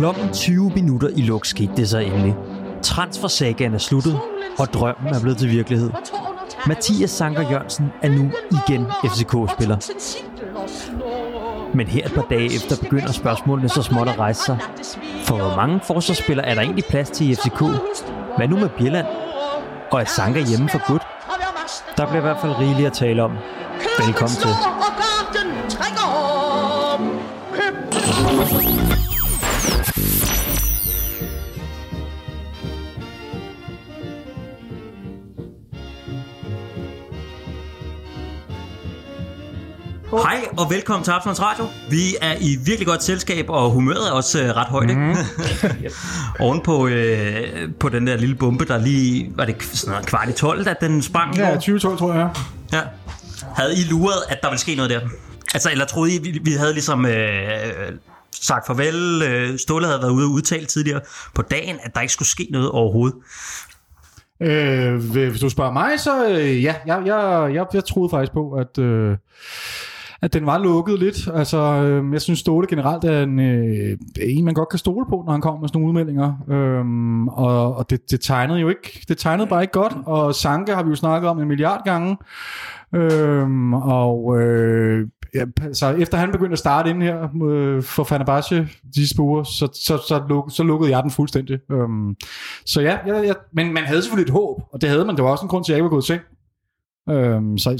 Klokken 20 minutter i luk skete det så endelig. Transfersagaen er sluttet, og drømmen er blevet til virkelighed. Mathias Zanka Jørgensen er nu igen FCK-spiller. Men her et par dage efter begynder spørgsmålene så småt at rejse sig. For hvor mange forsvarsspillere er der egentlig plads til i FCK? Hvad nu med Bjelland? Og er Zanka hjemme for godt? Der bliver i hvert fald rigeligt at tale om. Velkommen til. Hej og velkommen til Absalons Radio. Vi er i virkelig godt selskab, og humøret er også ret højt. Mm. Oven på den der lille bombe, der lige var det sådan kvart i 12, at den sprang. Ja, 2012 tror jeg. Ja. Havde I luret, at der ville ske noget der? Altså, eller troede I, vi havde ligesom sagt farvel? Ståle havde været ude og udtalt tidligere på dagen, at der ikke skulle ske noget overhovedet. Hvis du spørger mig, så ja, jeg troede faktisk på, at den var lukket lidt. Altså, jeg synes Ståle generelt er en man godt kan stole på, når han kommer med sådan nogle udmeldinger. Og det tegnede jo ikke, det tegnede bare ikke godt. Og Zanka har vi jo snakket om en milliard gange. Ja, så efter han begyndte at starte ind her for Fenerbahce, de spore, så lukkede jeg den fuldstændig. Så ja, men man havde selvfølgelig et håb, og det havde man. Det var også en grund til, at jeg ikke var gået i seng.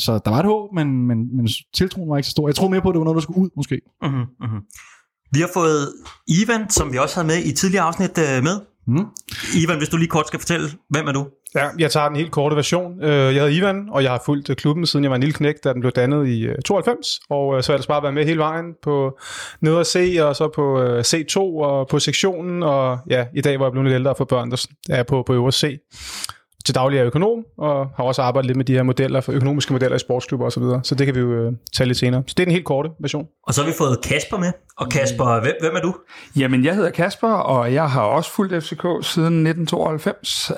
Så der var et håb, men tiltroen var ikke så stor. Jeg tror mere på, at det var noget, der skulle ud, måske. Mm-hmm, mm-hmm. Vi har fået Ivan, som vi også havde med i tidligere afsnit med. Mm. Ivan, hvis du lige kort skal fortælle, hvem er du? Ja, jeg tager den helt korte version. Jeg hedder Ivan, og jeg har fulgt klubben, siden jeg var en lille knægt, da den blev dannet i 92. Og så har jeg bare været med hele vejen på nede og C, og så på C2 og på sektionen. Og ja, i dag var jeg blevet lidt ældre og for børn, der er på øvre C. Til daglig er jeg økonom, og har også arbejdet lidt med de her modeller, for økonomiske modeller i sportsklubber og så videre. Så det kan vi jo tage lidt senere. Så det er den helt korte version. Og så har vi fået Kasper med. Og Kasper, hvem er du? Jamen, jeg hedder Kasper, og jeg har også fulgt FCK siden 1992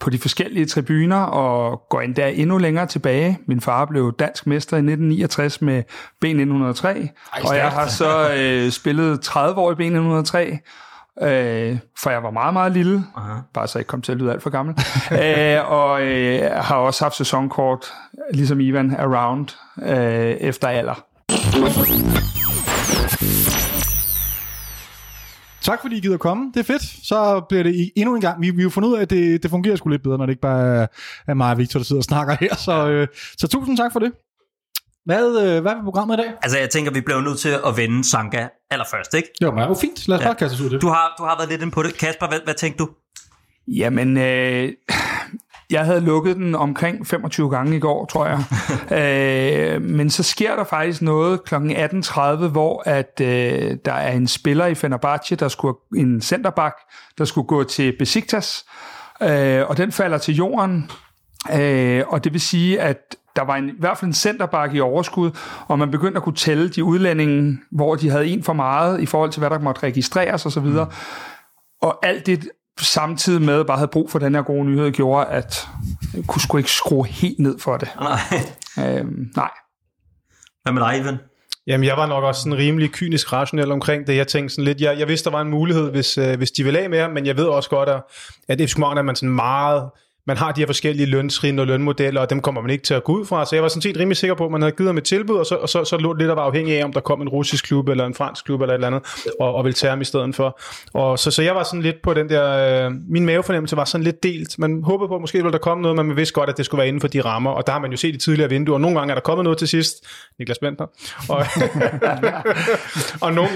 på de forskellige tribuner, og går endda endnu længere tilbage. Min far blev dansk mester i 1969 med B1903, og jeg har så spillet 30 år i B1903, for jeg var meget, meget lille. Aha. Bare så jeg ikke kom til at lyde alt for gammel. Og har også haft sæsonkort, ligesom Ivan, around efter alder. Tak fordi I gider komme, det er fedt. Så bliver det endnu en gang, vi har fundet ud af, at det fungerer sgu lidt bedre, når det ikke bare er mig og Victor, der sidder og snakker her. Så tusind tak for det. Hvad er programmet i dag? Altså, jeg tænker, vi bliver nødt til at vende Zanka allerførst, ikke? Jo, men det er jo fint. Lad os bare kaste os ud det. Du har været lidt inde på det. Kasper, hvad tænkte du? Jamen, jeg havde lukket den omkring 25 gange i går, tror jeg. Men så sker der faktisk noget kl. 18.30, hvor at, der er en spiller i Fenerbahce, en centerback, der skulle gå til Besiktas, og den falder til jorden. Og det vil sige, at der var i hvert fald en centerback i overskud, og man begyndte at kunne tælle de udlændinge, hvor de havde en for meget i forhold til, hvad der måtte registreres osv. Og alt det samtidig med, bare havde brug for den her gode nyhed, gjorde, at jeg kunne sgu ikke skrue helt ned for det. Nej. Nej. Hvad med dig, Ivan? Jamen, jeg var nok også sådan rimelig kynisk rationel omkring det. Jeg tænkte sådan lidt, jeg vidste, der var en mulighed, hvis de ville af med ham, men jeg ved også godt, at det er man sådan meget... Man har de her forskellige løntrin og lønmodeller, og dem kommer man ikke til at gå ud fra. Så jeg var sådan set rimelig sikker på, at man havde givet ham et tilbud, og så lå det lidt og var afhængig af, om der kom en russisk klub eller en fransk klub eller et eller andet, og ville tage ham i stedet for. Og så jeg var sådan lidt på den der... min mavefornemmelse var sådan lidt delt. Man håbede på, at måske ville der komme noget, men man vidste godt, at det skulle være inden for de rammer. Og der har man jo set i tidligere vinduer. Nogle gange er der kommet noget til sidst. Niklas Bender. Og nogle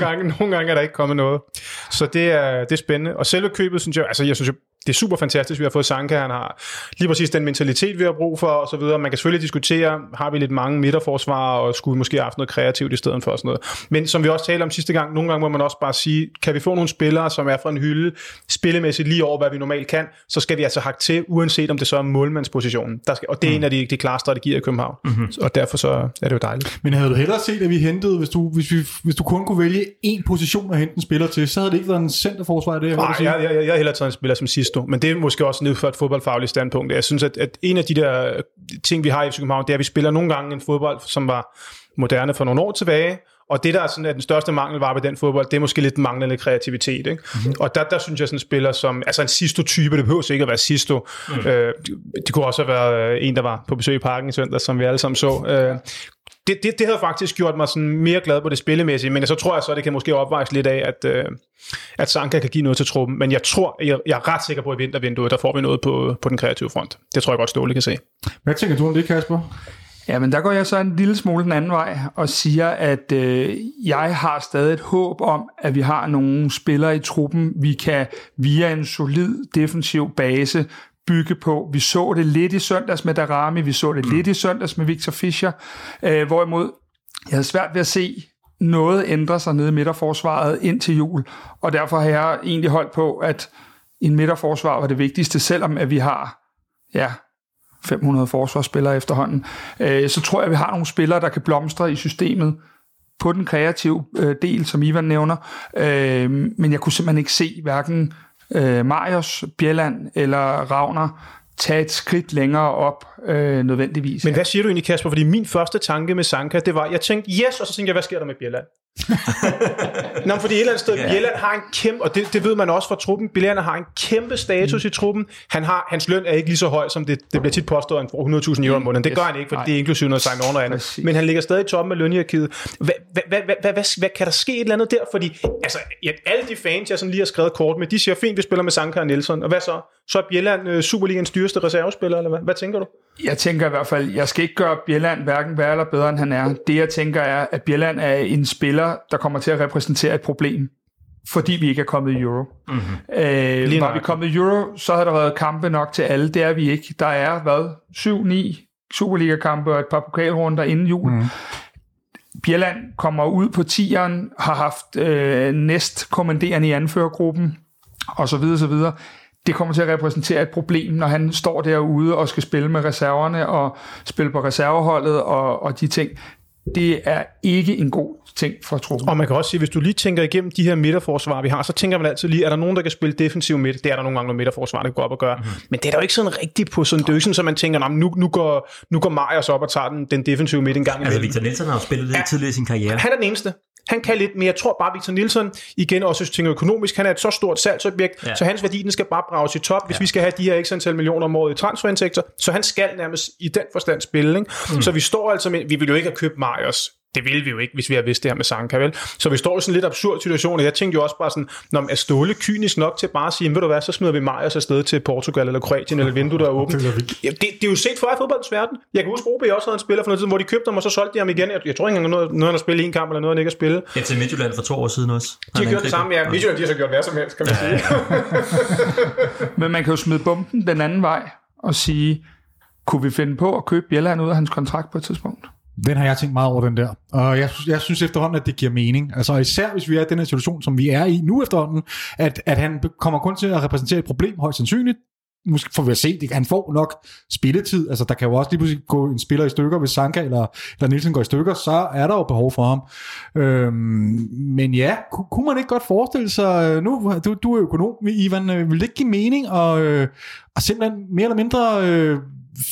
gange er der ikke kommet noget. Så det er spændende. Og selve købet, synes jeg... Altså, jeg synes jo, det er super fantastisk, vi har fået Zanka, han har lige præcis den mentalitet, vi har brug for, og så videre. Man kan selvfølgelig diskutere, har vi lidt mange midterforsvarer, og skulle vi måske have haft noget kreativt i stedet for, og sådan noget. Men som vi også talte om sidste gang, nogle gange må man også bare sige, kan vi få nogle spillere, som er fra en hylde, spillemæssigt lige over, hvad vi normalt kan, så skal vi altså hakke til, uanset om det så er målmandspositionen. Og det er en af de klare strategier i København, og derfor så er det jo dejligt. Men havde du hellere set, at vi hentede, hvis du kun kunne vælge én position at hente en spiller til, så havde det ikke været en centerforsvar, det jeg hellere taget en spiller som Sisto. Men det er måske også ned for et fodboldfagligt standpunkt. Jeg synes, at en af de der ting, vi har i FC København, det er, at vi spiller nogle gange en fodbold, som var moderne for nogle år tilbage, Og det, der er sådan, at den største mangel var ved den fodbold, det er måske lidt manglende kreativitet. Ikke? Mm-hmm. Og der synes jeg, sådan spiller som... Altså en Sisto-type, det behøver sikkert at være Sisto. Mm. Det kunne også have været en, der var på besøg i Parken i søndag, som vi alle sammen så. Det havde faktisk gjort mig sådan mere glad på det spillemæssige, men så tror jeg så, at det kan måske opvejes lidt af, at Zanka kan give noget til truppen. Men jeg tror, jeg er ret sikker på, at i vintervinduet, der får vi noget på den kreative front. Det tror jeg godt, Ståle kan se. Hvad tænker du om det, Kasper? Jamen, der går jeg så en lille smule den anden vej og siger, at jeg har stadig et håb om, at vi har nogle spillere i truppen, vi kan via en solid defensiv base bygge på. Vi så det lidt i søndags med Darami, vi så det lidt i søndags med Victor Fischer, hvorimod jeg havde svært ved at se noget ændre sig nede i midterforsvaret ind til jul, og derfor har jeg egentlig holdt på, at en midterforsvar var det vigtigste, selvom at vi har 500 forsvarsspillere efterhånden, så tror jeg, at vi har nogle spillere, der kan blomstre i systemet på den kreative del, som Ivan nævner, men jeg kunne simpelthen ikke se hverken Marius, Bjelland eller Ravner tage et skridt længere op nødvendigvis. Men hvad siger du egentlig, Kasper? Fordi min første tanke med Zanka, det var, jeg tænkte yes, og så tænkte jeg, hvad sker der med Bjelland? Nå, fordi et eller andet sted, Bjelland har en kæmpe, og det ved man også fra truppen, Bjelland har en kæmpe status i truppen. Hans løn er ikke lige så høj, som det bliver tit påstået, han får 100.000 euro om måneden. Det gør han ikke, for det er inklusive noget sign on og andet. Præcis. Men han ligger stadig i toppen af lønhierarkiet. Hvad kan der ske et eller andet der? Fordi altså, alle de fans, jeg sådan lige har skrevet kort med, de siger, fint, vi spiller med Zanka og Nelson. Og hvad så? Så er Bjelland Superligaens dyreste reservespiller, eller hvad tænker du? Jeg tænker i hvert fald, jeg skal ikke gøre Bjelland hverken værre eller bedre, end han er. Det jeg tænker er, at Bjelland er en spiller, der kommer til at repræsentere et problem, fordi vi ikke er kommet i Euro. Mm-hmm. Var vi kommet i Euro, så havde der været kampe nok til alle. Det er vi ikke. Der er, 7-9 Superliga-kampe og et par pokalrunder inden jul. Mm. Bjelland kommer ud på 10'eren, har haft næstkommanderende i anførergruppen, og så videre, så videre. Det kommer til at repræsentere et problem, når han står derude og skal spille med reserverne og spille på reserveholdet og de ting. Det er ikke en god ting for truppen. Og man kan også sige, hvis du lige tænker igennem de her midterforsvar, vi har, så tænker man altid lige, er der nogen, der kan spille defensiv midt? Det er der nogle gange, når midterforsvar, der går op og gør. Mm-hmm. Men det er der jo ikke sådan rigtigt på sådan døsen, så man tænker, nu går Marius op og tager den defensive midt en gang imellem. Altså, Victor Nielsen har jo spillet lidt tidligere i sin karriere. Han er den eneste. Han kan lidt, men jeg tror bare, Victor Nielsen, igen også hvis du tænker økonomisk, han er et så stort salgsobjekt, så hans værdi, den skal bare brages i top, hvis vi skal have de her x antal millioner om året i transferindtægter, så han skal nærmest i den forstand spille. Ikke? Mm. Så vi står altså med, vi vil jo ikke have købt Marius. Det ville vi jo ikke, hvis vi havde vidst det her med Zanka, vel? Så vi står i sådan en lidt absurd situation, og jeg tænkte jo også bare sådan, når man er Ståle kynisk nok til bare at sige, ved du hvad, så smider vi Marius afsted til Portugal eller Kroatien eller et vindue, der er åbent. Det er jo set for i fodboldens verden. Jeg kan huske, Robert også havde en spiller for noget tid, hvor de købte ham, og så solgte de ham igen. Jeg tror ikke engang, noget han har spillet en kamp, eller noget han ikke har spillet. Ja, til Midtjylland for 2 år siden også. De har gjort det samme, ja. Midtjylland, de har så gjort hvad som helst, kan man sige. Men man kan jo smide bomben den anden vej og sige, kunne vi finde på at købe Bjelland ud af hans kontrakt på et tidspunkt? Den har jeg tænkt meget over, den der. Og jeg synes efterhånden, at det giver mening. Altså især hvis vi er i den her situation, som vi er i nu efterhånden, at han kommer kun til at repræsentere et problem, højst sandsynligt. Måske får vi at se, at han får nok spilletid. Altså der kan jo også lige pludselig gå en spiller i stykker, hvis Zanka eller Nielsen går i stykker, så er der jo behov for ham. Men ja, kunne man ikke godt forestille sig, nu du er økonom, Ivan, vil det ikke give mening og simpelthen mere eller mindre...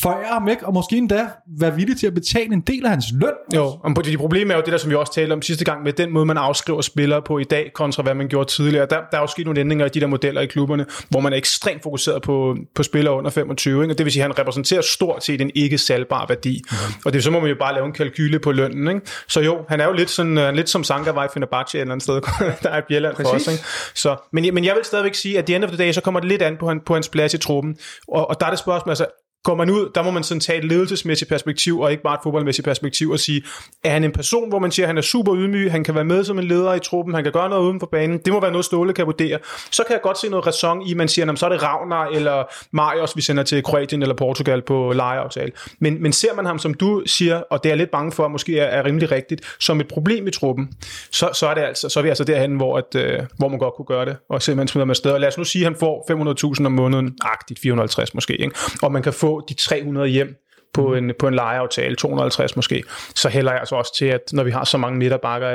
føjer ham væk, og måske endda være villig til at betale en del af hans løn. Jo, og det problem er jo det der, som vi også talte om sidste gang, med den måde, man afskriver spillere på i dag, kontra hvad man gjorde tidligere. Der er jo sket nogle ændringer i de der modeller i klubberne, hvor man er ekstremt fokuseret på spillere under 25, ikke? Og det vil sige, at han repræsenterer stort set en ikke salgbar værdi. Mm-hmm. Og det så må man jo bare lave en kalkyle på lønnen. Ikke? Så jo, han er jo lidt, sådan, lidt som Zanka var i Fenerbahce eller andet sted, der er i Bjelland for os. Ikke? Så, men jeg vil stadigvæk sige, at the end of the day, så kommer det lidt an på hans plads i truppen. Og der er det spørgsmål, altså, går man ud, der må man sådan tage et ledelsesmæssigt perspektiv, og ikke bare et fodboldmæssigt perspektiv, og sige, er han en person, hvor man siger, at han er super ydmyg, han kan være med som en leder i truppen, han kan gøre noget uden for banen, det må være noget, Ståle kan vurdere. Så kan jeg godt se noget ræson i, man siger, så er det Ravner eller Marius, vi sender til Kroatien eller Portugal på lejeaftale. Men ser man ham, som du siger, og det er lidt bange for, måske er rimelig rigtigt, som et problem i truppen, så er det altså, så er vi altså derhen, hvor man godt kunne gøre det, og simpelthen smider med sted. Og lad os nu sige, at han får 500.000 om måneden, agtigt 450 måske, ikke? Og man kan få de 300 hjem på en lejeaftale, 250 måske, så hælder jeg altså også til, at når vi har så mange midterbakker,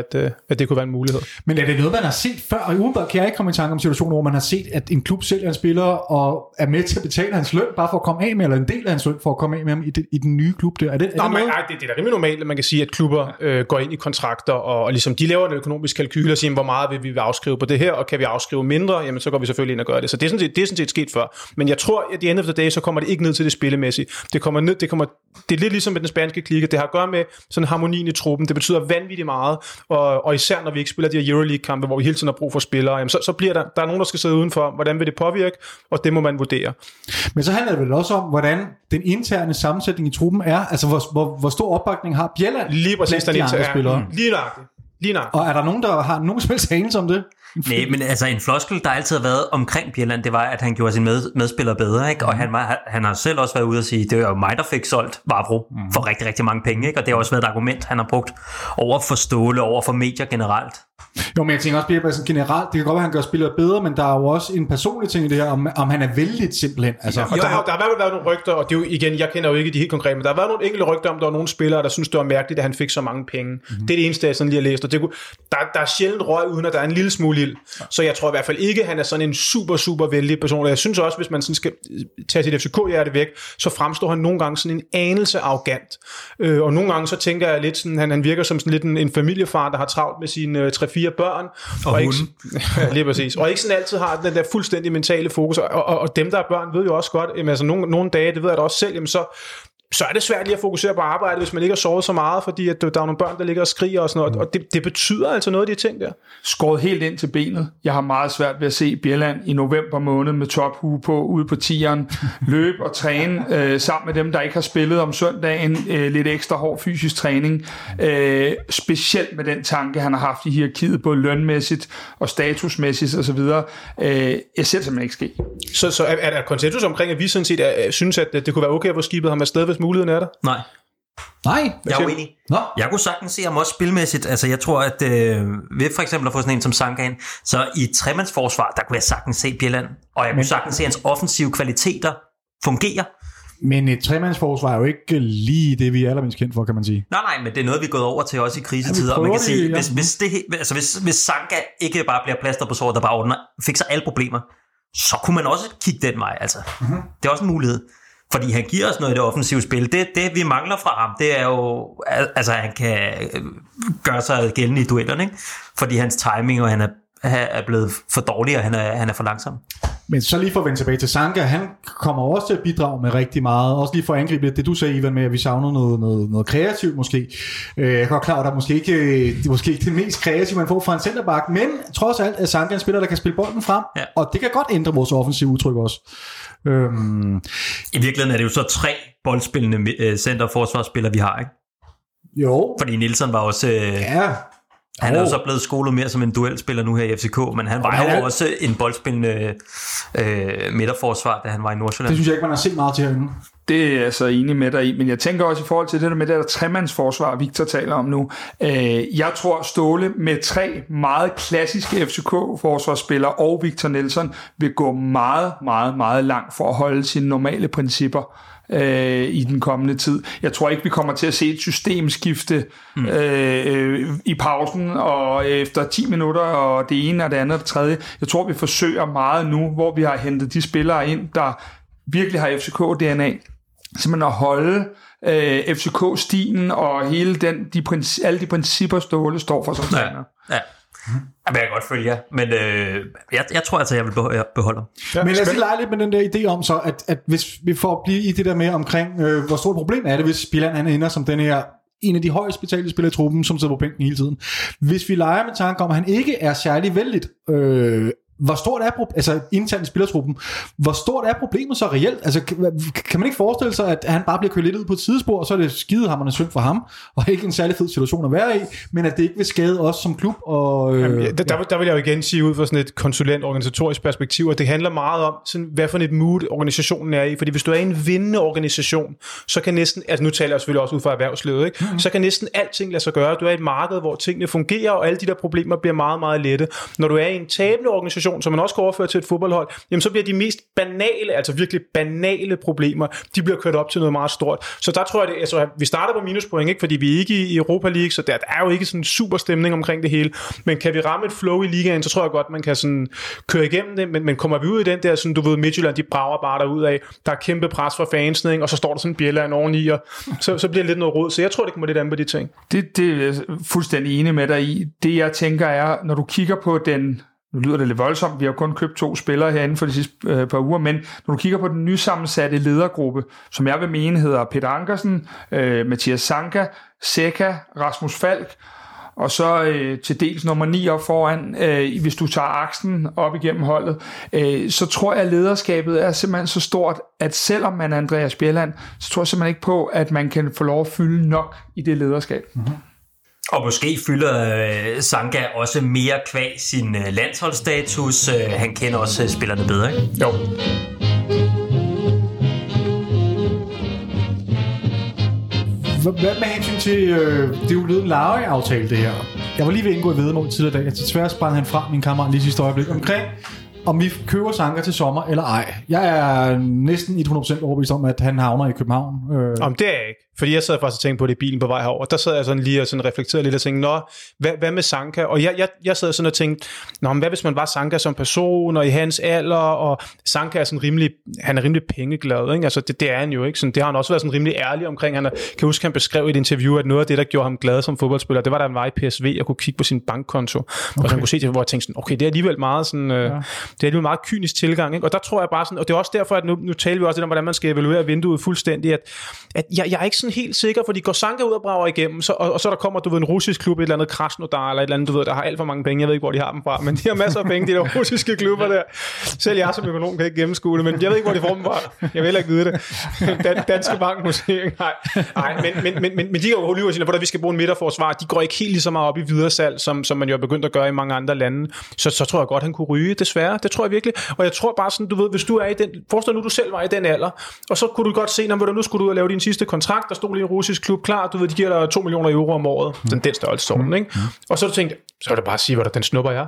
at det kunne være en mulighed. Men er det noget, man har set før? Og i udenbart kan jeg ikke komme i tanke om situationer, hvor man har set, at en klub sælger en spiller og er med til at betale hans løn, bare for at komme af med, eller en del af hans løn for at komme af med ham i den nye klub der. Det er da rimelig normalt, at man kan sige, at klubber går ind i kontrakter, og ligesom de laver en økonomisk kalkyle og siger, hvor meget vil vi afskrive på det her, og kan vi afskrive mindre, jamen så går vi selvfølgelig ind og gør det. Så det er sådan set sket før. Men jeg tror, at the end of the day, så kommer det ikke ned til det spillemæssige. Det er lidt ligesom med den spanske klike. Det har at gøre med sådan harmonien i truppen. Det betyder vanvittigt meget, og især når vi ikke spiller de her Euroleague-kampe, hvor vi hele tiden har brug for spillere, jamen så bliver der er nogen, der skal sidde udenfor. Hvordan vil det påvirke? Og det må man vurdere. Men så handler det vel også om, hvordan den interne sammensætning i truppen er. Altså hvor stor opbakning har Bjelland? Lige præcis den interne spillere. Lige nok. Og er der nogen, der har nogen spil anelse om det? Nej, men altså en floskel, der altid har været omkring Bjelland, det var, at han gjorde sin medspiller bedre, ikke? Og han har selv også været ude og sige, det var jo mig, der fik solgt Vavro for rigtig, rigtig mange penge, ikke? Og det har også været et argument, han har brugt over for Ståle, over for medier generelt. Jo, men jeg tænker også, Bjelland generelt, det kan godt være, at han gør spillere bedre, men der er jo også en personlig ting i det her, om han er vældig simpelthen. Altså, ja, og der har været nogle rygter, og det er jo igen, jeg kender jo ikke de helt konkrete, men der har været nogle enkelte rygter, om der var nogle spillere, der synes, det var mærkeligt, at han fik så mange penge. Det er det eneste, jeg sådan lige har læst, og det kunne, der er sjældent røg, uden at der er en lille smule. Så jeg tror i hvert fald ikke, at han er sådan en super, super vældig person. Jeg synes også, hvis man sådan skal tage sit FCK-hjerte væk, så fremstår han nogle gange sådan en anelse arrogant. Og nogle gange så tænker jeg lidt sådan, han virker som sådan lidt en familiefar, der har travlt med sine 3-4 børn. Og ikke, lige præcis. Og ikke sådan altid har den der fuldstændig mentale fokus. Og dem, der er børn, ved jo også godt, jamen, altså nogle dage, det ved jeg da også selv, jamen så er det svært lige at fokusere på arbejdet, hvis man ikke har sovet så meget, fordi at der er nogle børn, der ligger og skriger og sådan noget, og det betyder altså noget af de ting der. Skåret helt ind til benet. Jeg har meget svært ved at se Bjelland i november måned med tophue på, ude på tieren, løb og træne sammen med dem, der ikke har spillet om søndagen, lidt ekstra hård fysisk træning, specielt med den tanke, han har haft i hierarkiet, både lønmæssigt og statusmæssigt osv. Jeg ser det simpelthen ikke ske. Så er der konsensus omkring, at vi sådan set synes, at det kunne være okay, hvor skibet ham afsted, hvis muligheden er der? Nej, jeg er uenig. Jeg kunne sagtens se ham også spilmæssigt. Altså jeg tror, at ved for eksempel at få sådan en som Zanka ind, så i tremandsforsvar, der kunne jeg sagtens se Bjelland, og jeg kunne sagtens se hans offensive kvaliteter fungere. Men et tremandsforsvar er jo ikke lige det, vi er allermest kendt for, kan man sige. Nej, men det er noget, vi er gået over til også i krisetider, og man kan sige, hvis Zanka ikke bare bliver plaster på såret, der bare fikser alle problemer, så kunne man også kigge den vej, altså. Mm-hmm. Det er også en mulighed. Fordi han giver os noget i det offensive spil. Det vi mangler fra ham, det er jo, altså han kan gøre sig gældende i duellerne, ikke? Fordi hans timing, og han er blevet for dårlig, og han er for langsom. Men så lige for at vende tilbage til Zanka, han kommer også til at bidrage med rigtig meget, også lige for at angribe det, du sagde, Ivan, med, at vi savner noget kreativt måske. Jeg er klar, at der måske ikke det mest kreative, man får fra en centerback, men trods alt er Zanka en spiller, der kan spille bolden frem, ja. Og det kan godt ændre vores offensive udtryk også. I virkeligheden er det jo så 3 boldspillende centerforsvarsspillere, vi har, ikke? Jo. Fordi Nelson var også... Ja. Han er jo så blevet skolet mere som en duelspiller nu her i FCK, men han var jo også en boldspillende midterforsvar, da han var i Nordsjælland. Det synes jeg ikke, man har set meget til herinde. Det er jeg så enig med dig i, men jeg tænker også i forhold til det der med det der tremandsforsvar, Victor taler om nu. Jeg tror, Ståle med 3 meget klassiske FCK-forsvarsspillere og Victor Nielsen vil gå meget, meget, meget langt for at holde sine normale principper i den kommende tid. Jeg tror ikke, vi kommer til at se et systemskifte i pausen og efter 10 minutter og det ene og det andet og det tredje. Jeg tror, vi forsøger meget nu, hvor vi har hentet de spillere ind, der virkelig har FCK-DNA, simpelthen at holde FCK-stilen og hele alle de principper, Ståle står for som træner. Ja. Jeg kan godt følge jer, men jeg tror altså, jeg vil beholde dem. Ja, men lad os lege lidt med den der idé om så, at hvis vi får at blive i det der med omkring, hvor stort problem er det, hvis Bjelland han ender som den her, en af de højest betalte spillere i truppen, som sidder på bænken hele tiden. Hvis vi leger med tanke om, at han ikke er særlig vældigt, hvor stort er internt i spillertruppen, hvor stort er problemet så reelt? Altså, kan man ikke forestille sig, at han bare bliver kørt lidt ud på et sidespor, og så er det skidehammerende synd for ham, og ikke en særlig fed situation at være i, men at det ikke vil skade os som klub? Og, jamen, der vil jeg jo igen sige ud fra sådan et konsulent-organisatorisk perspektiv, at det handler meget om, sådan, hvad for et mood organisationen er i, fordi hvis du er i en vindende organisation, så kan næsten, altså nu taler jeg selvfølgelig også ud fra erhvervslivet, ikke? Mm-hmm. Så kan næsten alting lade sig gøre. Du er i et marked, hvor tingene fungerer, og alle de der problemer bliver meget, meget lette. Når du er i en tabende organisation, situation, som man også kan overføre til et fodboldhold, jamen så bliver de mest banale, altså virkelig banale problemer, de bliver kørt op til noget meget stort. Så der tror jeg, at altså, vi starter på minuspoint, ikke? Fordi vi er ikke i Europa League, så der er jo ikke sådan en super stemning omkring det hele. Men kan vi ramme et flow i ligaen, så tror jeg godt, man kan sådan køre igennem det, men kommer vi ud i den der, sådan, du ved, Midtjylland, de brager bare derudad, der er kæmpe pres fra fansene, ikke? Og så står der sådan en Bjelland oveni, og så bliver det lidt noget rod. Så jeg tror, det kommer lidt an på de ting. Det er fuldstændig enig med dig i. Det jeg tænker er, når du kigger på den, nu lyder det lidt voldsomt, vi har kun købt 2 spillere herinde for de sidste par uger, men når du kigger på den nysammensatte ledergruppe, som jeg vil mene hedder Peter Ankersen, Mathias Zanka, Sækka, Rasmus Falk, og så til dels nummer 9 op foran, hvis du tager aksen op igennem holdet, så tror jeg, at lederskabet er simpelthen så stort, at selvom man er Andreas Bjelland, så tror jeg simpelthen ikke på, at man kan få lov at fylde nok i det lederskab. Mm-hmm. Og måske fylder Zanka også mere kvæg sin landsholdsstatus. Han kender også spillerne bedre, ikke? Jo. Hvad med hensyn til, det er jo lidt en leje-aftale det her. Jeg var lige ved at indgå i væddemål tidligere i dag, så desværre sprang han frem min kammerat lige sidste øjeblik omkring, om vi køber Zanka til sommer eller ej. Jeg er næsten 100% overbevist om, at han havner i København. Om det er jeg ikke. Fordi jeg sad faktisk og tænkte på det i bilen på vej herover. Der sad jeg sådan lige og sådan reflekterede lidt og tænkte, nå, hvad med Zanka? Og jeg sad sådan og tænkte, nå, men hvad hvis man var Zanka som person, og i hans alder, og Zanka er sådan rimelig, han er rimelig pengeglad, ikke? Altså det er han jo, ikke? Sådan, det har han også været sådan rimelig ærlig omkring. Han kan huske, han beskrev i et interview, at noget af det, der gjorde ham glad som fodboldspiller, det var, da han var i PSV og kunne kigge på sin bankkonto. Okay. Og han kunne se det, hvor jeg tænkte sådan, okay, det er alligevel meget sådan, ja. Det er alligevel meget kynisk tilgang, ikke? Og der tror jeg bare sådan, og det er også derfor, at nu taler vi også lidt om, hvordan man skal evaluere vinduet fuldstændig, at jeg er ikke sådan helt sikker, fordi går Zanka ud og brager igennem, og så der kommer, du ved, en russisk klub, et eller andet Krasnodar, eller et eller andet, du ved, der har alt for mange penge, jeg ved ikke, hvor de har dem fra, men de har masser af penge, de der russiske klubber der. Selv jeg som økonom kan ikke gennemskue det, men jeg ved ikke, hvor de får dem fra. Jeg vil heller ikke vide det. Danske Bank måske, nej, men de kan jo holde ud, hvor vi skal bruge en midterforsvar, de går ikke helt lige så meget op i videresalg, som man jo er begyndt at gøre i mange andre lande, så tror jeg godt, han kunne ryge, desværre, det tror jeg virkelig, og jeg tror bare sådan, du ved, hvis du er i den, forestil nu, du selv var i den alder, og så kunne du godt se, når nu skulle du ud og lave din sidste kontrakt, der stod lige en russisk klub klar, du ved, de giver dig 2 millioner euro om året, den størrelsesorden, ikke? Og så du tænkte, så er det bare at sige, hvor den snupper jeg.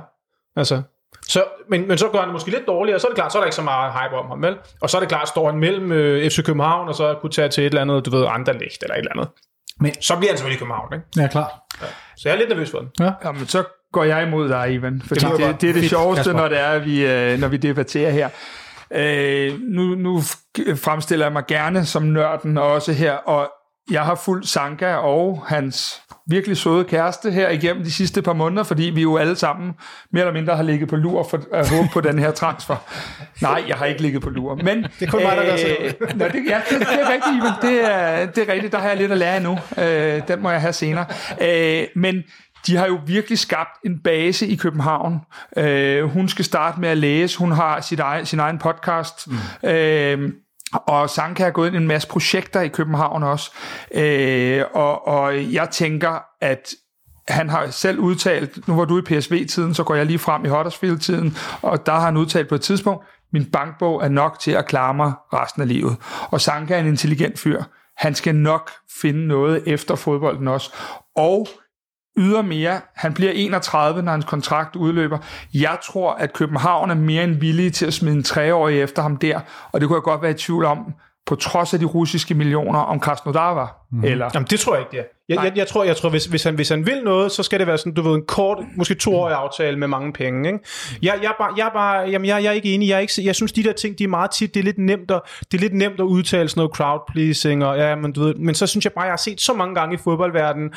Altså, så, men så gør han det måske lidt dårligere, og så er det klart, så er der ikke så meget hype om ham, vel? Og så er det klart, står han mellem FC København, og så kunne tage til et eller andet, du ved, Anderlecht eller et eller andet. Men så bliver han selvfølgelig i København, ikke? Ja, klar. Ja. Så jeg er lidt nervøs for den. Ja, men så går jeg imod dig, Ivan, fordi det er det sjoveste, når det er, når vi debatterer her. Nu fremstiller jeg mig gerne som nørden også her, og jeg har fulgt Zanka og hans virkelig søde kæreste her igennem de sidste par måneder, fordi vi jo alle sammen mere eller mindre har ligget på lur for at håbe på den her transfer. Nej, jeg har ikke ligget på lur, men det er kun mig, der gør sig. Nå, det er rigtigt, men det er rigtigt, der har jeg lidt at lære endnu. Den må jeg have senere. Men de har jo virkelig skabt en base i København. Hun skal starte med at læse. Hun har sin egen podcast. Mm. Og Zanka har gået ind i en masse projekter i København også. Og jeg tænker, at han har selv udtalt, nu var du i PSV-tiden, så går jeg lige frem i Huddersfield-tiden, og der har han udtalt på et tidspunkt, min bankbog er nok til at klare mig resten af livet. Og Zanka er en intelligent fyr. Han skal nok finde noget efter fodbolden også. Og ydermere, han bliver 31, når hans kontrakt udløber. Jeg tror, at København er mere end villig til at smide en 3-årig efter ham der, og det kunne jeg godt være i tvivl om, på trods af de russiske millioner, om Krasnodar var. Mm. Eller... Jamen, det tror jeg ikke, det er. Jeg tror hvis han vil noget, så skal det være sådan, du ved, en kort, måske 2-årig aftale med mange penge, ikke? Jeg er ikke enig. Jeg synes, de der ting, de er meget tit, det er lidt nemt at udtale sådan noget crowd pleasing, og ja, men du ved, men så synes jeg bare, jeg har set så mange gange i fodboldverdenen,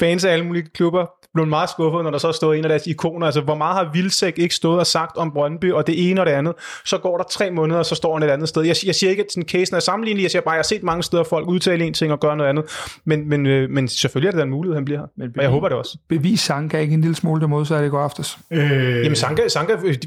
fans af alle mulige klubber blev meget skuffet, når der så stod en af deres ikoner. Altså, hvor meget har Vilsæk ikke stået og sagt om Brøndby, og det ene og det andet, så går der 3 måneder, og så står han et andet sted. Jeg siger ikke, at sådan casen er sammenlignelig, jeg siger bare, jeg har set mange steder folk udtale en ting og gøre noget andet, men selvfølgelig er det den mulighed, han bliver her, og jeg håber det også. Bevis Zanka ikke en lille smule derimod, så er det i går aftes. Jamen Zanka,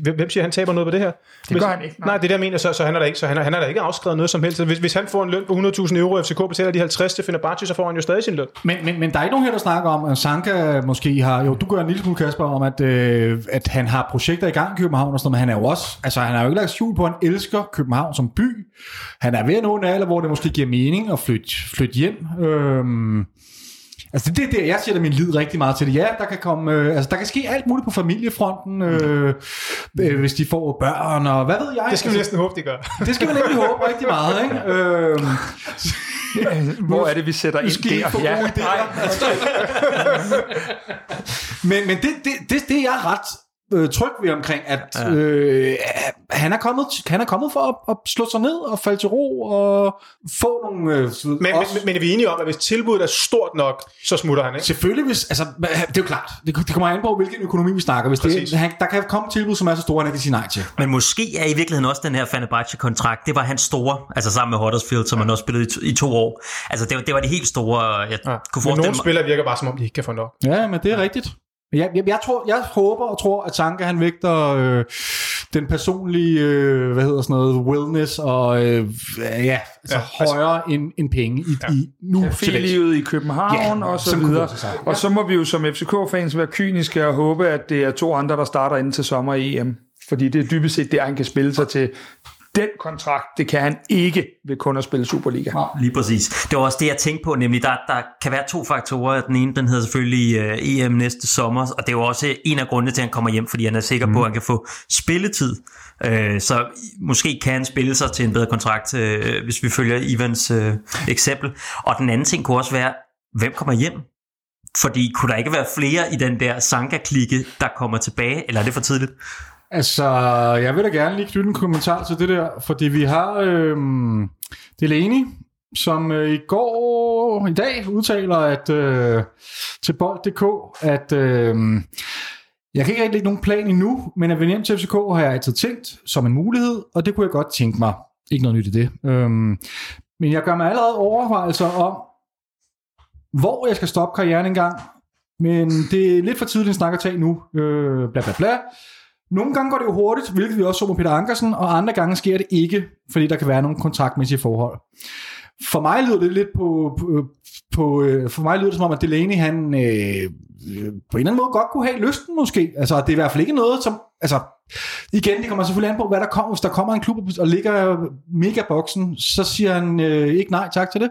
hvem siger, han taber noget på det her? Det gør han ikke. Nej, det der mener, så han er der ikke, så han er der ikke afskrevet noget som helst. Hvis han får en løn på 100.000 euro, FCK betaler de 50 til Fenerbahce, så får han jo stadig sin løn. Men der er ikke nogen her, der snakker om, at Zanka måske har, jo, du gør en lille smule, Kasper, om, at han har projekter i gang i København og sådan noget, men han er jo også, altså han har jo ikke lagt skjul på, han elsker København som by. Han er ved at nå en alder, hvor det måske giver mening at flytte hjem. Altså det er der, jeg sætter min lid rigtig meget til det. Ja, der kan komme, altså der kan ske alt muligt på familiefronten, hvis de får børn og hvad ved jeg. Det skal vi næsten håbe, de gør. Det skal vi nemlig håbe rigtig meget, ikke? Hvor er det, vi sætter ind der? Ja, altså. Men det er jeg ret tryg ved omkring, at han er kommet for at slå sig ned og falde til ro og få nogle... Men er vi enige om, at hvis tilbuddet er stort nok, så smutter han, ikke? Selvfølgelig, hvis, altså, det er jo klart. Det kommer an på, hvilken økonomi vi snakker. Hvis det, der kan komme tilbud, som er så store, han ikke kan sige nej til. Men måske er i virkeligheden også den her Fenerbahce-kontrakt, det var hans store, altså sammen med Huddersfield, som han også spillede i 2 år. Altså det var det helt store. Men nogle spillere virker bare, som om de ikke kan få nok. Ja, men det er rigtigt. Jeg håber og tror, at Zanka han vægter den personlige, wellness og højere end penge i nu. Café-livet i København og så videre. Og så må vi jo som FCK-fans være kyniske og håbe, at det er 2 andre, der starter inden til sommer i EM. Fordi det er dybest set det, han kan spille sig til. Den kontrakt, det kan han ikke ved kun at spille Superliga. Ja, lige præcis. Det var også det, jeg tænkte på, nemlig der kan være 2 faktorer. Den ene, den hedder selvfølgelig EM næste sommer, og det er jo også en af grundene til, at han kommer hjem, fordi han er sikker på, at han kan få spilletid. Så måske kan han spille sig til en bedre kontrakt, hvis vi følger Ivans eksempel. Og den anden ting kunne også være, hvem kommer hjem? Fordi kunne der ikke være flere i den der Zanka-klikke, der kommer tilbage, eller er det for tidligt? Altså, jeg vil da gerne lige knytte en kommentar til det der, fordi vi har Delaney, som i dag udtaler til bold.dk, at jeg kan ikke rigtig lægge nogen plan endnu, men at vende hjem til FCK har jeg altid tænkt som en mulighed, og det kunne jeg godt tænke mig. Ikke noget nyt i det. Men jeg gør mig allerede overvejelser om, hvor jeg skal stoppe karrieren engang, men det er lidt for tidligt at snakke og tage nu. Nogle gange går det jo hurtigt, hvilket vi også så med Peter Ankersen, og andre gange sker det ikke, fordi der kan være nogle kontraktmæssige forhold. For mig lyder det lidt som om, at Delaney han på en eller anden måde godt kunne have lysten måske. Altså det er i hvert fald ikke noget, som... Altså, igen, det kommer selvfølgelig an på, hvad der kommer. Hvis der kommer en klub og ligger megaboksen, så siger han ikke nej tak til det.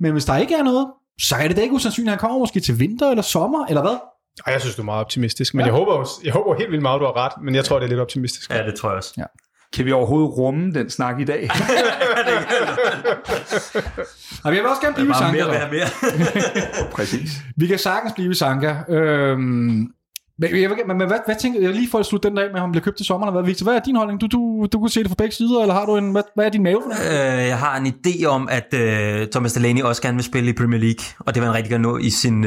Men hvis der ikke er noget, så er det da ikke usandsynligt, at han kommer måske til vinter eller sommer, eller hvad? Jeg synes, du er meget optimistisk, men jeg håber helt vildt meget, du har ret, men jeg tror, det er lidt optimistisk. Ja, det tror jeg også. Ja. Kan vi overhovedet rumme den snak i dag? Jeg vil også gerne blive i Zanka. Mere. Præcis. Vi kan sagtens blive i Zanka. Men hvad tænker jeg lige for at slutte den dag med, at han bliver købt til sommeren? Victor, hvad er din holdning? Du kunne se det fra begge sider, eller har du en... Hvad er din mave? Jeg har en idé om, at Thomas Delaney også gerne vil spille i Premier League, og det var en rigtig gerne nå i sin...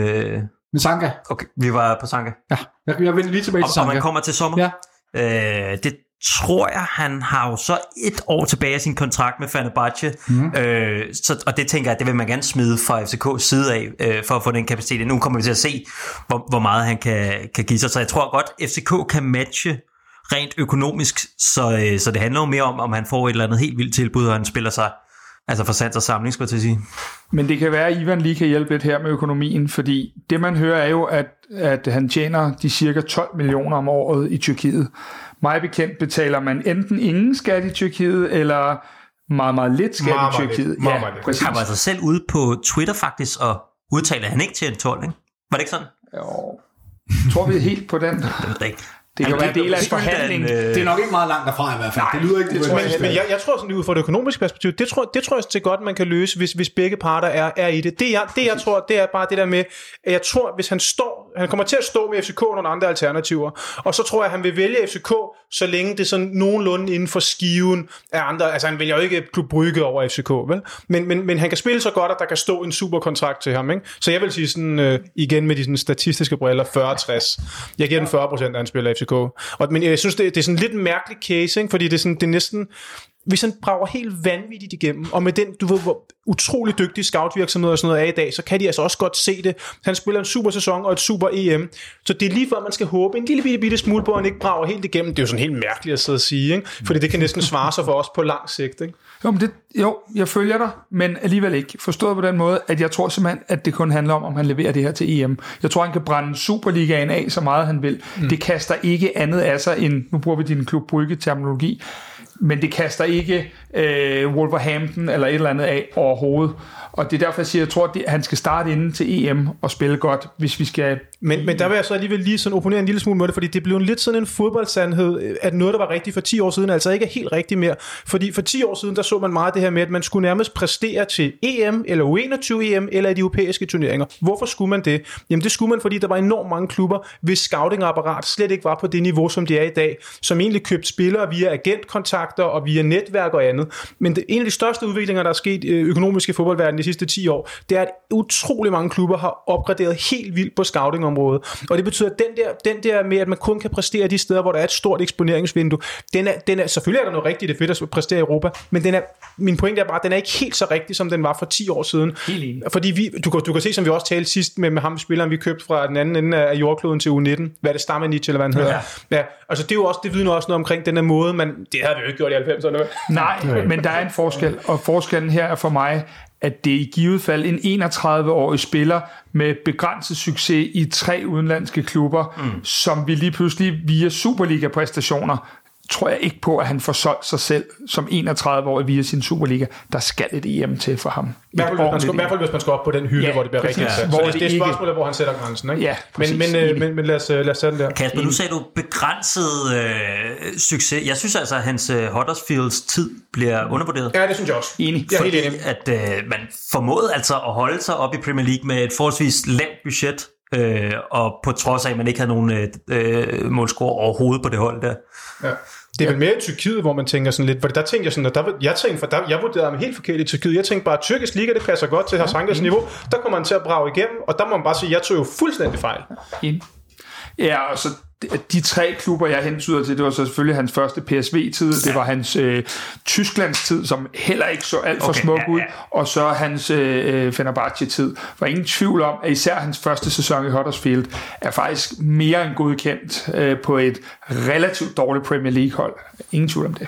Med Zanka. Okay, vi var på Zanka. Ja, jeg vender lige tilbage til Zanka. Og man kommer til sommer. Ja. Det tror jeg, han har jo så 1 år tilbage i sin kontrakt med Fenerbahce. Og det tænker jeg, det vil man gerne smide fra FCK's side af, for at få den kapacitet. Nu kommer vi til at se, hvor meget han kan give sig. Så jeg tror godt, FCK kan matche rent økonomisk. Så det handler jo mere om han får et eller andet helt vildt tilbud, og han spiller sig... Altså for sans og samling, skal jeg til at sige. Men det kan være, at Ivan lige kan hjælpe lidt her med økonomien, fordi det man hører er jo, at han tjener de cirka 12 millioner om året i Tyrkiet. Meget bekendt betaler man enten ingen skat i Tyrkiet, eller meget, meget lidt skat i Tyrkiet. Meget lidt. Han var altså selv ude på Twitter faktisk, og udtalte, at han ikke tjener 12, ikke? Var det ikke sådan? Jo. Tror vi helt på den? Det er ikke. Det kan være en del af forhandlingen. Det er nok ikke meget langt derfra i hvert fald. Nej, det lyder ikke det. Men jeg tror sådan lige ud fra det økonomiske perspektiv, det tror jeg til godt man kan løse, hvis begge parter er i det. Det jeg tror, det er bare det der med, at jeg tror, hvis han kommer til at stå med FCK og nogle andre alternativer, og så tror jeg, at han vil vælge FCK, så længe det sådan nogenlunde inden for skiven af andre. Altså han vælger jo ikke Klub Brygge over FCK, vel? Men han kan spille så godt, at der kan stå en superkontrakt til ham, ikke? Så jeg vil sige sådan igen med de sådan statistiske briller 40-60. Jeg giver den 40% af en spiller FCK. Men jeg synes, det er sådan lidt en mærkelig case, ikke? Fordi det er næsten... Vi sådan brager helt vanvittigt igennem, og med den, du ved, hvor utrolig dygtig scoutvirksomhed og sådan noget er i dag, så kan de altså også godt se det. Han spiller en super sæson og et super EM, så det er lige før, man skal håbe en lille bitte smule på, at han ikke brager helt igennem. Det er jo sådan helt mærkeligt at sidde og sige, ikke? Fordi det kan næsten svare sig for os på lang sigt, ikke? Jo, jeg følger dig, men alligevel ikke. Forstået på den måde, at jeg tror simpelthen, at det kun handler om han leverer det her til EM. Jeg tror, han kan brænde Superligaen af så meget, han vil. Det kaster ikke andet af sig end, nu bruger vi din Klub Brygge terminologi, men det kaster ikke Wolverhampton eller et eller andet af overhovedet. Og det er derfor, jeg siger, at jeg tror, at han skal starte inden til EM og spille godt, hvis vi skal... Men der vil jeg så alligevel lige sådan opponere en lille smule mod det, fordi det blev lidt sådan en fodboldsandhed, at noget, der var rigtigt for 10 år siden, altså ikke er helt rigtigt mere. Fordi for 10 år siden, der så man meget det her med, at man skulle nærmest præstere til EM, eller U21-EM, eller i de europæiske turneringer. Hvorfor skulle man det? Jamen det skulle man, fordi der var enormt mange klubber, hvis scoutingapparat slet ikke var på det niveau, som det er i dag, som egentlig købte spillere via agentkontakter og via netværk og andet. Men en af de største udviklinger, der er sket økonomisk i fodboldverdenen de sidste 10 år, det er, at utrolig mange klubber har opgraderet helt vildt på scoutingområdet. Og det betyder, at den der med, at man kun kan præstere de steder, hvor der er et stort eksponeringsvindue, den er selvfølgelig er der noget rigtigt, det er fedt at præstere i Europa, men min pointe er bare, at den er ikke helt så rigtig, som den var for 10 år siden. Fordi du kan se, som vi også talte sidst med ham spilleren, vi købte fra den anden ende af jordkloden til U19, hvad det stammer Nietzsche, eller hvad han hedder. Ja. Ja, altså det er jo også, det vidner også noget omkring den her måde, man, det havde vi jo ikke gjort i 90'erne. Nej, men der er en forskel, og forskellen her er for mig, at det er i givet fald en 31-årig spiller med begrænset succes i 3 udenlandske klubber, som vi lige pludselig via Superliga-præstationer, tror jeg ikke på, at han får solgt sig selv som 31-årig via sin Superliga. Der skal et EM til for ham. I hvert fald, hvis man skal op på den hylde, hvor det bliver rigtigt. Ja. Så det er et spørgsmål, hvor han sætter grænsen. Ikke? Ja, præcis, men lad os sætte den der. Kasper, nu sagde du begrænset succes. Jeg synes altså, at hans Huddersfields tid bliver undervurderet. Ja, det synes jeg også. Enig. Jeg er helt enig. At man formåede altså at holde sig op i Premier League med et forholdsvis lavt budget, og på trods af, at man ikke havde nogen målscorer overhovedet på det hold der. Ja. Det er vel mere i Tyrkiet, hvor man tænker sådan lidt, for der tænkte jeg sådan, at jeg vurderede ham helt forkert i Tyrkiet. Jeg tænkte bare, at tyrkisk liga, det passer godt til Hasankas niveau. Der kommer han til at brage igennem, og der må man bare sige, at jeg tog jo fuldstændig fejl. Ja, og så de 3 klubber, jeg hentyder til, det var så selvfølgelig hans første PSV-tid, det var hans Tysklands-tid, som heller ikke så alt for smuk ud, og så hans Fenerbahce-tid. For ingen tvivl om, at især hans første sæson i Huddersfield er faktisk mere end godkendt på et relativt dårligt Premier League-hold. Ingen tvivl om det.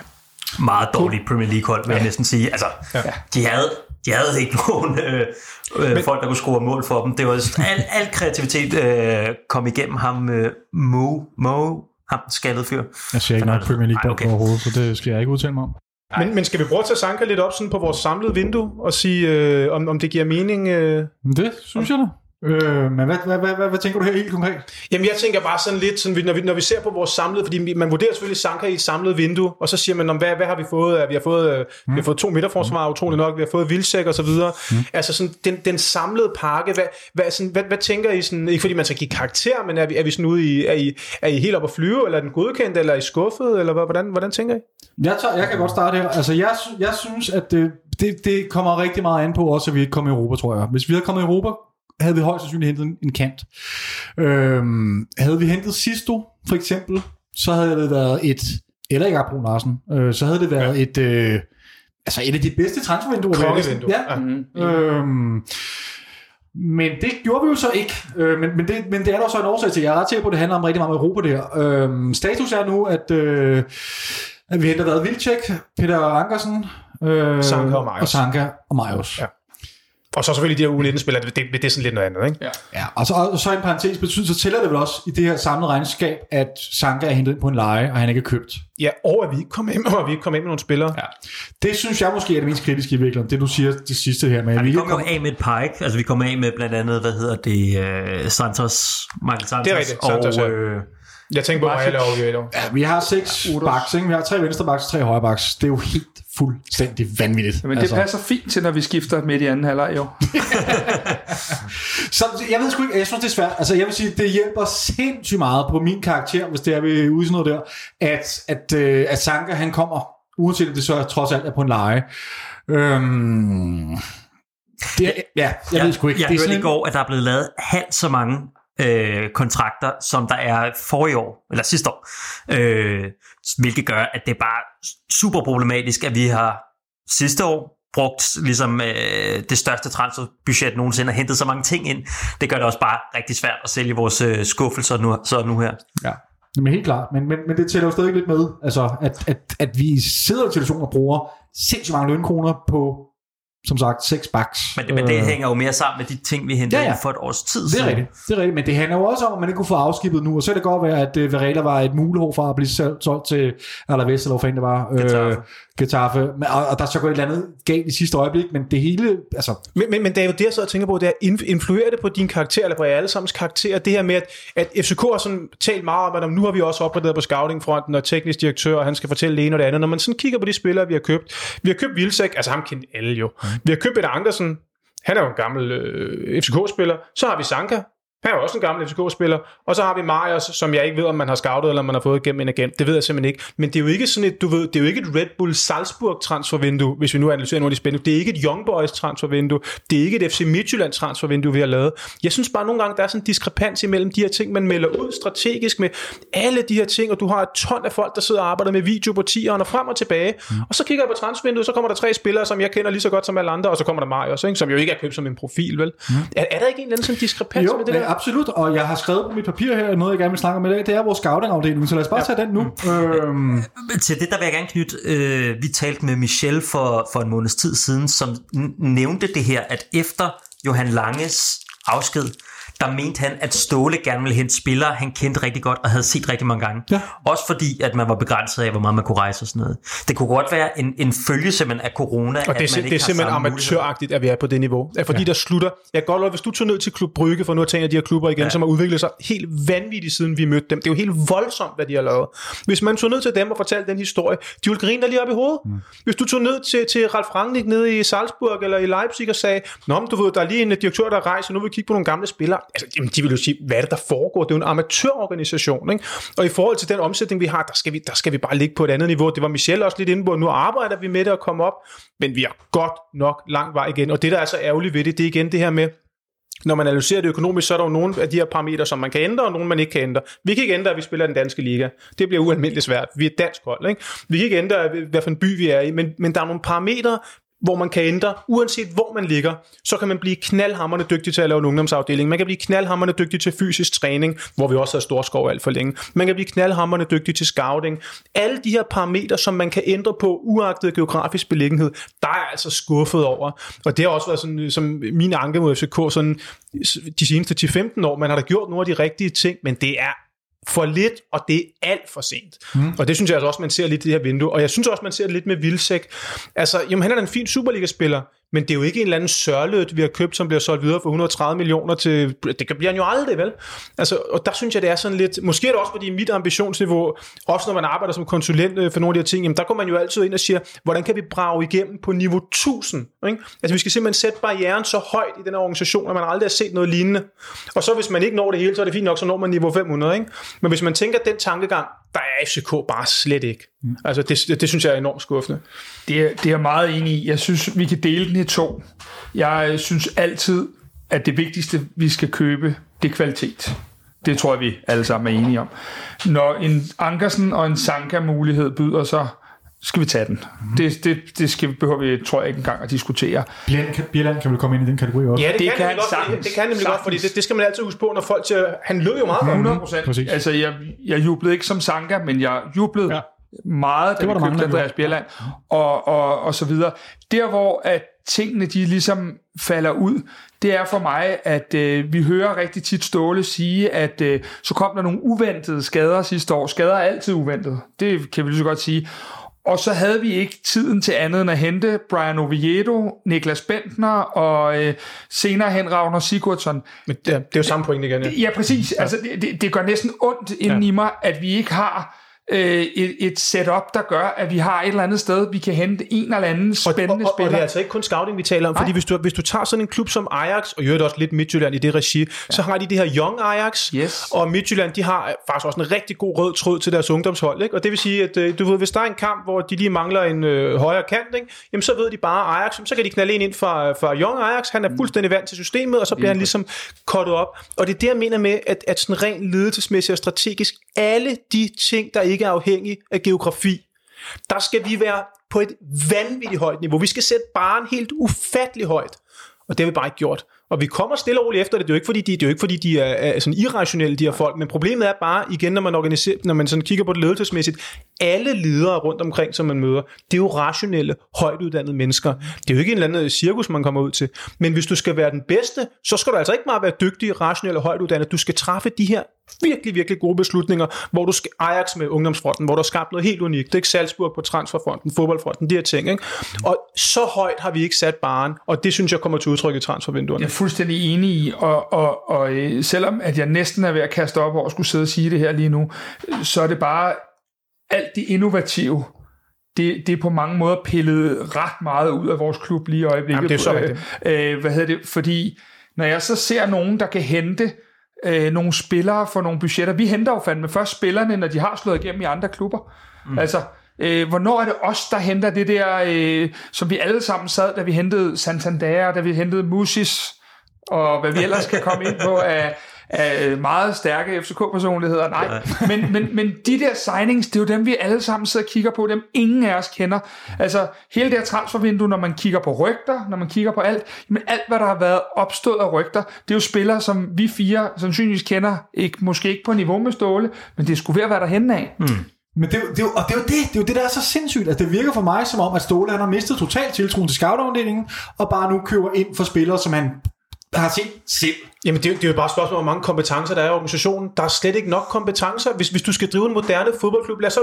Meget dårligt Premier League-hold, vil jeg næsten sige. Altså, de havde ikke nogen folk, der kunne score mål for dem. Det var al kreativitet kom igennem ham ham skaldede fyr. Jeg ser ikke noget Premier League overhovedet, så det skal jeg ikke udtale mig om. Men skal vi prøve at tage Zanka lidt op sådan på vores samlede vindue og sige, om det giver mening? Det synes jeg da. Men hvad tænker du her helt konkret? Jamen jeg tænker bare sådan lidt sådan, når vi ser på vores samlede, fordi man vurderer selvfølgelig Zanka i et samlet vindue, og så siger man, hvad har vi fået? Vi har fået 2 midterforsvarer, utroligt nok, vi har fået Vilsæk og så videre. Altså sådan den samlede pakke, hvad tænker I sådan, ikke fordi man skal give karakter, men er vi sådan ude i, er I helt op at flyve, eller er den godkendt, eller er I skuffet, eller hvordan tænker I? Jeg kan godt starte her. Altså jeg synes, at det kommer rigtig meget an på også, at vi ikke kommer i Europa, tror jeg. Hvis vi havde kommet i Europa, havde vi højst sandsynligt hentet en kant. Havde vi hentet Sisto, for eksempel, så havde det været et af de bedste transfervinduer. Kongevinduer. Ja. Mm-hmm. Men det gjorde vi jo så ikke. Men det er der så en årsag til. Jeg er ret sikker på, at det handler om rigtig meget med Europa der. Status er nu, at vi henter været Vilcek, Peter Ankersen, Zanka og Marius. Ja. Og så selvfølgelig de her U19-spillere, det er sådan lidt noget andet, ikke? Ja, og så en parentes betydning, så tæller det vel også i det her samlede regnskab, at Zanka er hentet ind på en leje, og han ikke er købt. Ja, og at vi ikke kom ind med nogle spillere. Ja. Det synes jeg måske er det mest kritiske i virkeligheden, det du siger det sidste her med. Ja, vi kommer af med et par, ikke? Altså vi kommer af med blandt andet, Santos, Michael Santos. Det er rigtigt, Santos, og, jeg tænker på Varela og Varela. Ja, vi har 6 backs, ikke? Vi har 3 venstre backs, 3 højre backs. Det er jo helt fuldstændig vanvittigt. Men det passer fint til, når vi skifter midt i anden halvleg, jo. Så jeg ved sgu ikke, jeg synes det er svært. Altså jeg vil sige, det hjælper sindssygt meget på min karakter, hvis det er ved ude sådan noget der, at Zanka han kommer, uanset om det så trods alt er på en leje. Jeg ved sgu ikke. Jeg hørte i går, at der er blevet lavet halvt så mange kontrakter, som der er forrige år, eller sidste år, hvilket gør, at det er bare super problematisk, at vi har sidste år brugt ligesom det største transferbudget nogensinde og hentet så mange ting ind. Det gør det også bare rigtig svært at sælge vores skuffelser nu her. Ja. Men helt klart, men det tæller jo stadig lidt med, altså, at vi sidder i situationen og bruger sindssygt mange lønkroner på som sagt 6 backs. Men det hænger jo mere sammen med de ting, vi hentede for et års tid siden. Det er rigtigt, men det handler jo også om, at man ikke kunne få afskibet nu, og så kan det godt være, at Varela var et mulehår fra at blive solgt til Alaves, eller hvor fanden det var, Getafe. Og der er så gået et eller andet galt i sidste øjeblik, men det hele, altså... Men David, det jeg så tænker på, det er, influerer det på din karakter, eller på allesammens karakter, det her med, at FCK har sådan talt meget om, at nu har vi også opgraderet på scoutingfronten, og teknisk direktør, og han skal fortælle det ene og det andet. Når man sådan kigger på de spillere, vi har købt. Vi har købt Vilsæk, altså ham kendte alle jo. Vi har købt Peter Ankersen, han er jo en gammel FCK-spiller. Så har vi Zanka, han er jo også en gammel FCK-spiller. Og så har vi Marius, som jeg ikke ved, om man har scoutet, eller om man har fået gennem en agent. Det ved jeg simpelthen ikke. Men det er jo ikke sådan et, du ved, det er jo ikke et Red Bull Salzburg-transfervindue, hvis vi nu analyserer nogle af de spændende. Det er ikke et Young Boys-transfervindue. Det er ikke et FC Midtjylland-transfervindue, vi har lavet. Jeg synes bare nogle gange, der er sådan en diskrepans imellem de her ting, man melder ud strategisk med alle de her ting, og du har et ton af folk, der sidder og arbejder med video på 10'eren og frem og tilbage. Og så kigger jeg på transfervinduet, så kommer der 3 spillere, som jeg kender lige så godt som alle andre, og så kommer der Marius, ikke? Som jo ikke er købt som en profil, vel? Er der ikke en eller anden sådan diskrepans med det der? Absolut, og jeg har skrevet på mit papir her, noget jeg gerne vil snakke om i dag, det er vores scouting-afdeling, så lad os bare tage den nu. Til det, der vil jeg gerne knytte, vi talte med Michel for en måneds tid siden, som nævnte det her, at efter Johan Langes afsked, der mente han, at Ståle gerne ville hente spillere, han kendte rigtig godt og havde set rigtig mange gange. Ja. Også fordi, at man var begrænset af, hvor meget man kunne rejse og sådan noget. Det kunne godt være en følge simpelthen af corona. Og det er simpelthen amatøragtigt, at vi er på det niveau. Fordi der slutter... Jeg går godt, hvis du tager ned til Klub Brygge, for nu at tænke af de her klubber igen, som har udviklet sig helt vanvittigt, siden vi mødte dem. Det er jo helt voldsomt, hvad de har lavet. Hvis man tog ned til dem og fortalte den historie, de ville grine der lige op i hovedet. Hvis du tog ned til Ralf Rangnick nede i Salzburg eller i Leipzig og sagde, nå, men du ved, der er lige en direktør, der rejser, nu vil vi kigge på nogle gamle spillere. Altså, jamen, de vil jo sige, hvad er det, der foregår? Det er jo en amatørorganisation, ikke? Og i forhold til den omsætning, vi har, der skal vi bare ligge på et andet niveau. Det var Michel også lidt inde på, nu arbejder vi med det at komme op, men vi har godt nok lang vej igen. Og det, der er så ærgerligt ved det, det er igen det her med, når man analyserer det økonomisk, så er der jo nogle af de her parametre, som man kan ændre, og nogle man ikke kan ændre. Vi kan ikke ændre, at vi spiller i den danske liga. Det bliver ualmindeligt svært. Vi er et dansk hold, ikke? Vi kan ikke ændre, hvad for en by vi er i, men der er nogle parametre, hvor man kan ændre, uanset hvor man ligger, så kan man blive knaldhamrende dygtig til at lave en ungdomsafdeling. Man kan blive knaldhamrende dygtig til fysisk træning, hvor vi også har Storskov alt for længe. Man kan blive knaldhamrende dygtig til scouting. Alle de her parametre, som man kan ændre på, uagtet geografisk beliggenhed, der er altså skuffet over. Og det har også været sådan, som min anke mod FCK, sådan, de seneste 10-15 år, man har da gjort nogle af de rigtige ting, men det er for lidt, og det er alt for sent. Og det synes jeg altså også, man ser lidt i det her vindue. Og jeg synes også, man ser det lidt med Vilsæk. Altså, jamen, han er en fin Superliga-spiller, men det er jo ikke en eller anden sørlød, vi har købt, som bliver solgt videre for 130 millioner til... Det bliver han jo aldrig, vel? Altså, og der synes jeg, det er sådan lidt... Måske er det også, fordi mit ambitionsniveau, også når man arbejder som konsulent for nogle af de her ting, jamen, der går man jo altid ind og siger, hvordan kan vi brage igennem på niveau 1000? Ikke? Altså, vi skal simpelthen sætte barrieren så højt i den her organisation, at man aldrig har set noget lignende. Og så hvis man ikke når det hele, så er det fint nok, så når man niveau 500, ikke? Men hvis man tænker den tankegang, der er FCK bare slet ikke. Altså, det synes jeg er enormt skuffende. Det er jeg meget enig i. Jeg synes, vi kan dele den i 2. Jeg synes altid, at det vigtigste, vi skal købe, det er kvalitet. Det tror jeg, vi alle sammen er enige om. Når en Ankersen og en Zanka-mulighed byder sig, skal vi tage den. Det behøver vi, tror jeg, ikke engang at diskutere. Bjelland kan vel komme ind i den kategori også? Ja, det kan han godt. Det kan nemlig godt, fordi det skal man altid huske på, når folk siger, han løb jo meget. 100%. Altså, jeg jublede ikke som Zanka, men jeg jublede meget, da vi købte Andreas Bjelland, og så videre. Der, hvor at tingene, de ligesom falder ud, det er for mig, at vi hører rigtig tit Ståle sige, at så kom der nogle uventede skader sidste år. Skader er altid uventede. Det kan vi lige så godt sige. Og så havde vi ikke tiden til andet end at hente Brian Oviedo, Niklas Bentner og senere hen Ragnar Sigurdsson. Men det er jo samme point igen. Ja, præcis. Altså, det gør næsten ondt inden i mig, at vi ikke har et setup, der gør, at vi har et eller andet sted, vi kan hente en eller anden spændende spiller. Og det er altså ikke kun scouting, vi taler om, fordi hvis du tager sådan en klub som Ajax, og gjør det også lidt Midtjylland i det regi, så har de det her Young Ajax, og Midtjylland, de har faktisk også en rigtig god rød tråd til deres ungdomshold, ikke? Og det vil sige, at du ved, hvis der er en kamp, hvor de lige mangler en højere kant, ikke? Jamen så ved de bare Ajax, så kan de knalde en ind fra Young Ajax, han er fuldstændig vant til systemet, og så bliver han ligesom cuttet op. Og det er det, jeg mener med, at sådan rent ledelsesmæssigt og strategisk, alle de ting, der ikke er afhængig af geografi. Der skal vi være på et vanvittigt højt niveau. Vi skal sætte barren helt ufattelig højt. Og det har vi bare ikke gjort. Og vi kommer stille og roligt efter det. Det er jo ikke fordi de er sådan irrationelle, de her folk. Men problemet er bare, igen, når man sådan kigger på det ledelsesmæssigt, alle ledere rundt omkring, som man møder, det er jo rationelle, højtuddannede mennesker. Det er jo ikke en eller anden cirkus, man kommer ud til. Men hvis du skal være den bedste, så skal du altså ikke bare være dygtig, rationel og højtuddannet. Du skal træffe de her virkelig, virkelig gode beslutninger, hvor du skal Ajax med ungdomsfronten, hvor du har skabt noget helt unikt. Det er ikke Salzburg på transferfronten, fodboldfronten, de her ting. Ikke? Og så højt har vi ikke sat barren, og det synes jeg kommer til udtryk i transfervinduerne. Jeg er fuldstændig enig i, og selvom at jeg næsten er ved at kaste op over at skulle sidde og sige det her lige nu, så er det bare alt det innovative, det er på mange måder pillet ret meget ud af vores klub lige i øjeblikket. Jamen, det er så fordi når jeg så ser nogen, der kan hente nogle spillere for nogle budgetter. Vi henter jo fandme først spillerne, når de har slået igennem i andre klubber. Mm. Altså, hvornår er det os, der henter det der, som vi alle sammen sad, da vi hentede Santander, da vi hentede Musis, og hvad vi ellers kan komme ind på af meget stærke FCK-personligheder. Nej, men de der signings, det er jo dem, vi alle sammen sidder og kigger på, dem ingen af os kender. Altså, hele det her transfervindue, når man kigger på rygter, når man kigger på alt, men alt, hvad der har været opstået af rygter, det er jo spillere, som vi fire sandsynligvis kender, ikke, måske ikke på niveau med Ståle, men det skulle ved at være derhenne af. Mm. Men det er jo det, der er så sindssygt. Altså, det virker for mig som om, at Ståle han har mistet total tiltroen til scoutafdelingen, og bare nu køber ind for spillere, som han har set selv. Jamen det er jo bare et spørgsmål, hvor mange kompetencer der er i organisationen. Der er slet ikke nok kompetencer. Hvis du skal drive en moderne fodboldklub, lad os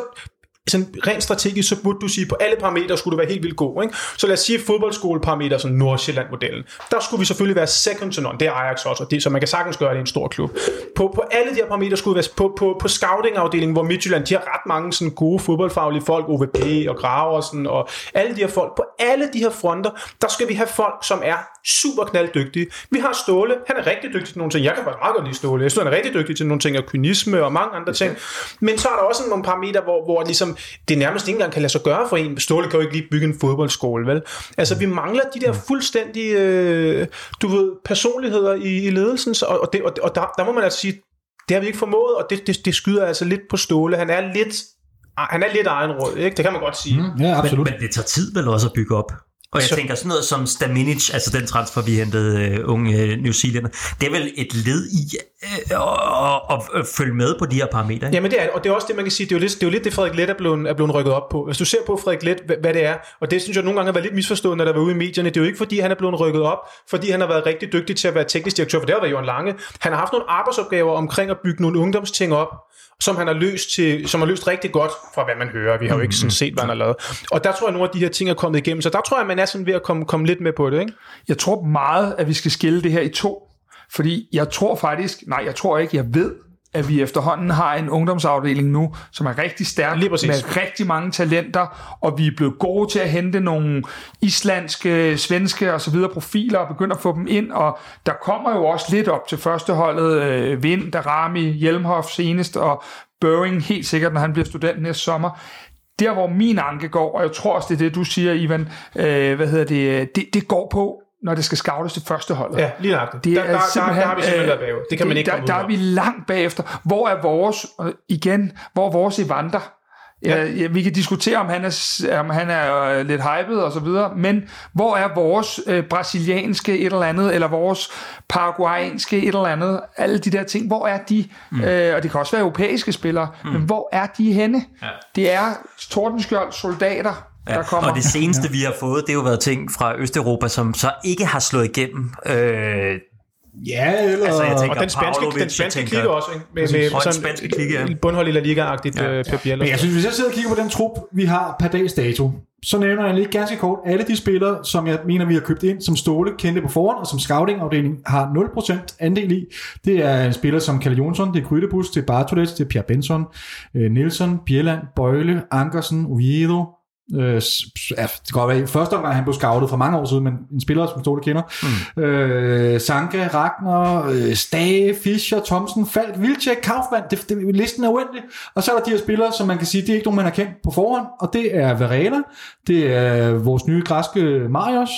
sådan rent strategisk, så burde du sige, på alle parametre skulle du være helt vildt god, ikke? Så lad os sige fodboldskoleparametre, sådan Nordsjælland-modellen. Der skulle vi selvfølgelig være second to none. Det er Ajax også, og det, så man kan sagtens gøre det i en stor klub. På alle de her parametre skulle vi være på scouting-afdelingen, hvor Midtjylland, de har ret mange sådan gode fodboldfaglige folk, OVP og Graversen og alle de her folk. På alle de her fronter, der skal vi have folk, som er super knalddygtige. Vi har Ståle, han er rigtig dygtig til nogle ting. Jeg kan faktisk meget godt lide Ståle. Jeg synes, han er rigtig dygtig til nogle ting, og kynisme og mange andre ting. Men så er der også nogle parametre, hvor ligesom det nærmest ikke engang kan lade sig gøre for en. Ståle kan jo ikke lige bygge en fodboldskole, vel? Altså, vi mangler de der fuldstændige, personligheder i ledelsen, og der må man altså sige, det har vi ikke formået, og det skyder altså lidt på Ståle. Han er lidt egenråd, ikke? Det kan man godt sige. Ja, absolut. Men det tager tid vel også at bygge op. Og jeg tænker sådan noget som Staminic, altså den transfer, vi hentede unge New Zealander, det er vel et led i at følge med på de her parametre, ikke? Jamen det er, og det er også det, man kan sige, det er jo lidt det, Frederik Leth er blevet rykket op på. Hvis du ser på Frederik Leth, hvad det er, og det synes jeg nogle gange har været lidt misforstået, når der var ude i medierne, det er jo ikke fordi, han er blevet rykket op, fordi han har været rigtig dygtig til at være teknisk direktør, for det har været Jørgen Lange. Han har haft nogle arbejdsopgaver omkring at bygge nogle ungdomsting op, som han har løst rigtig godt, fra hvad man hører. Vi har jo ikke sådan set, hvad han har lavet. Og der tror jeg, nogle af de her ting er kommet igennem, så der tror jeg, man er sådan ved at komme lidt med på det, ikke? Jeg tror meget, at vi skal skille det her i to, fordi jeg ved, at vi efterhånden har en ungdomsafdeling nu, som er rigtig stærk, med rigtig mange talenter, og vi er blevet gode til at hente nogle islandske, svenske og så videre profiler, og begynder at få dem ind, og der kommer jo også lidt op til førsteholdet, Vind, Darami, Hjelmhoff senest, og Børing helt sikkert, når han bliver student næste sommer. Der, hvor min anke går, og jeg tror også, det er det, du siger, Ivan, det går på, når det skal scoutes til førsteholdet. Ja, lige nok. Der har vi simpelthen været bagefter. Det kan man ikke komme ud af. Der er vi langt bagefter. Hvor er vores Evander? Ja, vi kan diskutere, om han er lidt hyped og så videre, men hvor er vores brasilianske et eller andet, eller vores paraguayanske et eller andet, alle de der ting, hvor er de? Og det kan også være europæiske spillere, men hvor er de henne? Ja. Det er Tordenskjold soldater, ja, og det seneste, vi har fået, det har jo været ting fra Østeuropa, som så ikke har slået igennem. Ja, eller altså, jeg tænker, og den spanske klikke også, ikke? Med spanske klikke, bundhold i La Liga-agtigt, ja. Pep Biel. Men jeg synes, hvis jeg sidder og kigger på den trup, vi har per dags dato, så nævner jeg lige ganske kort alle de spillere, som jeg mener, vi har købt ind, som Ståle kendte på forhånd, og som scouting-afdelingen har 0% andel i. Det er spillere som Kalle Jonsson, det er Krydebus, det er Bartolet, det er Pierre Benson, Nelson, Bjelland, Bøjle, Ankersen, Oviedo. Det går af. Første omgang han blev scoutet for mange år siden, men en spiller som Ståle kender. Zanka, Ragnar, Stage, Fischer, Thomsen, Falk, Vilsæk, Kaufmann. Listen er uendelig. Og så er der de her spillere, som man kan sige, det er ikke nogen man har kendt på forhånd, og det er Varela, det er vores nye græske Marius,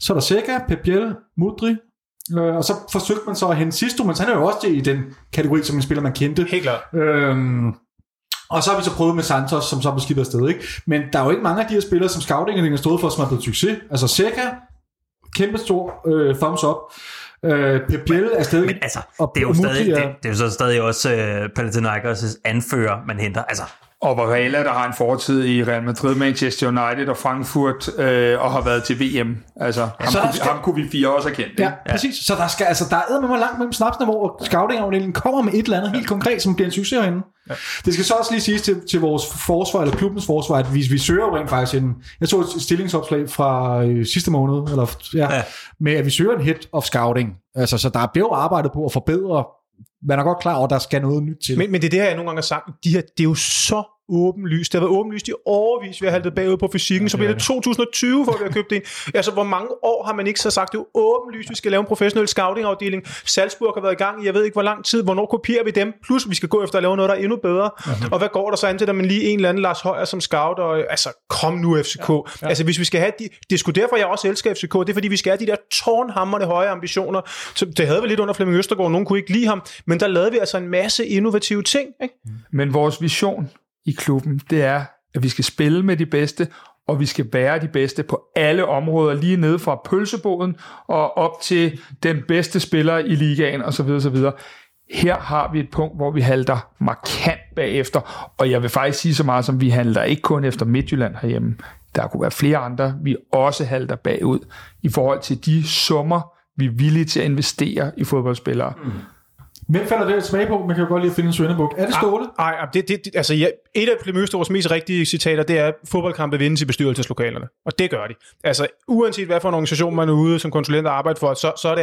så er der Seca, Pepiel, Mudri. Og så forsøgte man så at hente Sisto, men han er jo også i den kategori som en spiller man kendte. Helt klart. Og så har vi så prøvet med Santos, som så er beskidtet afsted, ikke? Men der er jo ikke mange af de her spillere, som scoutingerne har stået for, som har blevet succes. Altså Seca, kæmpestor thumbs up. Pepiel er stadig... Men altså, det er jo stadig, det er jo så stadig også Panathinaikos' anfører, man henter. Altså... Og Varela, der har en fortid i Real Madrid, Manchester United og Frankfurt, og har været til VM. Altså, ja, ham kunne vi fire også have kendt. Ja, ja, præcis. Så der skal, altså, der er med mig langt mellem snapsene, hvor scouting-afdelingen kommer med et eller andet helt konkret, som bliver en succes herinde. Ja. Det skal så også lige siges til vores forsvar, eller klubbens forsvar, at vi søger jo rent faktisk en... Jeg så et stillingsopslag fra sidste måned, med at vi søger en head of scouting. Altså, så der bliver jo arbejdet på at forbedre. Man er godt klar over, at der skal noget nyt til. Men det er det her, jeg nogle gange har sagt. Det er jo så åbenlyst. Det har været åbenlyst i årevis, vi har haltet bagud på fysikken. Ja, så bliver det 2020, hvor vi har købt en. Altså, hvor mange år har man ikke så sagt? Det er jo åbenlyst, vi skal lave en professionel scouting-afdeling. Salzburg har været i gang i, jeg ved ikke hvor lang tid. Hvornår kopierer vi dem? Plus, vi skal gå efter at lave noget, der er endnu bedre. Mm-hmm. Og hvad går der så an til, at man lige en eller anden Lars Højer som scout? Og, altså, kom nu, FCK. Ja. Altså, hvis vi skal have de... Det er sgu derfor, jeg også elsker FCK. Det er, fordi vi skal have de der tårnhamrende høje ambitioner. Så det havde vi lidt under Flemming Østergaard. Nogen kunne ikke lide ham. Men der lavede vi altså en masse innovative ting. Ikke? Men vores vision i klubben, det er, at vi skal spille med de bedste, og vi skal være de bedste på alle områder, lige nede fra pølseboden og op til den bedste spiller i ligaen osv. osv. Her har vi et punkt, hvor vi halter markant bagefter, og jeg vil faktisk sige så meget, som vi handler ikke kun efter Midtjylland herhjemme. Der kunne være flere andre, vi også halter bagud i forhold til de summer, vi er villige til at investere i fodboldspillere. Mm. Hvem falder det smag på? Man kan jo godt lige finde en søndebuk. Er det Ståle? Nej, altså, et af Flemming Østergaards mest rigtige citater, det er, at fodboldkampe vindes i bestyrelseslokalerne. Og det gør de. Altså, uanset hvad for en organisation man er ude som konsulent og arbejder for, så er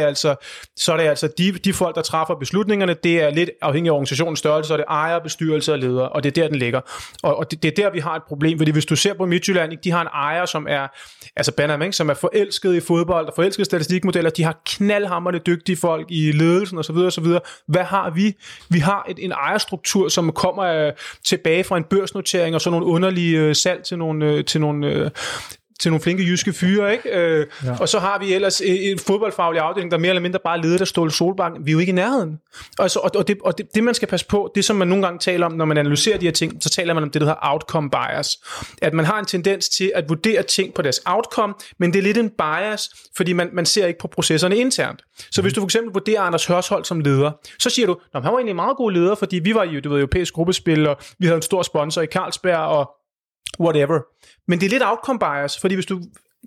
det altså de folk, der træffer beslutningerne. Det er lidt afhængig af organisationens størrelse, og det ejer, bestyrelse og ledere, og det er der, den ligger. Og det er der, vi har et problem, fordi hvis du ser på Midtjylland, de har en ejer, som er, altså Benham, som er forelsket i fodbold og forelsket statistikmodeller. De har knaldhamrende dygtige folk i ledelsen osv. osv. Hvad har vi? Vi har en ejerstruktur, som kommer tilbage fra en børsnotering og så nogle underlige salg til nogle flinke jyske fyre, ikke? Ja. Og så har vi ellers en fodboldfaglig afdeling, der mere eller mindre bare leder af Ståle Solbakken. Vi er jo ikke i nærheden. Altså, og det, man skal passe på, det som man nogle gange taler om, når man analyserer de her ting, så taler man om det, der hedder outcome bias. At man har en tendens til at vurdere ting på deres outcome, men det er lidt en bias, fordi man ser ikke på processerne internt. Så hvis du for eksempel vurderer Anders Hørsholt som leder, så siger du, han var egentlig en meget god leder, fordi vi var i europæisk gruppespil, og vi havde en stor sponsor i Carlsberg, og whatever. Men det er lidt outcome bias, fordi hvis du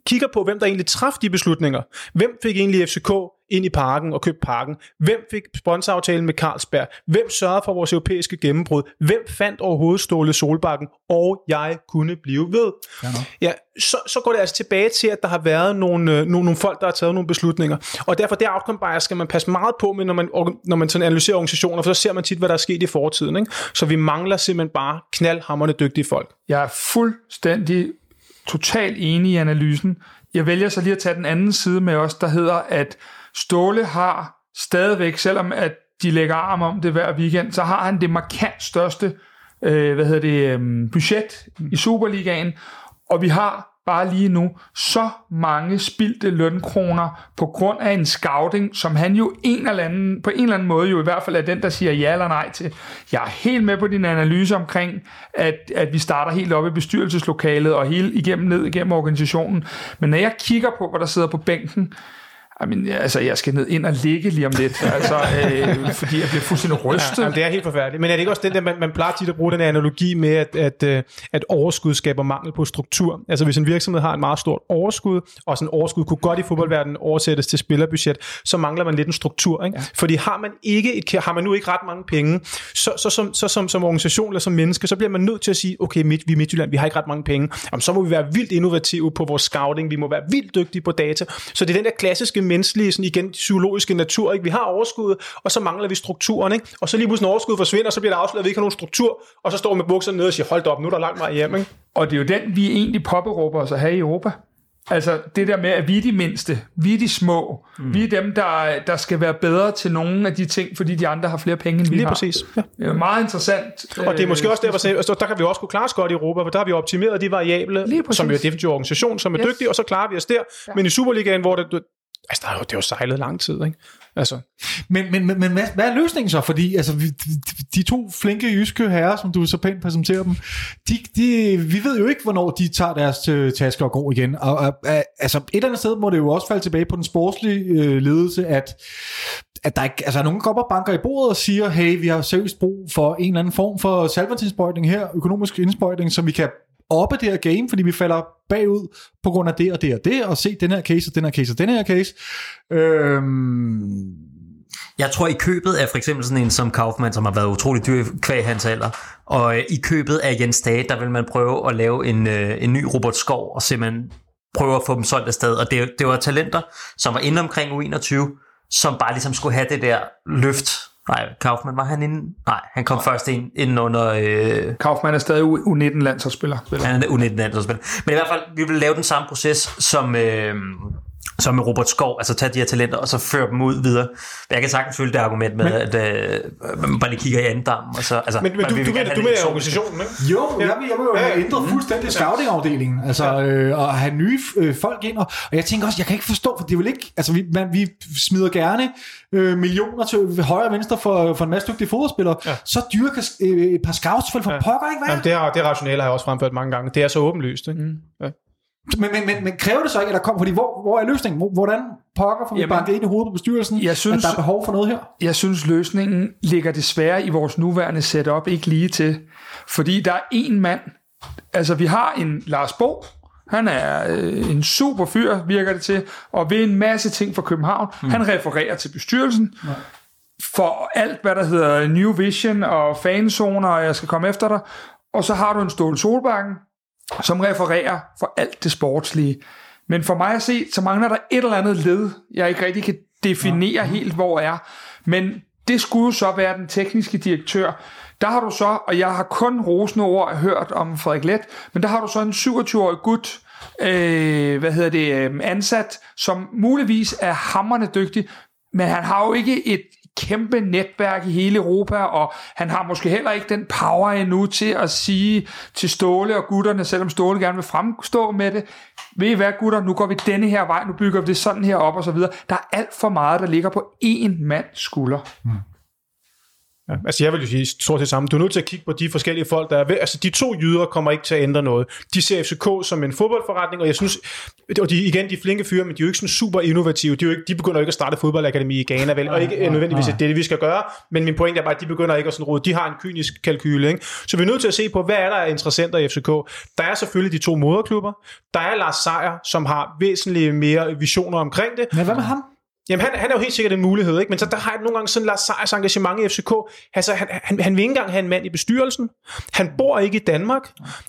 kigger på, hvem der egentlig træffede de beslutninger, hvem fik egentlig FCK ind i parken og købte parken, hvem fik sponsoraftalen med Carlsberg, hvem sørgede for vores europæiske gennembrud, hvem fandt overhovedet Ståle Solbakken, og jeg kunne blive ved. Ja, så går det altså tilbage til, at der har været nogle folk, der har taget nogle beslutninger, og derfor der outcome bias skal man passe meget på med, når man sådan analyserer organisationer, for så ser man tit, hvad der er sket i fortiden, ikke? Så vi mangler simpelthen bare knaldhamrende dygtige folk. Jeg er fuldstændig totalt enig i analysen. Jeg vælger så lige at tage den anden side med os, der hedder, at Ståle har stadigvæk, selvom at de lægger arm om det hver weekend, så har han det markant største budget i Superligaen, og vi har bare lige nu så mange spildte lønkroner på grund af en scouting, som han jo på en eller anden måde jo i hvert fald er den, der siger ja eller nej til. Jeg er helt med på din analyse omkring, at vi starter helt oppe i bestyrelseslokalet og helt ned igennem organisationen. Men når jeg kigger på, hvor der sidder på bænken, jeg skal ned ind og ligge lige om lidt, fordi jeg bliver fuldstændig rystet. Ja, det er helt forfærdeligt. Men er det ikke også den der, man plejer tit at bruge den analogi med, at overskud skaber mangel på struktur? Altså hvis en virksomhed har en meget stort overskud, og sådan en overskud kunne godt i fodboldverdenen oversættes til spillerbudget, så mangler man lidt en struktur, ikke? Ja. Fordi har man nu ikke ret mange penge, så som organisation eller som menneske, så bliver man nødt til at sige, okay, vi er Midtjylland, vi har ikke ret mange penge. Jamen, så må vi være vildt innovative på vores scouting, vi må være vildt dygtige på data. Så det er den der klassiske menneskelige, sådan igen psykologiske natur, ikke? Vi har overskud, og så mangler vi strukturen, ikke? Og så lige pludselig overskud forsvinder, så bliver der afsløret, at vi ikke har nogen struktur, og så står vi med bukserne nede og siger, hold da op, nu er der langt vej hjem, ikke? Og det er jo den, vi egentlig påberåber os at have i Europa. Altså det der med, at vi er de mindste, vi er de små, vi er dem, der skal være bedre til nogle af de ting, fordi de andre har flere penge, end vi har. Præcis. Ja. Det er meget interessant. Og det er måske også der kan vi også kunne klare os godt i Europa, for der har vi optimeret de variable, som jo er defensiv organisation, som er dygtig, og så klarer vi os der. Ja. Men i Superligaen, hvor det Altså, det er jo sejlet lang tid, ikke? Altså. Men hvad er løsningen så? Fordi altså, de to flinke jyske herrer, som du så pænt præsenterer dem, vi ved jo ikke, hvornår de tager deres tasker og går igen. Og, altså, et eller andet sted må det jo også falde tilbage på den sportslige ledelse, at der ikke, altså, nogen kommer og banker i bordet og siger, hey, vi har seriøst brug for en eller anden form for salgvandsindsprøjtning her, økonomisk indsprøjtning, som vi kan oppe det her game, fordi vi falder bagud på grund af det og det og det, og se den her case og den her case og den her case. Jeg tror, i købet af for eksempel sådan en som Kaufmann, som har været utrolig dyr kvæg hans alder, og i købet af Jens Stage, der vil man prøve at lave en ny Robert Skov, og simpelthen prøve at få dem solgt afsted. Og det var talenter, som var inde omkring U21, som bare ligesom skulle have det der løft. Nej, Kaufmann var han inden? Nej, han kom først inden under... Kaufmann er stadig U19-landsholdsspiller. Han er U19-landsholdsspiller. Men i hvert fald, vi vil lave den samme proces som med Robert Skov, altså tage de her talenter, og så føre dem ud videre. Jeg kan sagtens følge det argument med, at man bare lige kigger i andendammen, og så... Altså, men du mener organisationen, ikke? Jo, jeg vil jo have ændret fuldstændig scouting-afdelingen, altså, og have nye folk ind, og jeg tænker også, jeg kan ikke forstå, for det er vel ikke... Altså, vi smider gerne millioner til højre og venstre for en masse dygtige fodboldspillere, så dyre kan et par scouts for pokker, ikke? Jamen, det rationale har jeg også fremført mange gange. Det er så åbenlyst, ikke? Ja. Men kræver det så ikke, at der kommer, fordi hvor er løsningen? Hvordan pokker får vi banket ind i hovedet på bestyrelsen, at der er behov for noget her? Jeg synes, løsningen ligger desværre i vores nuværende setup ikke lige til. Fordi der er en mand, altså vi har en Lars Bo, han er en super fyr, virker det til, og ved en masse ting fra København. Han refererer til bestyrelsen for alt, hvad der hedder New Vision og fanzoner, og jeg skal komme efter dig. Og så har du en Ståle Solbakken, som refererer for alt det sportslige. Men for mig at se, så mangler der et eller andet led, jeg ikke rigtig kan definere helt, hvor er. Men det skulle så være den tekniske direktør. Der har du så, og jeg har kun rosende ord hørt om Frederik Leth, men der har du så en 27-årig gut, ansat, som muligvis er hamrende dygtig, men han har jo ikke et kæmpe netværk i hele Europa, og han har måske heller ikke den power endnu til at sige til Ståle og gutterne, selvom Ståle gerne vil fremstå med det, ved I hvad gutter, nu går vi denne her vej, nu bygger vi det sådan her op og så videre. Der er alt for meget, der ligger på én mands skulder. Ja, altså jeg vil jo sige stort set sammen. Du er nødt til at kigge på de forskellige folk, der er ved. Altså de to jyder kommer ikke til at ændre noget. De ser FCK som en fodboldforretning, og jeg synes, og de er flinke fyre, men de er jo ikke sådan super innovative. De begynder ikke at starte fodboldakademi i Ghana, vel? Og ikke nødvendigvis, at det er det, vi skal gøre. Men min pointe er bare, at de begynder ikke at sådan rode. De har en kynisk kalkyle, ikke? Så vi er nødt til at se på, hvad er der af interessenter i FCK? Der er selvfølgelig de to moderklubber. Der er Lars Seier, som har væsentligt mere visioner omkring det. Men hvad med ham? Jamen, han er jo helt sikkert en mulighed, ikke? Men så der har jeg nogle gange sådan Lars Seiers engagement i FCK. Altså, han vil ikke engang have en mand i bestyrelsen. Han bor ikke i Danmark.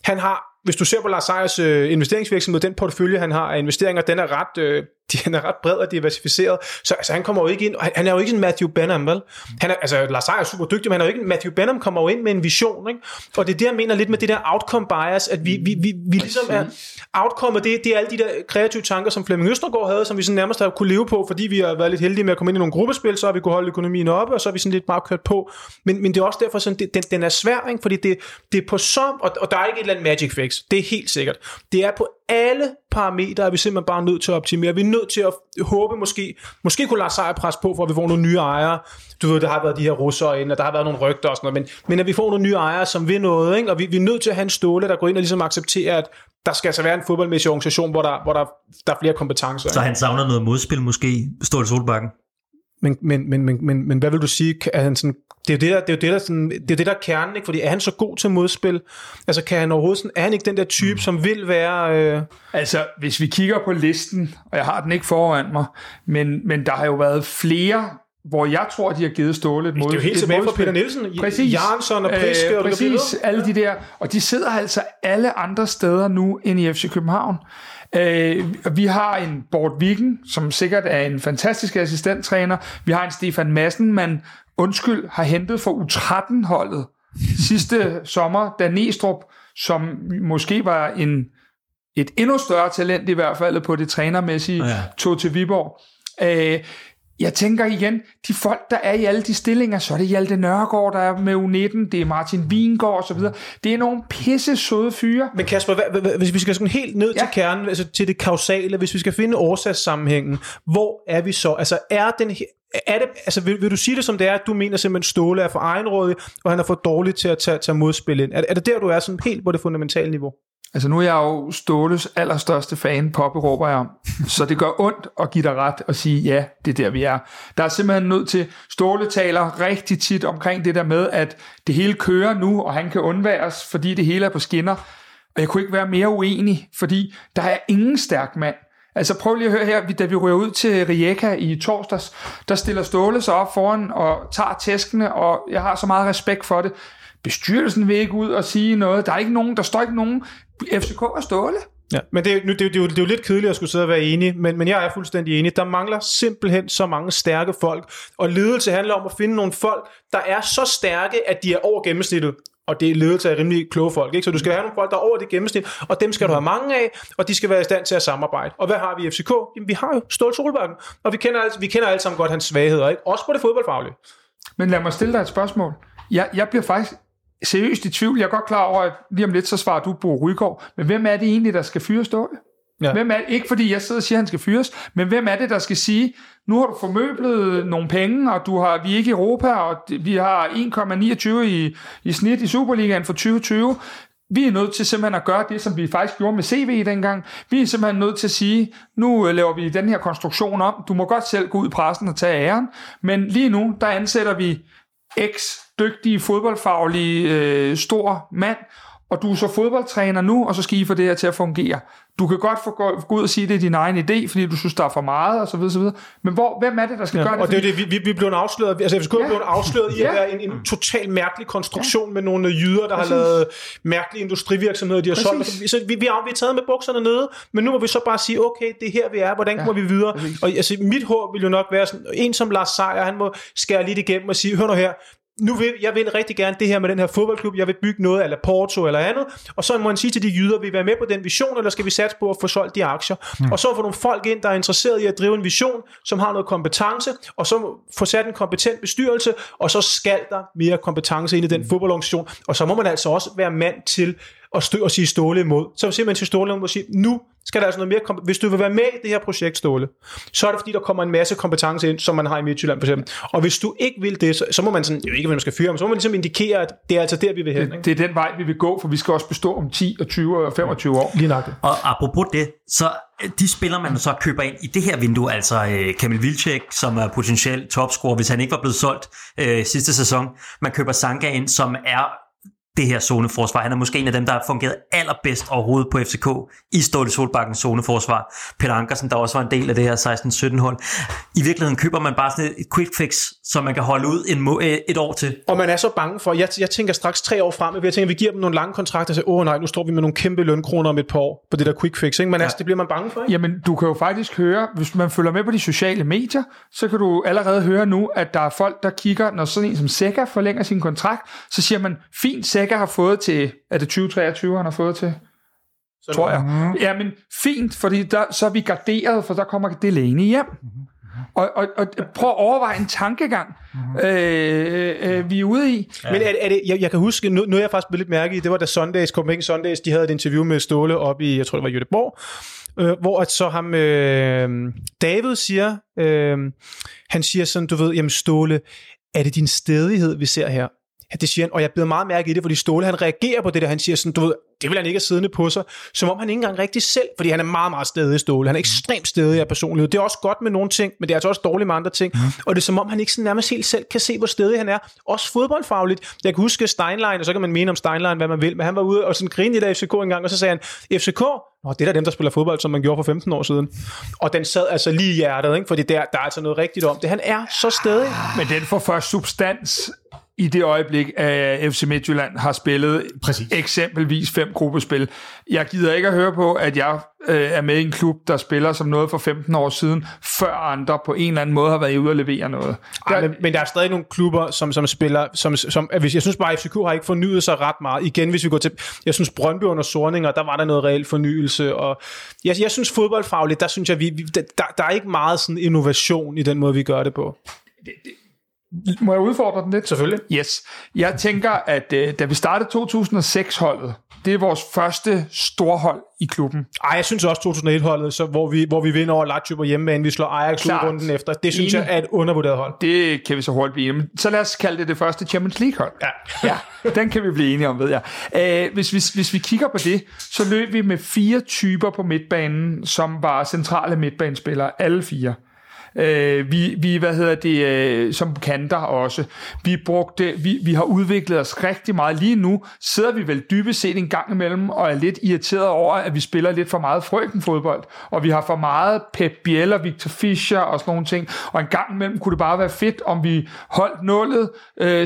Han har, hvis du ser på Lars Seiers investeringsvirksomhed, den portefølje, han har af investeringer, den er ret... Den er ret bred og diversificeret, så altså, han kommer jo ikke ind, han er jo ikke en Matthew Benham, vel? Han er, altså, Lars Seier er super dygtig, men han er jo ikke en Matthew Benham, kommer jo ind med en vision, ikke? Og det er det, jeg mener lidt med det der outcome bias, at vi ligesom er outcome, det er alle de der kreative tanker, som Flemming Østergaard havde, som vi sådan nærmest har kunne leve på, fordi vi har været lidt heldige med at komme ind i nogle gruppespil, så har vi kunne holde økonomien oppe, og så har vi sådan lidt bare kørt på, men det er også derfor sådan, den er svær, ikke? Fordi det er på som, og der er ikke et eller andet magic fix, det er helt sikkert, det er på alle parametre er vi simpelthen bare nødt til at optimere. Vi er nødt til at håbe, måske kunne Lars Seier presse på, for at vi får nogle nye ejere. Du ved, der har været de her russere inde, og der har været nogle rygter og sådan noget, men at vi får nogle nye ejere, som vil noget, ikke? Og vi er nødt til at have en Ståle, der går ind og ligesom accepterer, at der skal altså være en fodboldmæssig organisation, hvor der er flere kompetencer. Så han savner noget modspil måske, Ståle Solbakken? Men hvad vil du sige, at han sådan, det er kernen, ikke? Fordi er han så god til modspil? Altså kan han overhovedet sådan, er han ikke den der type, som vil være... Altså hvis vi kigger på listen, og jeg har den ikke foran mig, men der har jo været flere, hvor jeg tror, de har givet Ståle et modspil. Det er jo helt tilbage fra Peter Nielsen, Jørgensen og Priske. Præcis, alle de der. Og de sidder altså alle andre steder nu end i FC København. Vi har en Bård Viken, som sikkert er en fantastisk assistenttræner. Vi har en Stefan Madsen, man har hentet for U13-holdet sidste sommer, Dan Næstrup, som måske var et endnu større talent i hvert fald på det trænermæssige, tog til Viborg. Jeg tænker igen, de folk, der er i alle de stillinger, så er det Hjalte Nørgaard, der er med U19, det er Martin Wiengaard osv. Det er nogle pisse søde fyre. Men Kasper, hvis vi skal sådan helt ned til kernen, altså til det kausale, hvis vi skal finde årsagssammenhængen, hvor er vi så? Altså er den er det, altså vil du sige det som det er, at du mener simpelthen Ståle er for egenrådig, og han er for dårlig til at tage modspil ind? Er det der, du er sådan helt på det fundamentale niveau? Altså nu er jeg jo Ståles allerstørste fan, poppe råber jeg om. Så det gør ondt at give dig ret og sige, ja, det er der vi er. Der er simpelthen nødt til, Ståle taler rigtig tit omkring det der med, at det hele kører nu, og han kan undværes, fordi det hele er på skinner. Og jeg kunne ikke være mere uenig, fordi der er ingen stærk mand. Altså prøv lige at høre her, da vi rører ud til Rijeka i torsdags, der stiller Ståle sig op foran og tager tæskene, og jeg har så meget respekt for det. Bestyrelsen vil ikke ud og sige noget. Der er ikke nogen, der står ikke nogen. FCK og Ståle. Ja, men det er jo lidt kedeligt at skulle sidde og være enig, men jeg er fuldstændig enig. Der mangler simpelthen så mange stærke folk, og ledelse handler om at finde nogle folk, der er så stærke, at de er over gennemsnittet. Og det er ledelse af rimelig kloge folk, ikke? Så du skal have nogle folk, der er over det gennemsnit, og dem skal du have mange af, og de skal være i stand til at samarbejde. Og hvad har vi i FCK? Jamen, vi har jo Ståle Solbakken, og vi kender alle sammen godt hans svagheder, ikke? Også på det fodboldfaglige. Men lad mig stille dig et spørgsmål. Jeg bliver faktisk seriøst i tvivl. Jeg er godt klar over, at lige om lidt, så svarer du Bo Rygaard. Men hvem er det egentlig, der skal fyre Ståle? Ja. Hvem er, ikke fordi jeg sidder og siger, at han skal fyres, men hvem er det, der skal sige, nu har du formøblet nogle penge, og vi er ikke i Europa, og vi har 1,29 i snit i Superligaen for 2020. Vi er nødt til simpelthen at gøre det, som vi faktisk gjorde med CV dengang. Vi er simpelthen nødt til at sige, nu laver vi den her konstruktion om. Du må godt selv gå ud i pressen og tage æren, men lige nu, der ansætter vi X dygtige fodboldfaglige stor mand, og du er så fodboldtræner nu, og så skal I få det her til at fungere. Du kan godt gå ud og sige, det er din egen idé, fordi du synes, der er for meget, og så videre, så videre. Men hvem er det, der skal gøre det? Og det er det, vi blev afsløret. Altså, FCK blev afsløret i at være en total mærkelig konstruktion med nogle jyder, der har lavet mærkelige industrivirksomheder, de har solgt. Så vi er taget med bukserne nede, men nu må vi så bare sige, okay, det er her, vi er, hvordan kommer vi videre? Og altså, mit håb vil jo nok være sådan, en som Lars Seier, han må skære lidt igennem og sige, hør nu her, jeg vil rigtig gerne det her med den her fodboldklub, jeg vil bygge noget eller Porto eller andet, og så må han sige til de jyder, vil I være med på den vision, eller skal vi satse på at få solgt de aktier? Og så få nogle folk ind, der er interesseret i at drive en vision, som har noget kompetence, og så få sat en kompetent bestyrelse, og så skal der mere kompetence ind i den fodboldorganisation, og så må man altså også være mand til at sige Ståle imod. Så simpelthen til Ståle imod og sige, nu skal der altså noget mere hvis du vil være med i det her projekt, Ståle, så er det fordi, der kommer en masse kompetence ind, som man har i Midtjylland for eksempel. Og hvis du ikke vil det, så må man sådan, jo ikke, hvem man skal fyre, men så må man ligesom indikere, at det er altså der, vi vil hen. Det er den vej, vi vil gå, for vi skal også bestå om 10 og 20 og 25 år. Lige nok det. Og apropos det, så de spiller man så køber ind i det her vindue, altså Kamil Vilsæk, som er potentiel topscorer, hvis han ikke var blevet solgt sidste sæson. Man køber Zanka ind, som er det her zoneforsvar. Han er måske en af dem, der har fungeret allerbedst overhovedet på FCK i Ståle Solbakkens zoneforsvar. Peter Ankersen, der også var en del af det her 16-17 hold. I virkeligheden køber man bare sådan et quick fix, som man kan holde ud et år til. Og man er så bange for, jeg tænker straks 3 år frem, jeg tænker, vi giver dem nogle lange kontrakter, og siger, nej, nu står vi med nogle kæmpe lønkroner om et par år på det der quick fix. Ikke? Men altså, det bliver man bange for, ikke? Jamen, du kan jo faktisk høre, hvis man følger med på de sociale medier, så kan du allerede høre nu, at der er folk, der kigger, når sådan en som Sækker forlænger sin kontrakt, så siger man, fint, Sækker har fået til, er det 2023, han har fået til? Sådan tror jeg. Ja, men fint, fordi så er vi garderet, for der kommer Delaney hjem. Og prøv at overveje en tankegang, vi er ude i. Ja. Men er det, jeg kan huske, noget jeg faktisk blev lidt mærke i, det var da Copenhagen Sundays, de havde et interview med Ståle oppe i, jeg tror det var Göteborg, hvor at så ham, David siger, han siger sådan, du ved, jamen Ståle, er det din stædighed, vi ser her? Det siger han, og jeg bliver meget mærke i det, fordi Ståle, han reagerer på det der, han siger sådan, du ved, det vil han ikke have siddende på sig, som om han ikke engang rigtig selv, fordi han er meget, meget stædig, Ståle. Han er ekstremt stædig af personlighed. Det er også godt med nogle ting, men det er altså også dårligt med andre ting. Og det er som om, han ikke sådan nærmest helt selv kan se, hvor stædig han er. Også fodboldfagligt. Jeg kan huske Steinlein, og så kan man mene om Steinlein, hvad man vil, men han var ude og sådan grine i der FCK engang, og så sagde han, FCK, det er da dem, der spiller fodbold, som man gjorde for 15 år siden. Og den sad altså lige i hjertet, ikke? Fordi der er altså noget rigtigt om det. Han er så stædig. Men den får først substans i det øjeblik, at FC Midtjylland har spillet eksempelvis 5 gruppespil. Jeg gider ikke at høre på, at jeg er med i en klub, der spiller som noget for 15 år siden, før andre på en eller anden måde har været ude og levere noget. Ej, men der er stadig nogle klubber, som spiller, som jeg synes bare, FCK har ikke fornyet sig ret meget. Igen, hvis vi går til, jeg synes Brøndby under Sorninger, der var der noget reelt fornyelse, og jeg synes fodboldfagligt, der synes jeg, der er ikke meget sådan innovation i den måde, vi gør det på. Må jeg udfordre den lidt? Selvfølgelig. Yes. Jeg tænker, at da vi startede 2006-holdet, det er vores første storhold i klubben. Ej, jeg synes også 2001-holdet, så hvor vi vinder over Lazio på hjemmebane, vi slår Ajax ud runden efter. Det synes jeg er et undervurderet hold. Det kan vi så hurtigt blive enige. Så lad os kalde det første Champions League-hold. Ja. Ja, den kan vi blive enige om, ved jeg. Hvis vi kigger på det, så løb vi med 4 typer på midtbanen, som var centrale midtbanespillere, alle 4. Vi som kanter også. Vi har udviklet os rigtig meget. Lige nu sidder vi vel dybest set en gang imellem og er lidt irriteret over, at vi spiller lidt for meget frøkenfodbold, og vi har for meget Pep Biel og Victor Fischer og sådan nogle ting, og en gang imellem kunne det bare være fedt, om vi holdt nullet,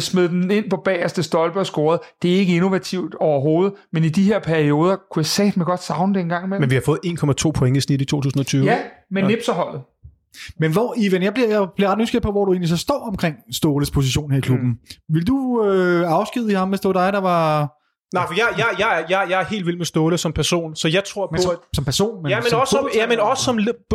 smed den ind på bagerste stolpe og scorede. Det er ikke innovativt overhovedet, men i de her perioder kunne jeg satme godt savne det en gang imellem. Men vi har fået 1,2 point i snit i 2020. Ja, men nipserholdet. Men hvor, Ivan, jeg bliver ret nysgerrig på, hvor du egentlig så står omkring Ståles position her i klubben. Vil du afskedige ham, hvis det var dig, der var... Nej, for jeg er helt vild med Ståle som person, så jeg tror på... Som person? Men også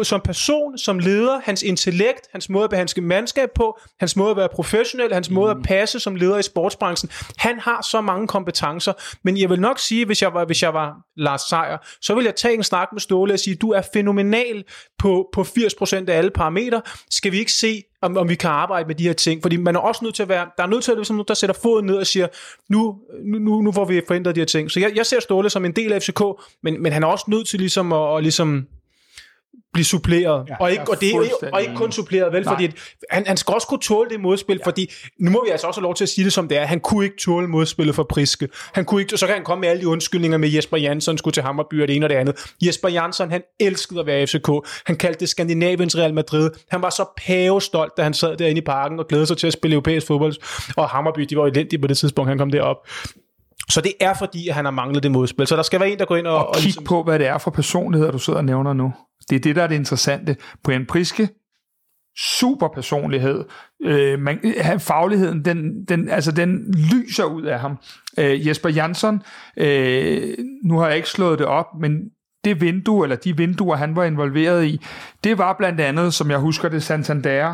som person, som leder, hans intellekt, hans måde at behandle mandskab på, hans måde at være professionel, hans måde at passe som leder i sportsbranchen. Han har så mange kompetencer, men jeg vil nok sige, hvis jeg var Lars Seier, så vil jeg tage en snak med Ståle og sige, du er fænomenal på 80% af alle parametre. Skal vi ikke se, om vi kan arbejde med de her ting, fordi man er også nødt til at være, der er nødt til at være nogen, der sætter foden ned og siger, nu får vi forændret de her ting. Så jeg ser Ståle som en del af FCK, men han er også nødt til ligesom at blive suppleret, ja, og ikke kun suppleret, vel, fordi han skal også kunne tåle det modspil, fordi nu må vi altså også have lov til at sige det som det er, han kunne ikke tåle modspillet for Priske, han kunne ikke, så kan han komme med alle de undskyldninger med Jesper Jansson skulle til Hammarby og det ene og det andet. Jesper Jansson, han elskede at være i FCK, han kaldte det Skandinaviens Real Madrid, han var så pavestolt, da han sad derinde i parken og glædede sig til at spille europæisk fodbold, og Hammarby, de var jo elendige på det tidspunkt, han kom derop. Så det er fordi, at han har manglet det modspil. Så der skal være en, der går ind og kigge ligesom... på, hvad det er for personligheder, du sidder og nævner nu. Det er det, der er det interessante. Brian Priske, super personlighed. Fagligheden, den lyser ud af ham. Jesper Jansson, nu har jeg ikke slået det op, men det vindue, eller de vinduer, han var involveret i, det var blandt andet, som jeg husker det, Santander.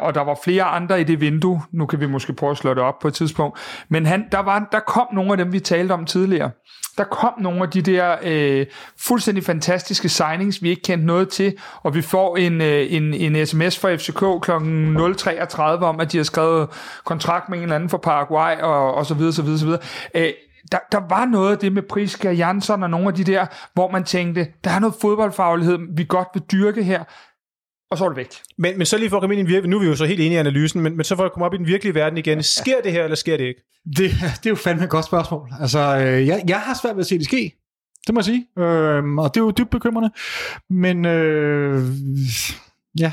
Og der var flere andre i det vindue. Nu kan vi måske prøve at slå det op på et tidspunkt. Men der kom nogle af dem, vi talte om tidligere. Der kom nogle af de der fuldstændig fantastiske signings, vi ikke kendte noget til, og vi får en sms fra FCK kl. 0:33 om, at de har skrevet kontrakt med en eller anden fra Paraguay, og så videre. Der var noget af det med Priske og Jansson og nogle af de der, hvor man tænkte, der er noget fodboldfaglighed, vi godt vil dyrke her. Og så er det væk. Men så lige for at komme ind i nu er vi jo så helt enige i analysen, men så for at komme op i den virkelige verden igen, sker det her, eller sker det ikke? Det er jo fandme et godt spørgsmål. Altså, jeg har svært ved at se det ske. Det må jeg sige. Og det er jo dybt bekymrende. Men Jeg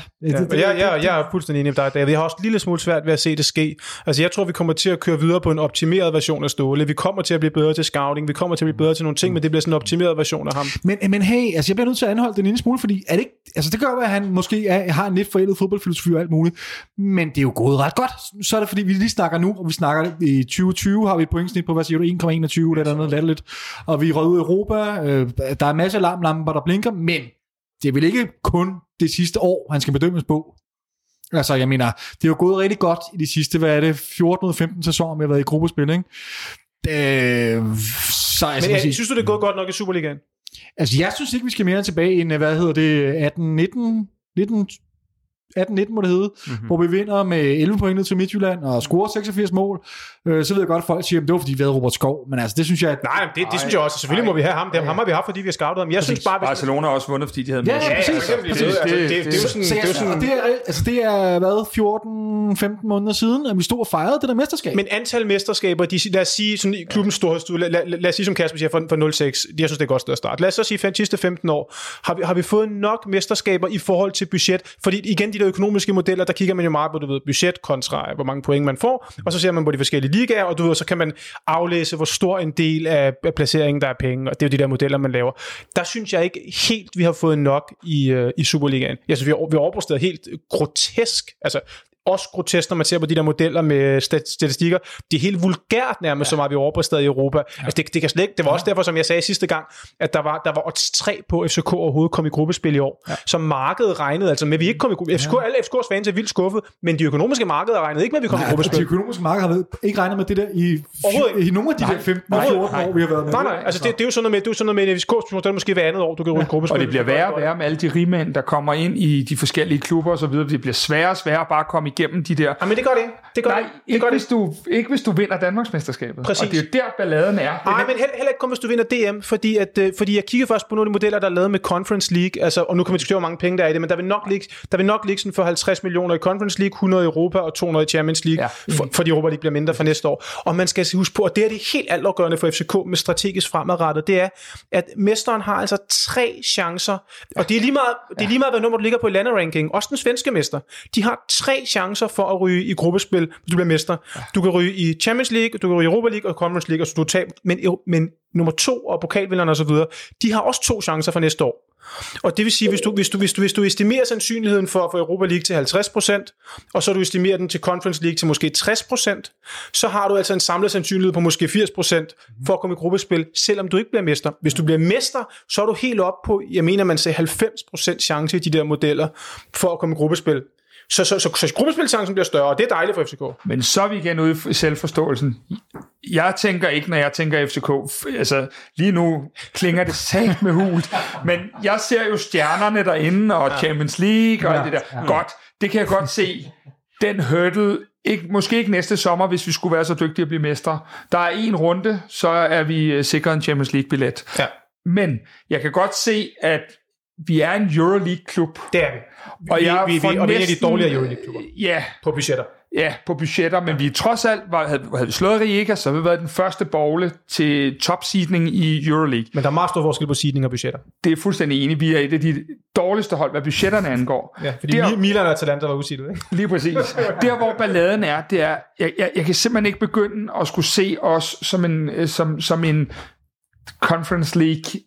er fuldstændig enig med dig, David. Jeg har også en lille smule svært ved at se det ske. Altså, jeg tror, vi kommer til at køre videre på en optimeret version af Ståle. Vi kommer til at blive bedre til scouting. Vi kommer til at blive bedre til nogle ting, men det bliver sådan en optimeret version af ham. Men hey, altså, jeg bliver nødt til at anholde den en smule, fordi er det ikke, altså, det gør jo, at han måske har en lidt forældet fodboldfilosofi og alt muligt, men det er jo gået ret godt. Så er det, fordi vi lige snakker nu, og vi snakker i 2020, har vi et pointsnit på, hvad siger du, 1,21 eller noget lidt, og vi røg ud i Europa, der er masser af alarmlamper, der blinker, men det vil ikke kun det sidste år, han skal bedømmes på. Altså, jeg mener, det er jo gået rigtig godt i de sidste, hvad er det, 14-15 sæsoner, med at have været i gruppespil, ikke? Synes du, det er gået godt nok i Superligaen? Altså, jeg synes ikke, vi skal mere tilbage end, hvad hedder det, 18-19 må det hedde, hvor vi vinder med 11 point ned til Midtjylland og scorer 86 mål, så ved jeg godt, at folk siger, at det var fordi, vi havde Robert Skov, men altså, det synes jeg... At... Nej, det synes jeg også. Selvfølgelig må vi have ham. Ham har vi haft, fordi vi har scoutet ham. Jeg synes bare... Barcelona har også vundet, fordi de havde... Ja, præcis. Det er, hvad, 14-15 måneder siden, at vi stod og fejrede det der mesterskab. Men antal mesterskaber, de, lad os sige, sådan i klubbens storhedstue, lad os sige, som Kasper siger, for 06, jeg synes, det er godt at starte. Lad os så sige, for de sidste 15 år, har vi fået nok mesterskaber i forhold til budget, fordi igen, de kigger økonomiske modeller, der kigger man jo meget på, du ved, budget kontra hvor mange point man får, og så ser man på de forskellige ligaer, og du ved, så kan man aflæse, hvor stor en del af placeringen der er penge, og det er jo de der modeller, man laver. Der synes jeg ikke helt, vi har fået nok i Superligaen. Jeg synes, vi er overpresteret helt grotesk, altså også grotesk, når man ser på de der modeller med statistikker. Det er helt vulgært nærmest, så meget vi overpræsterede i Europa. Ja. Altså, det kan slet ikke. Det var også derfor, som jeg sagde sidste gang, at der var odds 3 på, at FCK overhovedet kom i gruppespil i år. Ja. Så markedet regnede altså med, vi ikke kom i gruppespil. FCK, alle FCK's fans er vildt skuffet, men de økonomiske markeder regnede ikke med, at vi kom i gruppespil. De økonomiske markeder har ikke regnet med det der i nogle af de der 15 og 14 år, vi har været med. Nej. Altså, det er jo sådan noget med, FCK det måske hver andet år, du kan rykke gruppespil. Og det bliver værre og værre med alle de rigmænd, der kommer ind i de forskellige klubber og så videre. Det bliver sværere og sværere bare at komme igennem de der. Men det gør det ikke. Hvis du vinder Danmarksmesterskabet. Præcis. Og det er jo der balladen er. Nej, men heller ikke kun hvis du vinder DM, fordi jeg kigger først på nogle af de modeller, der er lavet med Conference League, altså, og nu kan vi diskutere, hvor mange penge der er i det, men der vil nok ligge sådan for 50 millioner i Conference League, 100 i Europa og 200 i Champions League, fordi Europa League bliver mindre for næste år. Og man skal huske på, og det er det helt altafgørende for FCK med strategisk fremadrettet, det er, at mesteren har altså 3 chancer, og det er lige meget, hvad nummer du ligger på i landeranking, også den svenske mester. De har 3 chancer for at ryge i gruppespil, hvis du bliver mester. Du kan ryge i Champions League, du kan ryge i Europa League og Conference League, og så du taber. Men nummer 2 og pokalvinderne og så videre, de har også 2 chancer for næste år. Og det vil sige, hvis du estimerer sandsynligheden for Europa League til 50%, og så du estimerer den til Conference League til måske 60%, så har du altså en samlet sandsynlighed på måske 80% for at komme i gruppespil, selvom du ikke bliver mester. Hvis du bliver mester, så er du helt op på, jeg mener man siger 90% chance i de der modeller for at komme i gruppespil. Så gruppespilchancen bliver større, og det er dejligt for FCK. Men så er vi igen ude i selvforståelsen. Jeg tænker ikke, når jeg tænker FCK. Altså, lige nu klinger det sat med hult. Men jeg ser jo stjernerne derinde, og Champions League, og det der. Godt, det kan jeg godt se. Den hurdle, måske ikke næste sommer, hvis vi skulle være så dygtige at blive mestre. Der er 1 runde, så er vi sikret en Champions League-billet. Ja. Men jeg kan godt se, at vi er en Euroleague-klub. Det er vi. Og det er en af de dårligere Euroleague-klubber. Ja. På budgetter. Ja, på budgetter, men vi trods alt, havde vi slået Rijeka, så havde vi været den første borgle til topseedning i Euroleague. Men der er meget stor forskel på seedning og budgetter. Det er fuldstændig enig. Vi er et af de dårligste hold, hvad budgetterne angår. Ja, fordi Milan og Atalanta var useedet, ikke? Lige præcis. Der, hvor balladen er, det er, jeg kan simpelthen ikke begynde at skulle se os som en Conference League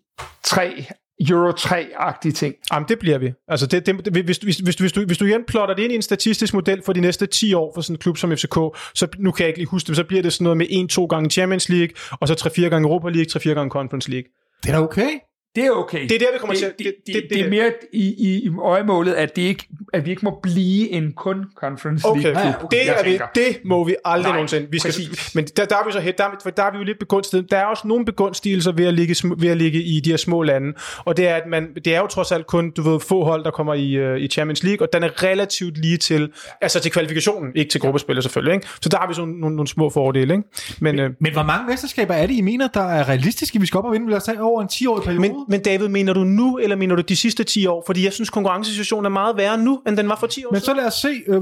3 Euro 3-agtige ting. Jamen, det bliver vi. Altså, hvis du igen plotter det ind i en statistisk model for de næste 10 år for sådan en klub som FCK, så nu kan jeg ikke lige huske det, så bliver det sådan noget med 1-2 gange Champions League, og så 3-4 gange Europa League, 3-4 gange Conference League. Det er da okay. Det er okay. Det er der, vi kommer til. Det er mere i øjemålet, at vi ikke må blive en kun Conference League-klub. Okay. Det må vi aldrig nogensinde. Vi skal, men der er vi så helt, der er vi jo lidt begunstiget. Der er også nogle begunstigelser ved at ligge i de her små lande, og det er, at det er jo trods alt kun, du ved, få hold, der kommer i Champions League, og den er relativt lige til, altså til kvalifikationen, ikke til gruppespillet selvfølgelig, ikke? Så der har vi sådan nogle små fordele, ikke? Men hvor mange mesterskaber er det, I mener, der er realistiske, vi skal op og vinde, vil jeg sige, over en 10-årig periode? Men David, mener du nu, eller mener du de sidste 10 år? Fordi jeg synes, konkurrencesituationen er meget værre nu, end den var for 10 år siden. Men så lad os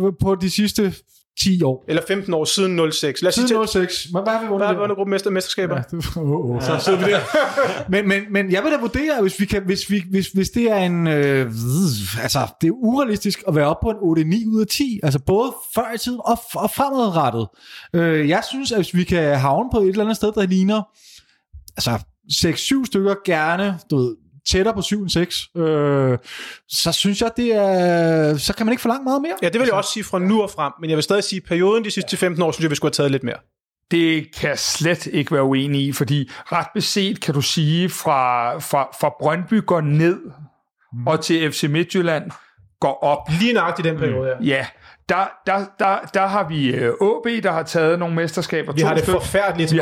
se på de sidste 10 år. Eller 15 år siden 06. Siden 06. Hvad har vi vundet gruppemesterskaber? Så sidder vi der. Men jeg vil da vurdere, hvis det er en... altså, det er urealistisk at være oppe på en 8-9 ud af 10. Altså, både før i tiden og fremadrettet. Jeg synes, at hvis vi kan havne på et eller andet sted, der ligner... Altså... 6-7 stykker gerne, du ved, tættere på 7-6, så synes jeg, det er, så kan man ikke forlange meget mere. Ja, det vil jeg også sige fra nu og frem, men jeg vil stadig sige, at perioden de sidste 15 år, synes jeg, vi skulle have taget lidt mere. Det kan jeg slet ikke være uenig i, fordi ret beset kan du sige, fra Brøndby går ned, og til FC Midtjylland går op. Lige nøjagtigt i den periode, ja. Ja. Der har vi AB, der har taget nogle mesterskaber. Vi har det forfærdeligt.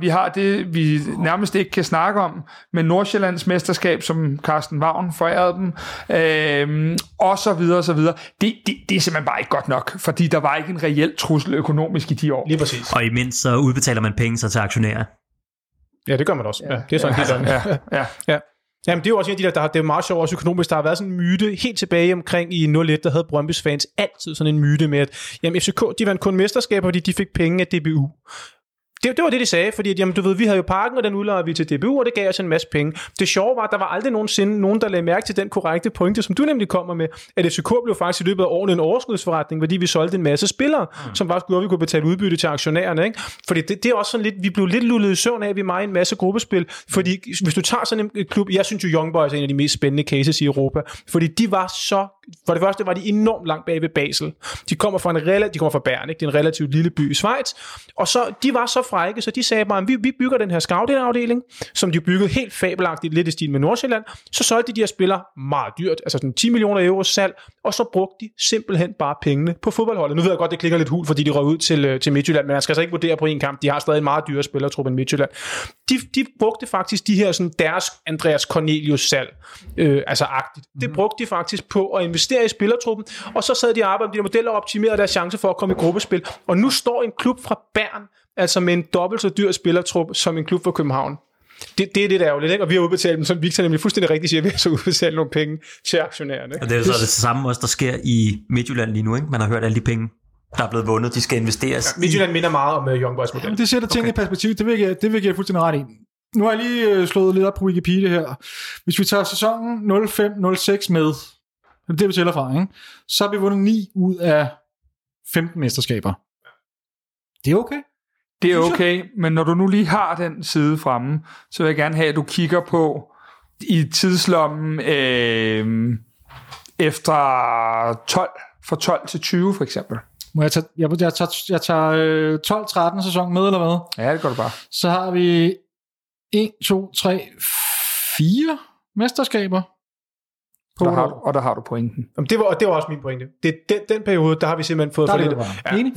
Vi har det, vi nærmest ikke kan snakke om, men Nordsjællands mesterskab, som Carsten Wagn forærede dem, og så videre, og så videre. Det er simpelthen bare ikke godt nok, fordi der var ikke en reel trussel økonomisk i de år. Lige præcis. Og imens så udbetaler man penge så til aktionærer. Ja, det gør man også. Ja, det er sådan, det er sådan. Ja. Jamen, det er jo også en af de der, det er meget sjovt også økonomisk, der har været sådan en myte helt tilbage omkring i 01, der havde Brøndbys fans altid sådan en myte med, at jamen, FCK, de vandt kun mesterskaber, fordi de fik penge af DBU. Det var det, de sagde, fordi at, jamen, du ved, vi havde jo parken, og den udlejede vi til DBU, og det gav os en masse penge. Det sjove var, at der var aldrig nogensinde nogen, der lagde mærke til den korrekte pointe, som du nemlig kommer med, at FCK blev faktisk i løbet af årene en overskudsforretning, fordi vi solgte en masse spillere, som faktisk gjorde, at vi kunne betale udbytte til aktionærerne. Ikke? Fordi det er også sådan lidt, vi blev lidt lullet i søvn af, at vi meget en masse gruppespil, fordi hvis du tager sådan en klub, jeg synes jo Young Boys er en af de mest spændende cases i Europa, fordi de var så, for det første var de enormt langt bag ved Basel. De kommer fra Bern, ikke? Det er en relativt lille by i Schweiz, og så de var så frække, så de sagde bare, at vi bygger den her scouting-afdeling, som de byggede helt fabelagtigt, lidt i stil med Nordsjælland. Så solgte de de her spillere meget dyrt, altså sådan 10 millioner euro salg, og så brugte de simpelthen bare pengene på fodboldholdet. Nu ved jeg godt, det klikker lidt hul, fordi de røg ud til Midtjylland, men man skal altså ikke vurdere på en kamp. De har stadig en meget dyre spillertrup end Midtjylland. De brugte faktisk de her sådan deres Andreas Cornelius salg, altså agtigt. Det brugte de faktisk på at investere i spillertruppen, og så sad de og arbejdede med de modeller og optimerede deres chance for at komme i gruppespil. Og nu står en klub fra Bern altså med en dobbelt så dyr spillertrup som en klub fra København. Det er det, der er jo lidt, ikke? Og vi har udbetalt dem, som Victor nemlig fuldstændig rigtigt siger, vi har så udbetalt nogle penge til aktionærerne. Og det er jo så det samme også, der sker i Midtjylland lige nu, ikke? Man har hørt alle de penge, der er blevet vundet, de skal investeres. Ja, Midtjylland minder meget om Young Boys model. Jamen, det sætter ting i perspektiv, det vil jeg fuldstændig ret i. Nu har jeg lige slået lidt op på Wikipedia her. Hvis vi tager sæsonen 05-06 med, det vi tæller fra, ikke? Så har vi vundet 9 ud af 15 mesterskaber. Det er okay. Det er okay, men når du nu lige har den side fremme, så vil jeg gerne have, at du kigger på i tidslommen efter 12, fra 12 til 20 for eksempel. Må jeg tage, jeg tager 12-13 sæson med, eller hvad? Ja, det går du bare. Så har vi 1, 2, 3, 4 mesterskaber. Og der har du pointen. Jamen, det var også min pointe. Det er den periode, der har vi simpelthen fået for lidt. Ja, enig,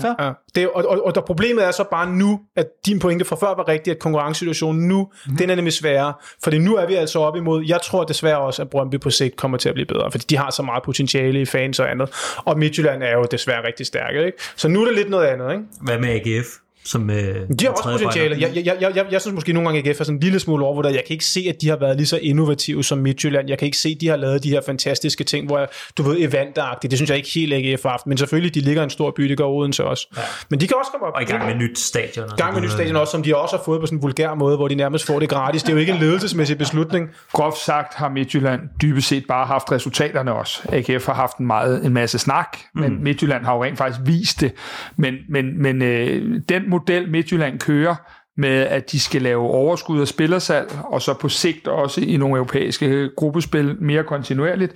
ja. Og der problemet er så bare nu, at din pointe fra før var rigtig, at konkurrencesituationen nu, den er nemlig sværere. Fordi nu er vi altså op imod, jeg tror desværre også, at Brøndby på sigt kommer til at blive bedre, fordi de har så meget potentiale i fans og andet. Og Midtjylland er jo desværre rigtig stærke, ikke? Så nu er det lidt noget andet, ikke? Hvad med AGF? Som, de har også potentiale. Jeg synes måske nogle gange, AGF er sådan en lille smule overvurderet. Jeg kan ikke se, at de har været lige så innovative som Midtjylland. Jeg kan ikke se, at de har lavet de her fantastiske ting, hvor du ved, Evander-agtigt. Det synes jeg ikke helt AGF har haft. Men selvfølgelig, de ligger en stor by, det går Odense også. Ja. Men de kan også komme op. Og i gang med nyt stadion. Også, som de også har fået på sådan en vulgær måde, hvor de nærmest får det gratis. Det er jo ikke en ledelsesmæssig beslutning. Groft sagt har Midtjylland dybest set bare haft resultaterne også. AGF har haft en masse snak, men Midtjylland har jo rent faktisk vist det. Men den model Midtjylland kører med, at de skal lave overskud og spillersalg, og så på sigt også i nogle europæiske gruppespil mere kontinuerligt.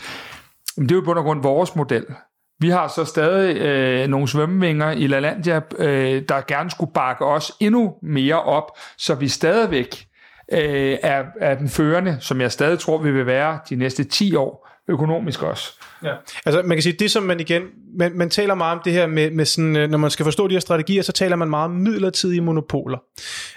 Det er jo i bund og grund vores model. Vi har så stadig nogle svømmevinger i LaLandia, der gerne skulle bakke os endnu mere op, så vi stadigvæk er den førende, som jeg stadig tror, vi vil være de næste 10 år, økonomisk også. Ja. Altså man kan sige, det som man igen, man taler meget om det her med sådan, når man skal forstå de her strategier, så taler man meget om midlertidige monopoler.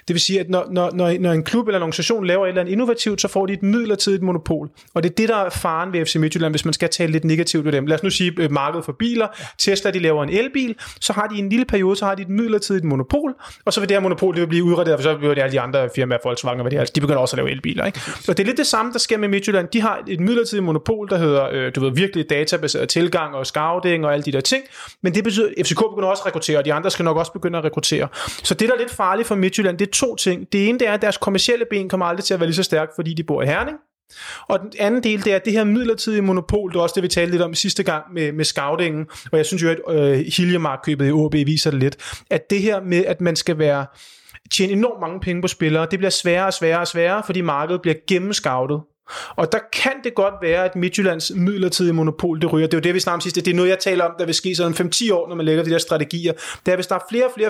Det vil sige, at når en klub eller en organisation laver et eller andet innovativt, så får de et midlertidigt monopol. Og det er det, der er faren ved FC Midtjylland, hvis man skal tale lidt negativt ved dem. Lad os nu sige, markedet for biler. Tesla, de laver en elbil, så har de en lille periode, så har de et midlertidigt monopol, og så vil det her monopol, det vil blive udrettet, og så bliver det alle de andre firmaer, Volkswagen og hvad det er, de begynder også at lave elbiler, ikke? Og det er lidt det samme, der sker med Midtjylland. De har et midlertidigt monopol, der hedder, du ved, virkelig databaseret tilgang og scouting og alle de der ting, men det betyder, at FCK begynder også at rekruttere, og de andre skal nok også begynde at rekruttere. Så det, der er lidt farligt for Midtjylland, det er to ting. Det ene, det er, at deres kommercielle ben kommer aldrig til at være lige så stærkt, fordi de bor i Herning. Og den anden del, det er det her midlertidige monopol, det er også det, vi talte lidt om sidste gang med scoutingen, og jeg synes jo, at Hiljemark-købet i OB viser det lidt, at det her med, at man skal tjene enormt mange penge på spillere, det bliver sværere og sværere og sværere, fordi markedet bliver gennemscoutet. Og der kan det godt være, at Midtjyllands midlertidige monopol, det ryger. Det er jo det, vi snakker om sidst. Det er noget, jeg taler om, der vil ske sådan 5-10 år, når man lægger de der strategier. Der vil starte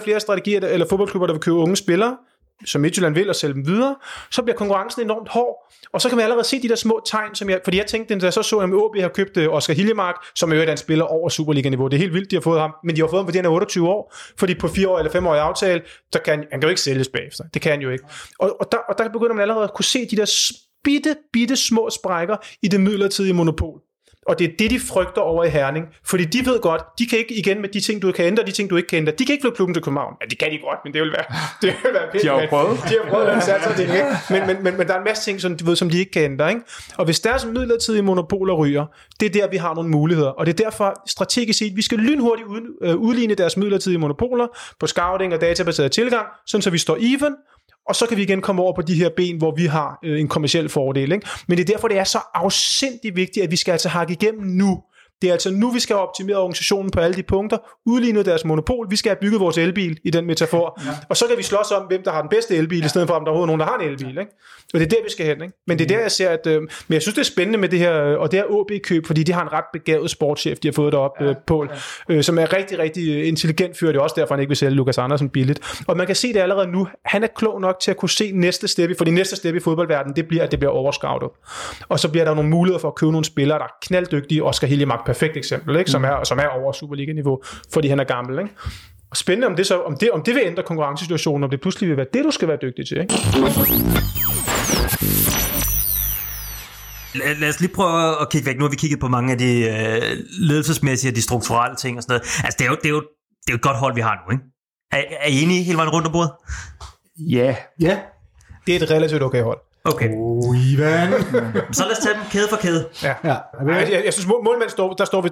flere strategier, eller fodboldklubber, der vil købe unge spillere, som Midtjylland vil, og sælge dem videre, så bliver konkurrencen enormt hård, og så kan man allerede se de der små tegn, fordi jeg tænkte, da jeg så at AaB har købt Oscar Hiljemark, som er en spiller over Superliga-niveau. Det er helt vildt, de har fået ham, men de har fået ham, fordi han er 28 år, fordi på 4-årig eller 5-årig aftale, der kan han jo ikke sælges bagefter. Det kan han jo ikke. Og der begynder man allerede at kunne se de der bitte små sprækker i det midlertidige monopol. Og det er det, de frygter over i Herning. Fordi de ved godt, de kan ikke igen med de ting, du kan ændre, de ting, du ikke kan ændre. De kan ikke flytte klubben til København. Ja, det kan de godt, men det vil være pænt. De har prøvet. De har prøvet at sætte sig det. Men der er en masse ting, som de ikke kan ændre. Ikke? Og hvis deres midlertidige monopoler ryger, det er der, vi har nogle muligheder. Og det er derfor strategisk set, vi skal lynhurtigt udligne deres midlertidige monopoler på scouting og databaseret tilgang, sådan så vi står even. Og så kan vi igen komme over på de her ben, hvor vi har en kommerciel fordel. Ikke? Men det er derfor, det er så afsindigt vigtigt, at vi skal altså hakke igennem nu. Det er altså nu, vi skal have optimeret organisationen på alle de punkter, udlignet deres monopol. Vi skal have bygget vores elbil i den metafor. Ja. Og så kan vi slås om, hvem der har den bedste elbil, i stedet for, om der er nogen, der har en elbil. Ikke? Og det er der, vi skal hen. Ikke? Men det er der, jeg ser, at... men jeg synes, det er spændende med det her, og det her AaB-køb, fordi de har en ret begavet sportschef, de har fået deroppe, ja. Poul, som er rigtig, rigtig intelligent fyr. Det er også derfor, han ikke vil sælge Lukas Andersen billigt. Og man kan se det allerede nu. Han er klog nok til at kunne se næste step, for det næste step i fodboldverdenen, det bliver, at det bliver overscoutet. Og så bliver der nogle muligheder for at købe nogle spillere, der er knalddygtige. Oscar Hiljemark, perfekt eksempel, ikke? Som er over Superliga-niveau, fordi han er gammel, ikke? Og spændende om det så, om det vil ændre konkurrencesituationen, om det pludselig vil være det, du skal være dygtig til, ikke? Lad os lige prøve at kigge væk. Nu har vi kigget på mange af de ledelsesmæssige og de strukturelle ting og sådan noget. Altså, det er jo et godt hold, vi har nu, ikke? Er I enige hele vejen rundt om bordet? Ja. Det er et relativt okay hold. Okay. Ivan. Så lad os tage dem kæde for kæde. Ja. Jeg synes, målmand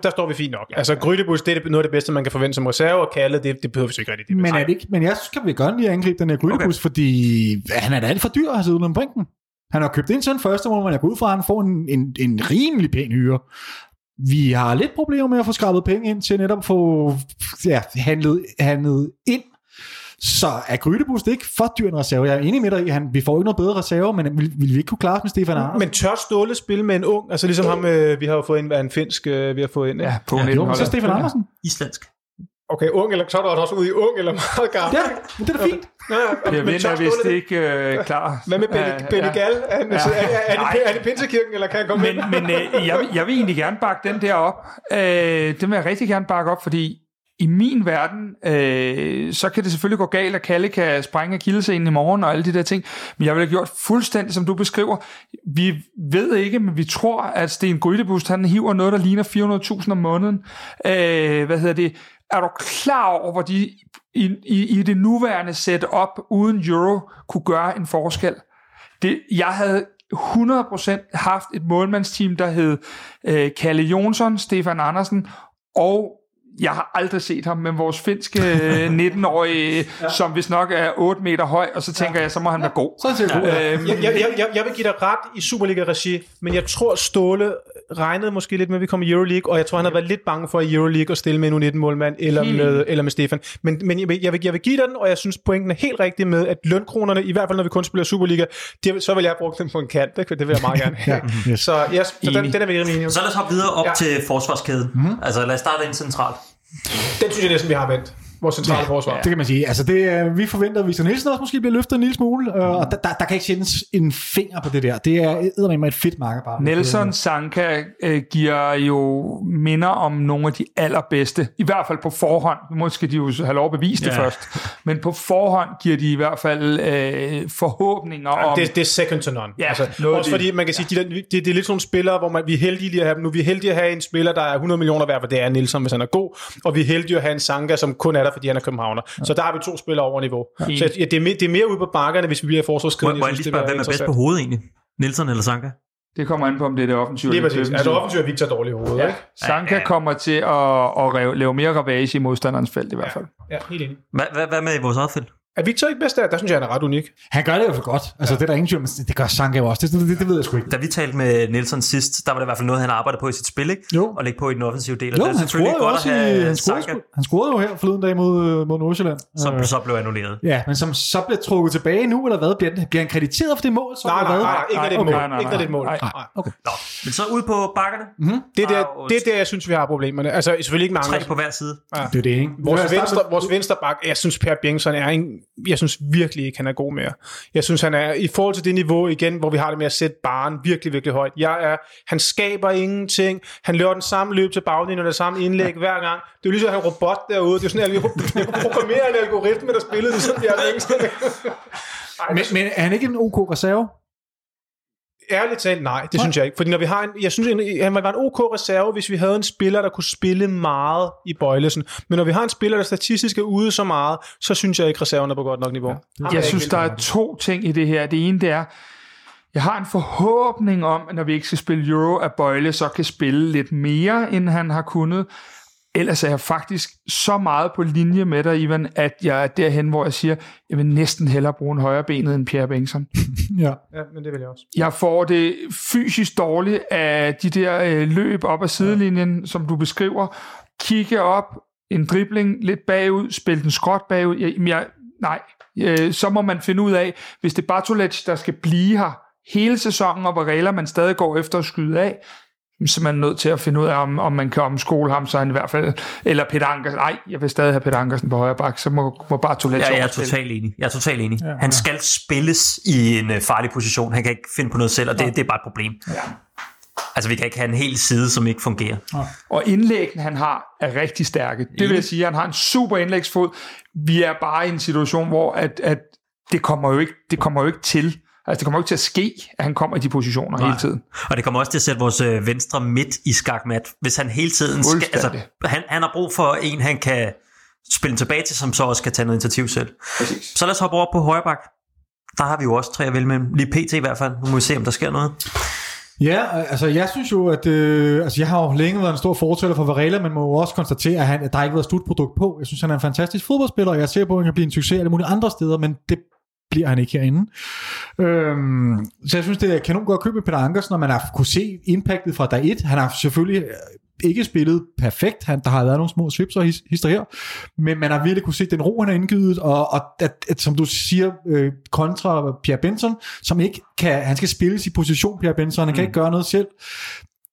der står vi fint nok. Ja. Altså Grydebus, det er noget af det bedste, man kan forvente som reserve, og Kalle, det behøver vi så ikke rigtig. Det men er det ikke? Men jeg synes, kan vi godt lige angribe den her Grydebus, okay. Fordi han er da alt for dyr at have siddet om brinken. Han har købt ind til den første, hvor man er gået ud fra, at han får en rimelig pæn hyre. Vi har lidt problemer med at få skrabet penge ind til netop at få handlet ind. Så er Grydebus det ikke for dyr en reserve? Jeg er enig med dig, vi får ikke noget bedre reserve, men vil vi ikke kunne klare os med Stefan Arnes? Men tør Ståle spille med en ung? Altså ligesom ham, vi har jo fået ind, en finsk, vi har fået ind. Ja, på en ung. Så Stefan Andersen? Islandsk. Okay, ung, eller så er der også ude i ung, eller meget gammel. Ja, men det er da fint. Ja, men jeg vidste ikke klar. Hvad med Benny Gall? Er det Pinsekirken, eller kan jeg komme ind? Men jeg vil egentlig gerne bakke den der op. Den vil jeg rigtig gerne bakke op, fordi i min verden, så kan det selvfølgelig gå galt, at Kalle kan sprænge akillessenen i morgen og alle de der ting, men jeg vil have gjort fuldstændig, som du beskriver. Vi ved ikke, men vi tror, at Sten Grydebust, han hiver noget, der ligner 400.000 om måneden. Er du klar over, hvor de i det nuværende setup uden euro kunne gøre en forskel? Jeg havde 100% haft et målmandsteam, der hed Kalle Jonsson, Stefan Andersen og jeg har aldrig set ham, men vores finske 19-årige, ja. Som hvis nok er 8 meter høj, og så tænker jeg, så må han være god. Så er det jeg vil give dig ret i Superliga-regi, men jeg tror, Ståle regnede måske lidt med, at vi kom i Euroleague, og jeg tror, han havde været lidt bange for i Euroleague at stille med en U19-målmand, eller med Stefan. Men jeg vil give dig den, og jeg synes, pointen er helt rigtig med, at lønkronerne, i hvert fald når vi kun spiller Superliga, så vil jeg have brugt dem på en kant. Det vil jeg meget gerne. Ja. Yes. Så, yes, så den er vi rimelig enig. Så lad os hoppe videre op til forsvarskæden. Mm-hmm. Altså lad os starte ind centralt. Den synes jeg næsten, vi har vendt. Vores centrale forsvar. Ja, det kan man sige. Altså det, vi forventer, at Victor Nielsen også måske bliver løftet en lille smule. Og der kan ikke tjenes en finger på det der. Det er eddermame et fedt markerbar. Nelson Zanka giver jo minder om nogle af de allerbedste. I hvert fald på forhånd. Måske de jo have lov at bevise det først. Men på forhånd giver de i hvert fald forhåbninger om... Det er second to none. Ja, altså, også fordi man kan sige, det er lidt sådan nogle spillere, hvor vi er heldige lige at have dem nu. Vi er heldige at have en spiller, der er 100 millioner værd, for det er Nelson, hvis han er god. Og vi er heldige at have en Zanka, som kun er fordi han er københavner. Ja. Så der har vi to spillere over niveau. Ja. Så det er mere ude på bakkerne, hvis vi bliver forsvarskrigen. Må jeg lige spørge, hvem er bedst på hovedet egentlig? Nielsen eller Zanka? Det kommer an på, om det er det offensive. Det er præcis. Altså offensive er Victor dårlig i hovedet, ikke? Zanka kommer til at lave mere ravage i modstanderens felt i hvert fald. Ja, helt enig. Hvad med i vores affelt? Er Victor ikke bedst der? Der synes jeg, han er ret unik. Han gør det jo for godt. Altså, det er der ingen tvivl, men det gør Zanka jo også. Det ved jeg sgu ikke. Da vi talte med Nelson sidst, der var det i hvert fald noget, han arbejdede på i sit spil, ikke? Jo. Og lægge på i den offensive del. Jo, og han scorede jo også han scorede jo her forleden dag mod Nordsjælland. Som så blev annulleret. Ja, men som så blev trukket tilbage nu, eller hvad? Bliver han krediteret for det mål? Så nej, ikke af det mål. Okay. Nå, men så ud på bakkerne. Mm-hmm. Det er der, jeg synes, vi har problemerne. Altså, selvfølgelig ikke mange. 3 på hver side. Det er det, ikke? Vores venstre bak, jeg synes, Pierre Benson er en. Jeg synes virkelig ikke, han er god mere. Jeg synes, han er i forhold til det niveau igen, hvor vi har det med at sætte barren virkelig, virkelig højt. Han skaber ingenting. Han laver den samme løb til baglinjen og det samme indlæg hver gang. Det er jo ligesom, at han er robot derude. Det er sådan, jeg kunne programmere en algoritme, der spillede det sådan, jeg har det ikke. Men er han ikke en OK reserve? Ærligt talt, nej, det synes jeg ikke. Fordi når vi har en, jeg synes, han var en OK reserve, hvis vi havde en spiller, der kunne spille meget i Bøjlesen. Men når vi har en spiller, der statistisk er ude så meget, så synes jeg ikke, reserven er på godt nok niveau. Ja, jeg synes, der er to ting i det her. Det ene, det er, jeg har en forhåbning om, at når vi ikke skal spille Euro, at Bøjle så kan spille lidt mere, end han har kunnet. Ellers er jeg faktisk så meget på linje med dig, Ivan, at jeg er derhen, hvor jeg siger, jeg vil næsten hellere bruge en højre benet end Pierre Benson. Ja, men det vil jeg også. Jeg får det fysisk dårligt af de der løb op ad sidelinjen, som du beskriver. Kigge op, en dribling lidt bagud, spille den skråt bagud. Så må man finde ud af, hvis det er Bartolet, der skal blive her hele sæsonen, og hvor regler man stadig går efter at skyde af, så man er nødt til at finde ud af, om man kan omskole ham, så han i hvert fald, eller Peter Ankersen. Nej, jeg vil stadig have Peter Ankersen på højre bak, så må Bartolet... Ja, jeg er totalt enig. Ja. Han skal spilles i en farlig position. Han kan ikke finde på noget selv, og det er bare et problem. Ja. Altså, vi kan ikke have en hel side, som ikke fungerer. Ja. Og indlæggen, han har, er rigtig stærke. Det vil jeg sige, han har en super indlægsfod. Vi er bare i en situation, hvor at det kommer jo ikke til. Altså, det kommer jo ikke til at ske, at han kommer i de positioner hele tiden. Og det kommer også til at sætte vores venstre midt i skakmat, hvis han hele tiden skal... Altså, han har brug for en, han kan spille tilbage til, som så også kan tage noget initiativ selv. Præcis. Så lad os hoppe over på højrebak. Der har vi jo også tre at vælge med. Lige pt i hvert fald. Nu må vi se, om der sker noget. Ja, altså jeg synes jo, at jeg har jo længe været en stor fortæller for Varela, men må jo også konstatere, at der ikke har været slutprodukt på. Jeg synes, han er en fantastisk fodboldspiller, og jeg ser på, at han kan blive en succes alle mulige andre steder, men det bliver han ikke herinde. Så jeg synes, det kan godt købe Peter Ankersen, når man har kunne se impactet fra dag 1. Han har selvfølgelig ikke spillet perfekt. Der har været nogle små svips og hister her, men man har virkelig kunne se den ro, han har indgivet, og at, som du siger, kontra Pierre Benson, som ikke kan, han skal spille sin position, Pierre Benson, han kan ikke gøre noget selv.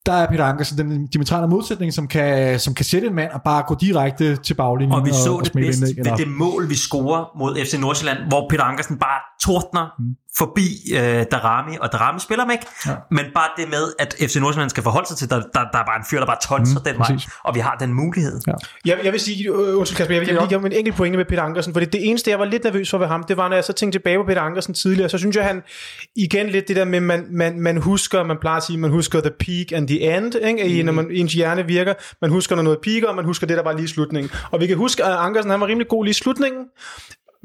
Der er Peter Ankersen, den dimensionale modsætning, som kan sætte en mand og bare gå direkte til baglinjen. Og vi så og det bedst ved det mål, vi scorer mod FC Nordsjælland, hvor Peter Ankersen bare tordner forbi Darami, og Darami spiller mig ikke, men bare det med, at FC Nordsjælland skal forholde sig til, der er bare en fyr, der bare tonser den vej, og vi har den mulighed. Ja. Jeg vil sige, undskyld Kasper, jeg vil lige give en enkelt pointe med Peter Ankersen, for det eneste, jeg var lidt nervøs for ved ham, det var, når jeg så tænkte tilbage på Peter Ankersen tidligere, så synes jeg, han igen lidt det der med, man husker the peak and the end, ikke? Når ens hjerne virker, man husker, når noget peaker, og man husker det, der var lige slutningen. Og vi kan huske, at Ankersen, han var rimelig god lige slutningen,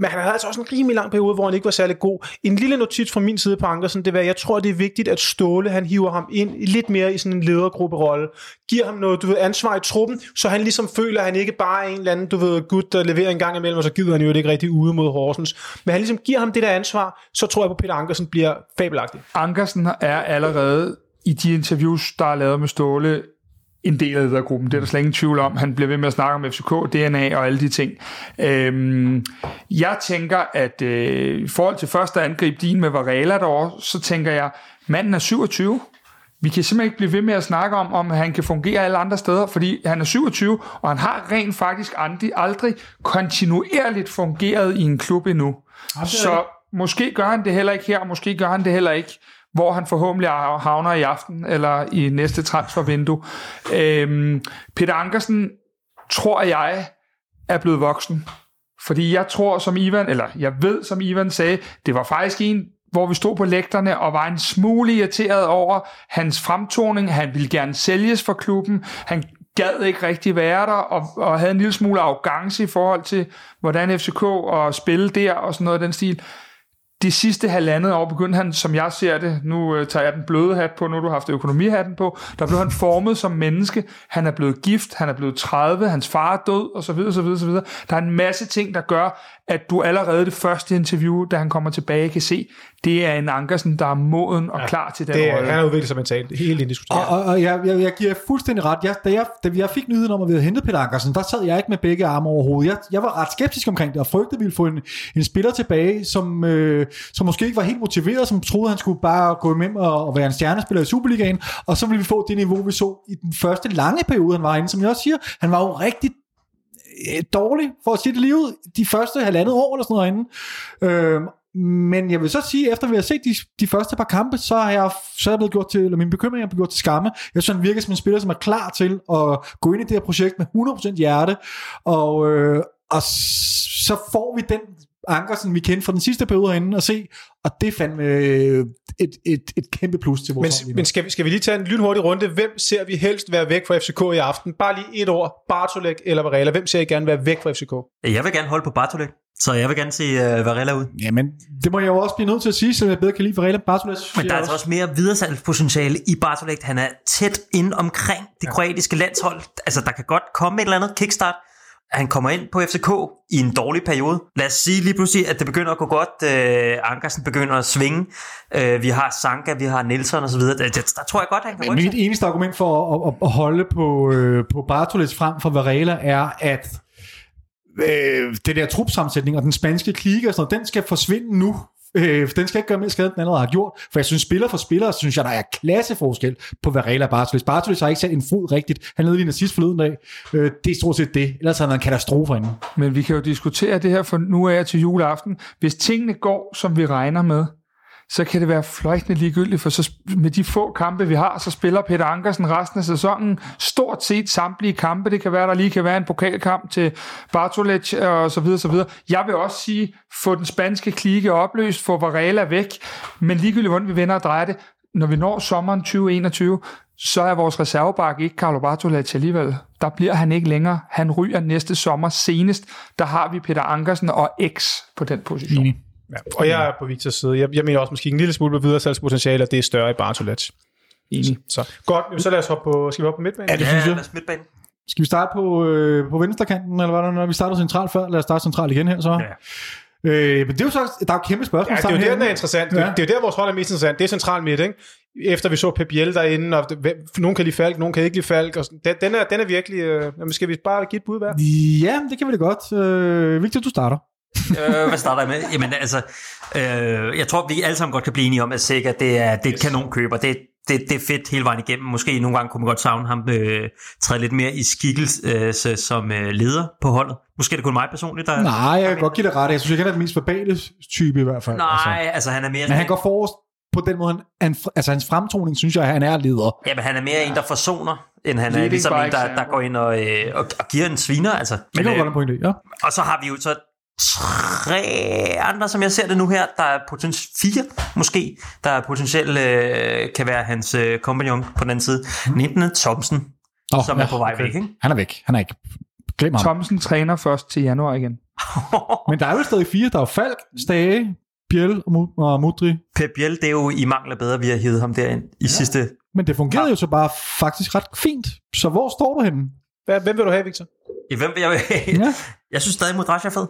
men han havde altså også en rimelig lang periode, hvor han ikke var særlig god. En lille notits fra min side på Ankersen, det var, jeg tror, det er vigtigt, at Ståle, han hiver ham ind lidt mere i sådan en ledergrupperolle. Giver ham noget, ansvar i truppen, så han ligesom føler, at han ikke bare er en eller anden, gut, der leverer en gang imellem, og så gider han jo det ikke rigtig ude mod Horsens. Men han ligesom giver ham det der ansvar, så tror jeg på, Peter Ankersen bliver fabelagtig. Ankersen er allerede i de interviews, der er lavet med Ståle, en del af ledergruppen. Det er der slet ingen tvivl om. Han bliver ved med at snakke om FCK, DNA og alle de ting. Jeg tænker, at i forhold til første angreb din med Varela derovre, så tænker jeg, manden er 27. Vi kan simpelthen ikke blive ved med at snakke om han kan fungere alle andre steder, fordi han er 27, og han har rent faktisk aldrig kontinuerligt fungeret i en klub endnu. Så måske gør han det heller ikke her, og måske gør han det heller ikke, hvor han forhåbentlig havner i aften eller i næste transfervindue. Peter Ankersen, tror jeg, er blevet voksen. Fordi jeg tror, som Ivan sagde, det var faktisk en, hvor vi stod på lægterne og var en smule irriteret over hans fremtoning. Han ville gerne sælges for klubben. Han gad ikke rigtig være der, og havde en lille smule arrogance i forhold til, hvordan FCK og spille der og sådan noget af den stil. De sidste halvandet år begyndte han, som jeg ser det, nu tager jeg den bløde hat på, nu du har haft økonomihatten på, der blev han formet som menneske, han er blevet gift, han er blevet 30, hans far er død, og så videre, så videre, så videre. Der er en masse ting, der gør, at du allerede det første interview, da han kommer tilbage, kan se, det er en Ankersen, der er moden og klar til den rolle. Han er udviklet som en tale, helt indiskuteret. Og jeg giver fuldstændig ret. Da jeg fik nyheden om, at vi havde hentet Peter Ankersen, der sad jeg ikke med begge arme overhovedet. Jeg var ret skeptisk omkring det, og frygtede, at vi ville få en spiller tilbage, som måske ikke var helt motiveret, som troede, han skulle bare gå hjem og være en stjernespiller i Superligaen, og så ville vi få det niveau, vi så i den første lange periode, han var inde. Som jeg også siger, han var jo rigtig dårlig, for at sige det lige ud, de første halvandet år eller sådan noget inden. Men jeg vil så sige, efter vi har set de første par kampe, min bekymring er blevet gjort til skamme. Jeg synes, han virker som en spiller, som er klar til at gå ind i det her projekt med 100% hjerte, og så får vi den Ankersen, vi kendte fra den sidste periode herinde, og se, og det fandme et kæmpe plus til vores hold. Men skal vi lige tage en lynhurtig runde? Hvem ser vi helst være væk fra FCK i aften? Bare lige et ord. Bartolet eller Varela? Hvem ser I gerne være væk fra FCK? Jeg vil gerne holde på Bartolet. Så jeg vil gerne se Varela ud. Jamen, det må jeg jo også blive nødt til at sige, så jeg bedre kan lide Varela. Bartolet, men der er altså også mere videresalgspotentiale i Bartolet. Han er tæt inde omkring det kroatiske landshold. Altså, der kan godt komme et eller andet kickstart. Han kommer ind på FCK i en dårlig periode. Lad os sige lige pludselig, at det begynder at gå godt. Ankersen begynder at svinge. Vi har Zanka, vi har Nelson osv. Der tror jeg godt, han kan rykke sig. Mit eneste argument for at holde på Bartolets frem for Varela er, at det der trupsammensætning og den spanske klike og sådan noget, den skal forsvinde nu. Den skal ikke gøre mere skade, den allerede har gjort. For jeg synes, spiller for spillere, synes jeg, der er klasseforskel på Varela og Bartolet. Bartolet har ikke sat en fod rigtigt. Han ledte lige sidst forleden dag. Det er stort set det. Ellers har han været en katastrofe inden. Men vi kan jo diskutere det her for nu af til juleaften. Hvis tingene går, som vi regner med, så kan det være fløjtende ligegyldigt, for så med de få kampe, vi har, så spiller Peter Ankersen resten af sæsonen stort set samtlige kampe. Det kan være, der lige kan være en pokalkamp til Bartolet og så videre, så videre. Jeg vil også sige, få den spanske klike opløst, få Varela væk, men ligegyldigt, hvordan vi vender og drejer det, når vi når sommeren 2021, så er vores reservebakke ikke Carlo Bartolet alligevel. Der bliver han ikke længere. Han ryger næste sommer senest. Der har vi Peter Ankersen og X på den position. Mm. Ja, og jeg er på Victors side. Jeg mener også måske en lille smule på videresalgspotentiale, og det er større i Bartolet. Enig. Så godt, så lad os hoppe på, skal vi hoppe på midtbanen? Ja, det synes jeg. Lad os midtbanen. Skal vi starte på venstrekanten, eller hvad der, når vi startede centralt før? Lad os starte centralt igen her, så. Ja. Men det er jo så, der er jo kæmpe spørgsmål. Ja, det er jo der, den er interessant. Ja. Det er jo der, vores hold er mest interessant. Det er centralt midt, ikke? Efter vi så Pep Biel derinde, og nogen kan lide Falk, nogen kan ikke lide Falk. Og den er virkelig... skal vi bare give et bud hver? Ja, det kan vi da godt. Victor, du starter. Hvad starter jeg med? Jamen altså, jeg tror, vi alle sammen godt kan blive enige om, at sikkert det er et kanonkøber. Det er fedt hele vejen igennem. Måske nogle gange kunne man godt savne ham træde lidt mere i skikkelse som leder på holdet. Måske er det kun mig personligt, der... Nej, jeg kan godt give det ret. Jeg synes ikke, han er den mest verbale type i hvert fald. Nej, altså han er mere... Men han går forrest på den måde. Altså hans fremtoning, synes jeg, han er leder. Jamen han er mere en, der forsoner, end han er ligesom en, der går ind og giver en sviner. Altså. Men, det kan godt en pointe, ja. Og så har vi jo så... 3 andre, som jeg ser det nu her, der er potentielt 4 måske, der potentielt kan være hans kompagnon på den anden side. Nemlig Thomsen, som er på vej væk. Ikke? Han er væk. Han er ikke. Glem ham. Thomsen træner først til januar igen. Men der er jo stadig 4. Der er Falk, Stage, Biel og Mudri. Pep Biel, det er jo i mangler bedre, vi har hævet ham derind i sidste... Men det fungerede jo så bare faktisk ret fint. Så hvor står du henne? Hvem vil du have, Victor? Hvem vil jeg have? Ja. Jeg synes stadig, Mudri er fed.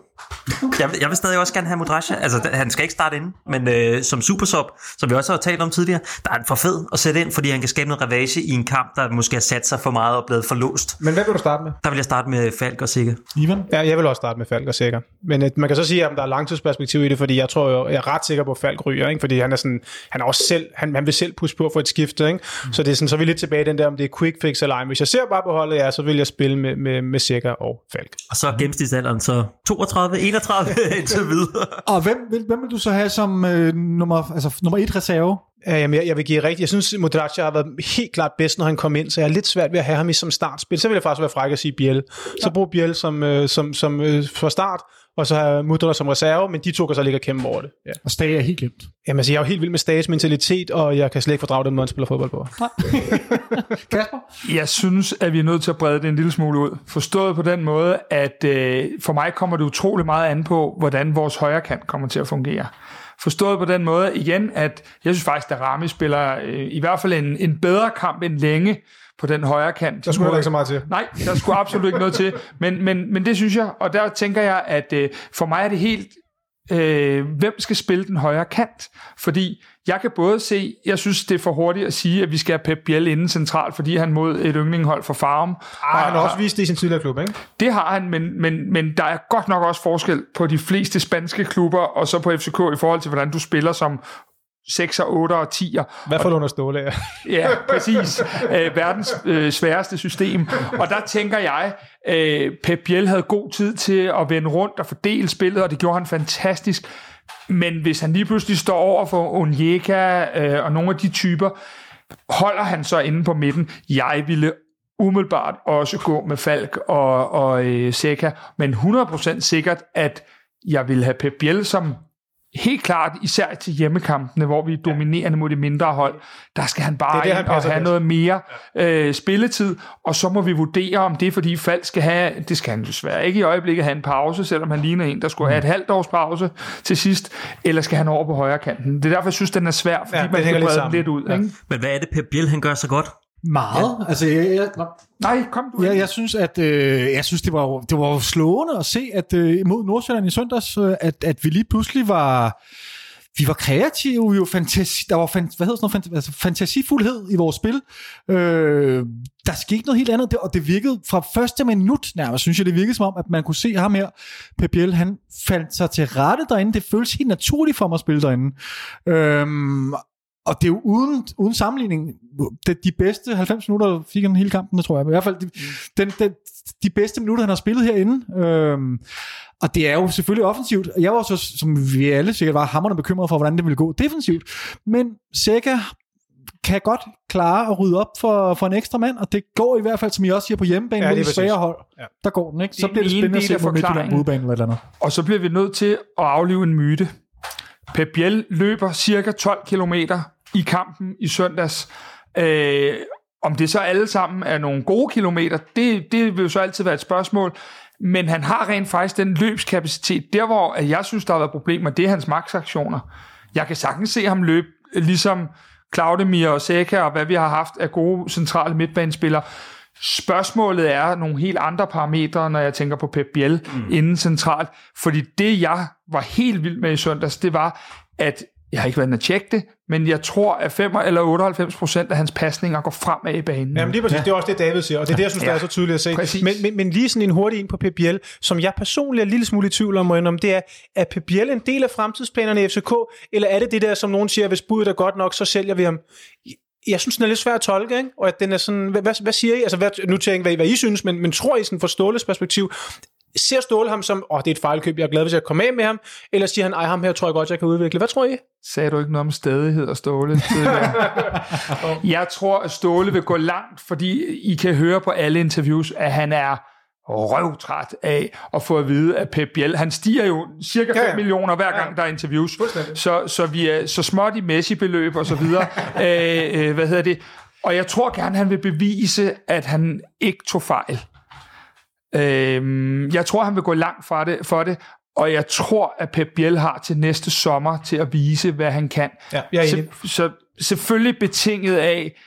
Jeg vil stadig også gerne have Mudri. Altså, han skal ikke starte inde, men som supersub, som vi også har talt om tidligere, der er han for fed at sætte ind, fordi han kan skabe noget ravage i en kamp, der måske har sat sig for meget og blevet for låst. Men hvad vil du starte med? Der vil jeg starte med Falk og Sikker. Ivan? Ja, jeg vil også starte med Falk og Sikker. Men man kan så sige, at der er langtidsperspektiv i det, fordi jeg tror, jeg er ret sikker på, at Falk ryger, ikke? Fordi han er sådan, han er også selv, han vil selv pusse på for et skifte, ikke? Mm. Så det er sådan, så er vi lidt tilbage den der, om det er quick fix eller ej. Hvis jeg ser bare på holdet, så vil jeg spille med Sikker og Falk. Og så gennemsnitsalderen så 32, 31 indtil videre. Og hvem vil du så have som nummer 1 reserve? Jamen, jeg vil give rigtigt. Jeg synes, Modraccia har været helt klart bedst, når han kom ind, så jeg er lidt svært ved at have ham i som startspil. Så vil jeg faktisk være fræk at sige Biel. Så brug Biel som for start, og så har Mudri som reserve, men de to kan så ligge og kæmpe over det. Ja. Og Stage er helt glemt. Jamen, altså, jeg er jo helt vild med Stages mentalitet, og jeg kan slet ikke fordrage den måde, han spiller fodbold på. Kasper? Jeg synes, at vi er nødt til at brede det en lille smule ud. Forstået på den måde, at for mig kommer det utrolig meget an på, hvordan vores højre kant kommer til at fungere. Forstået på den måde igen, at jeg synes faktisk, at Darami spiller i hvert fald en bedre kamp end længe på den højre kant. Der skulle ikke så meget til. Nej, der skulle absolut ikke noget til. Men det synes jeg, og der tænker jeg, at for mig er det helt, hvem skal spille den højre kant? Fordi jeg kan både se, jeg synes, det er for hurtigt at sige, at vi skal have Pep Biel inden centralt, fordi han mod et yndlinghold for Farum. Han har også vist det i sin tidligere klub, ikke? Det har han, men der er godt nok også forskel på de fleste spanske klubber, og så på FCK i forhold til, hvordan du spiller som 6'er, 8'er og 10'er. Hvad for under Ståle er? Ja, præcis. Verdens sværeste system. Og der tænker jeg, Pep Biel havde god tid til at vende rundt og fordele spillet, og det gjorde han fantastisk. Men hvis han lige pludselig står over for Onyeka og nogle af de typer, holder han så inde på midten. Jeg ville umiddelbart også gå med Falk og Seca, men 100% sikkert, at jeg ville have Pep Biel som helt klart, især til hjemmekampene, hvor vi er dominerende mod det mindre hold, der skal han bare det, han have noget mere spilletid, og så må vi vurdere, om det er, fordi Falk skal have, det skal han desværre ikke i øjeblikket, have en pause, selvom han ligner en, der skulle have et halvt års pause til sidst, eller skal han over på højre kanten. Det er derfor, jeg synes, den er svær, fordi man kan brede den lidt ud. Ja. Ikke? Men hvad er det, Pep Biel, han gør så godt? Meget. Ja. Altså, nej, kom du. Ja, jeg synes, at det var slående at se, at imod Nordsjælland i søndags, at vi lige pludselig var kreative, jo fantasi, der var fantasifuldhed i vores spil. Der skete noget helt andet, og det virkede fra første minut nærmest, synes jeg, det virkede som om, at man kunne se ham her, Pep Biel, han fandt sig til rette derinde. Det føles helt naturligt for mig at spille derinde. Og det er jo uden sammenligning, de bedste 90 minutter fik han hele kampen, det tror jeg. Men i hvert fald de bedste minutter, han har spillet herinde. Og det er jo selvfølgelig offensivt. Jeg var så, som vi alle sikkert var, hamrende bekymret for, hvordan det ville gå defensivt. Men Zanka kan godt klare at rydde op for en ekstra mand, og det går i hvert fald, som I også siger, på hjemmebane, med de svære hold. Ja. Der går den, ikke? Så bliver det spændende at se på Midtjylland udebane eller et eller andet. Og så bliver vi nødt til at aflive en myte. Pep Biel løber cirka 12 kilometer i kampen i søndags. Om det så alle sammen er nogle gode kilometer, det vil jo så altid være et spørgsmål. Men han har rent faktisk den løbskapacitet. Der hvor jeg synes, der har været problemer, det er hans maksaktioner. Jeg kan sagtens se ham løbe, ligesom Claudemir og Zanka, og hvad vi har haft af gode centrale midtbanespillere. Spørgsmålet er nogle helt andre parametre, når jeg tænker på Pep Biel inden centralt. Fordi det, jeg var helt vild med i søndags, det var, at jeg har ikke været inde at tjekke det, men jeg tror, at 95% af hans pasninger går fremad i banen. Jamen lige præcis, det er også det, David siger, og det er det, jeg synes, der er så tydeligt at se. Præcis. Men lige sådan en hurtig ind på Pep Biel, som jeg personligt er en lille smule i tvivl om, det er Pep Biel en del af fremtidsplanerne i FCK, eller er det der, som nogen siger, hvis budet er godt nok, så sælger vi ham? Jeg synes, den er lidt svær at tolke, ikke? Og at den er sådan, hvad siger I? Altså, nu tænker jeg, hvad I synes, men tror I sådan fra Ståles perspektiv, ser Ståle ham som, det er et fejlkøb, jeg er glad, hvis jeg kommer af med ham, eller siger han, ham her tror jeg godt, jeg kan udvikle. Hvad tror I? Sagde du ikke noget om stædighed og Ståle? Jeg tror, at Ståle vil gå langt, fordi I kan høre på alle interviews, at han er røvtræt af at få at vide, at Pep Biel, han stiger jo cirka 5 millioner hver gang, der er interviews. Så vi er så småt i Messi-beløb og så videre. Og jeg tror gerne, han vil bevise, at han ikke tog fejl. Jeg tror, han vil gå langt for det, og jeg tror, at Pep Biel har til næste sommer til at vise, hvad han kan. Ja, jeg er enig. Så selvfølgelig betinget af,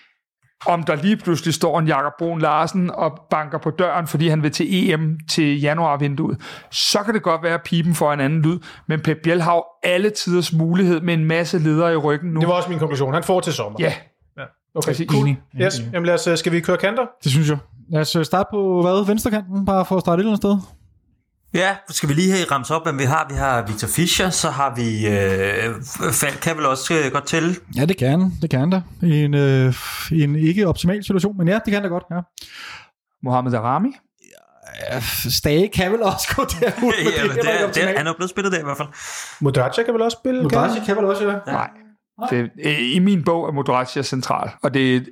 om der lige pludselig står en Jakob Brun Larsen og banker på døren, fordi han vil til EM til januarvinduet. Så kan det godt være, at pipen får en anden lyd, men Pep Biel har jo alle tiders mulighed med en masse ledere i ryggen nu. Det var også min konklusion. Han får til sommer. Ja. Okay, cool. Yes. Jamen lad os, skal vi køre kanter? Det synes jeg. Lad os starte på venstrekanten, bare for at starte et eller andet sted. Ja, skal vi lige her ramse op, hvem vi har? Vi har Victor Fischer, så har vi Falk kan vel også godt tælle? Ja, det kan. Det kan der. I en ikke optimal situation, men ja, det kan der godt. Ja. Mohamed Darami? Stage kan vel også gå derud. Ja, han er blevet spillet der i hvert fald. Mudraccia kan vel også spille? Mudraccia kan vel også, ja. Nej. I min bog er Mudraccia central, og det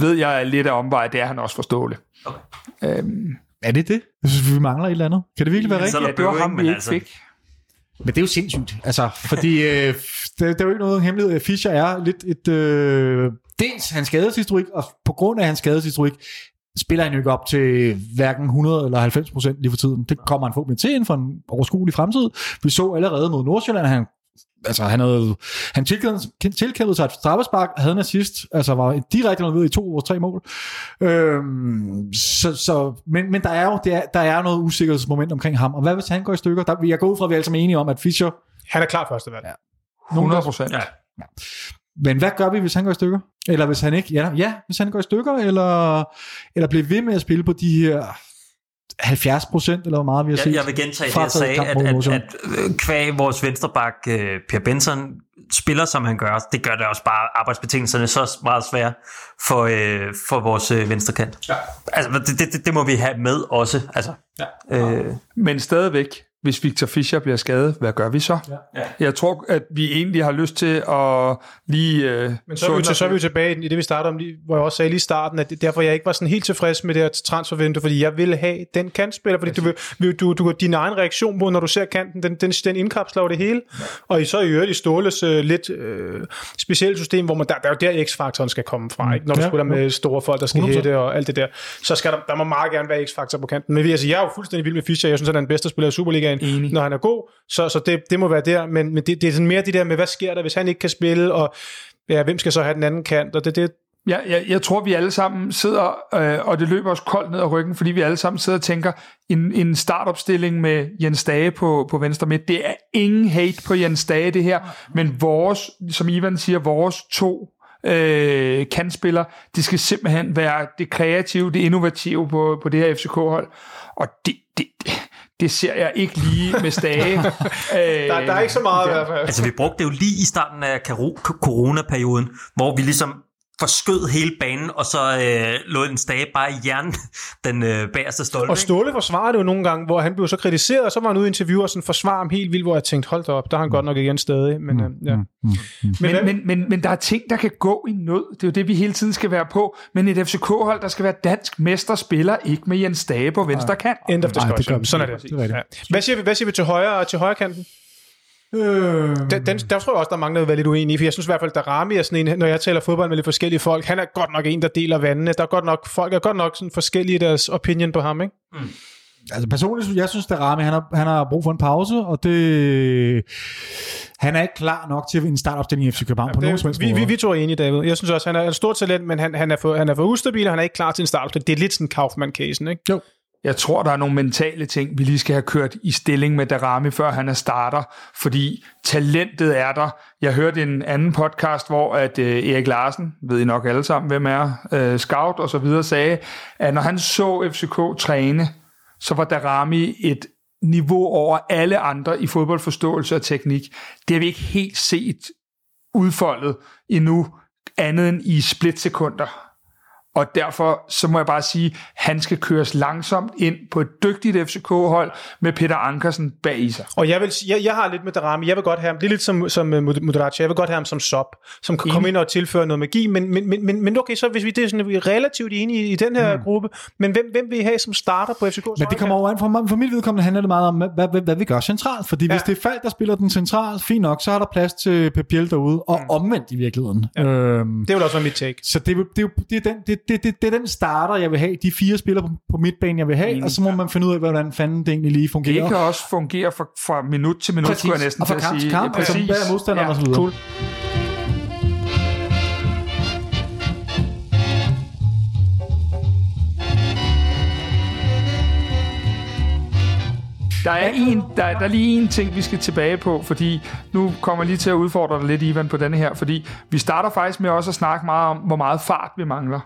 ved jeg lidt af omvej, det er han også forståelig. Okay. Er det? Jeg synes, vi mangler et eller andet. Kan det virkelig være rigtigt? Ja, det var ham, vi ikke fik. Men det er jo sindssygt, altså, fordi det er jo ikke noget hemmelighed. Fischer er lidt et... dels hans skadeshistorik, og på grund af hans skadeshistorik, spiller han jo ikke op til hverken 100 eller 90% lige for tiden. Det kommer han forhåbentlig til inden for en overskuelig fremtid. Vi så allerede mod Nordsjælland, han tilkæmpede sig et straffespark, havde en assist, altså var direkte noget ved i 2 af vores 3 mål. Men der er jo der er noget usikkerhedsmoment omkring ham, og hvad hvis han går i stykker? Jeg går ud fra, at vi er alle sammen enige om, at Fischer... Han er klar førstevalg. Ja. 100%. Ja. Men hvad gør vi, hvis han går i stykker? Eller hvis han ikke... Ja, hvis han går i stykker, eller bliver ved med at spille på de her... 70% eller hvor meget vi har set. Jeg vil gentage det, jeg sagde, at kvæg vores venstreback Pierre Benson spiller, som han gør, det gør det også bare arbejdsbetingelserne så meget svære for vores venstrekant. Ja. Altså, det må vi have med også. Altså, Men stadigvæk, hvis Victor Fischer bliver skadet, hvad gør vi så? Ja. Jeg tror, at vi egentlig har lyst til at lige... Men så er vi jo tilbage i det, vi startede om, hvor jeg også sagde lige i starten, at derfor jeg ikke var sådan helt tilfreds med det her transfervindue, fordi jeg ville have den kantspiller, fordi du din egen reaktion på, når du ser kanten, den indkapsler jo det hele, og så i øvrigt i Ståles lidt specielt system, hvor man, der er jo der X-faktoren skal komme fra, ikke? Når man spiller med store folk, der skal hætte og alt det der, så skal der må meget gerne være X-faktor på kanten. Men altså, jeg er jo fuldstændig vild med Fischer, jeg synes, han er den bedste spiller i Superligaen. Enig. Når han er god, så det må være der, men det er sådan mere det der med, hvad sker der, hvis han ikke kan spille, og ja, hvem skal så have den anden kant, og det. Ja, jeg tror, vi alle sammen sidder, og det løber os koldt ned ad ryggen, fordi vi alle sammen sidder og tænker, en startopstilling med Jens Stage på venstre midt, det er ingen hate på Jens Stage, det her, men vores, som Ivan siger, vores to kantspillere, det skal simpelthen være det kreative, det innovative på det her FCK-hold, og det ser jeg ikke lige med Stage. Der er ikke så meget i hvert fald. Altså, vi brugte det jo lige i starten af coronaperioden, hvor vi ligesom forskød hele banen, og så lå en Stage bare i hjernen, den bagerste stolpe. Og Ståle forsvarede jo nogle gange, hvor han blev så kritiseret, og så var han ude i interview og sådan forsvarer ham helt vildt, hvor jeg tænkte, hold da op, der har han godt nok igen stadig. Men, ja. Men der er ting, der kan gå i nød. Det er jo det, vi hele tiden skal være på. Men et FCK-hold, der skal være dansk mesterspiller, ikke med Jens Stage på venstre kant. End of discussion. Sådan er det. Ja. Hvad siger vi til højre kanten? Der tror jeg også, der er mange, der vil være lidt uenige, for jeg synes i hvert fald, Darami er sådan en, når jeg taler fodbold med lidt forskellige folk, han er godt nok en, der deler vandene. Folk er godt nok sådan forskellige deres opinion på ham, ikke? Mm. Altså personligt, jeg synes, Darami, han har brug for en pause, og det... Han er ikke klar nok til en startopstilling i FC København på nogen svensk måde. Vi to er enige, David. Jeg synes også, han er et stort talent, men han er for ustabil, og han er ikke klar til en startopstilling. Det er lidt sådan Kaufmann-casen, ikke? Jo. Jeg tror, der er nogle mentale ting, vi lige skal have kørt i stilling med Darami, før han er starter, fordi talentet er der. Jeg hørte en anden podcast, hvor at Erik Larsen, ved I nok alle sammen, hvem er scout og så videre, sagde, at når han så FCK træne, så var Darami et niveau over alle andre i fodboldforståelse og teknik. Det har vi ikke helt set udfoldet endnu, andet end i splitsekunder. Og derfor, så må jeg bare sige, han skal køres langsomt ind på et dygtigt FCK-hold med Peter Ankersen bag i sig. Og jeg har lidt med Darami, jeg vil godt have ham, det er lidt som Mudracci, jeg vil godt have ham som sub, som kan komme ind og tilføre noget magi, men okay, så hvis vi det er sådan relativt enige i den her gruppe, men hvem vil I have som starter på FCK? Men det kommer over an for mit vedkommende handler det meget om, hvad vi gør centralt, fordi hvis det er Falk, der spiller den centralt, fint nok, så er der plads til Pepiel derude, og omvendt i virkeligheden. Ja. Det vil også være mit take. Så det er den starter, jeg vil have. De fire spillere på midtbanen, jeg vil have. Og så må man finde ud af, hvordan fanden det egentlig lige fungerer. Det kan også fungere fra minut til minut, skulle jeg næsten til at sige. Kamp, ja, præcis. Altså, modstanderne og så videre. Cool. Der er lige en ting, vi skal tilbage på, fordi nu kommer jeg lige til at udfordre dig lidt, Ivan, på denne her, fordi vi starter faktisk med også at snakke meget om, hvor meget fart vi mangler.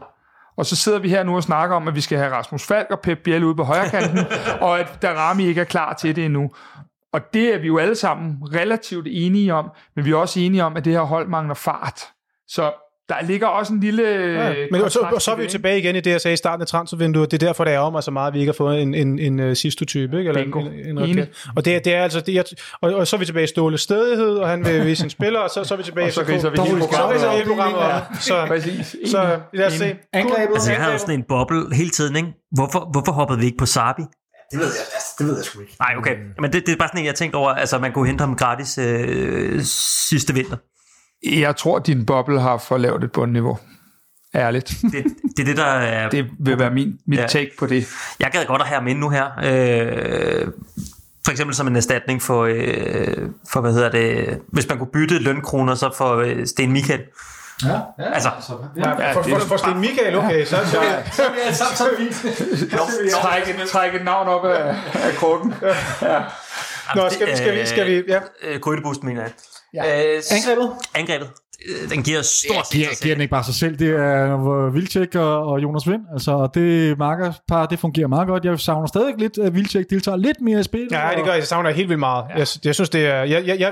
Og så sidder vi her nu og snakker om, at vi skal have Rasmus Falk og Pep Biel ude på højrekanten, og at Darami ikke er klar til det endnu. Og det er vi jo alle sammen relativt enige om, men vi er også enige om, at det her hold mangler fart. Så der ligger også en lille... Ja, men så er vi jo tilbage igen i det, jeg sagde i starten af transfervinduet. Det er derfor, der er om mig så meget, at vi ikke har fået en Sisto-type. Ikke? Eller en og det er altså... Og så er vi tilbage i Ståle stædighed, og han vil vise en spiller, og så er vi tilbage i... Så riser vi hele programmet op. Så lad os se. Altså, jeg havde jo sådan en boble hele tiden, ikke? Hvorfor hoppede vi ikke på Sarbi? Det ved jeg sgu ikke. Nej, okay. Men det er bare sådan en, jeg tænkte over. Altså, man kunne hente ham gratis sidste vinter. Jeg tror, din boble har for lavt et bundniveau. Ærligt. Det er det, der er... Det vil være mit take på det. Jeg gad godt at have ham inde nu her. For eksempel som en erstatning for hvad hedder det... Hvis man kunne bytte lønkroner, så for Sten Michael. Ja. For Sten Michael, okay. Så vil jeg sammen trække et navn op af korten. Ja. Nå, skal vi... Grødeboosten, mener jeg. Ja. Angrebet? den giver stort set sig selv. Giver den ikke bare sig selv. Det er Vilsæk og Jonas Vind. Altså, det markerpar, det fungerer meget godt. Jeg savner stadig lidt, at Vilsæk deltager lidt mere i spillet. Nej, det gør jeg. Jeg savner helt vildt meget. Ja. Jeg synes, det er...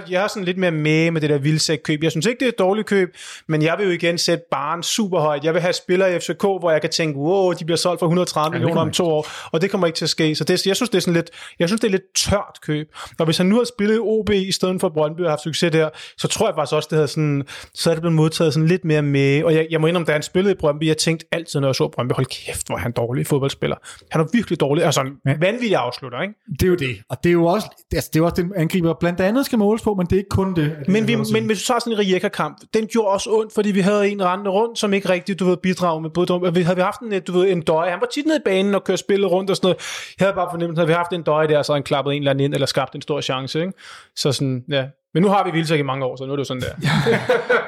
Jeg har sådan lidt mere med det der Vilsæk-køb. Jeg synes ikke, det er et dårligt køb, men jeg vil jo igen sætte barren super højt. Jeg vil have spillere i FCK, hvor jeg kan tænke, wow, de bliver solgt for 130 millioner om 2 år, og det kommer ikke til at ske. Så det, jeg synes, det er sådan lidt... Jeg synes, det er lidt tørt køb. Og hvis han nu har spillet OB i stedet for Brøndby og haft succes der, så tror jeg faktisk også, det havde sådan... Så er det blevet modtaget sådan lidt mere med, og jeg må indrømme, da han spillede i Brøndby, jeg tænkte altid, når jeg så Brøndby, hold kæft, hvor er han dårlig fodboldspiller. Han er virkelig dårlig, altså en vanvittig afslutter, ikke? Det er jo det, og det er jo også, altså, det er også den angriber, blandt andet skal måles på, men det er ikke kun det. Men hvis du tager sådan en Rijeka-kamp, den gjorde også ondt, fordi vi havde en rendende rundt, som ikke rigtig, bidrag med, både, havde vi haft en døje, han var tit nede i banen og kørte spillet rundt og sådan noget, jeg havde bare fornemmelsen, at vi havde haft en døje der, så han klappede en eller anden ind, eller skabte en stor chance, ikke? Så sådan, ja. Men nu har vi Vilsæk i mange år, så nu er det jo sådan der.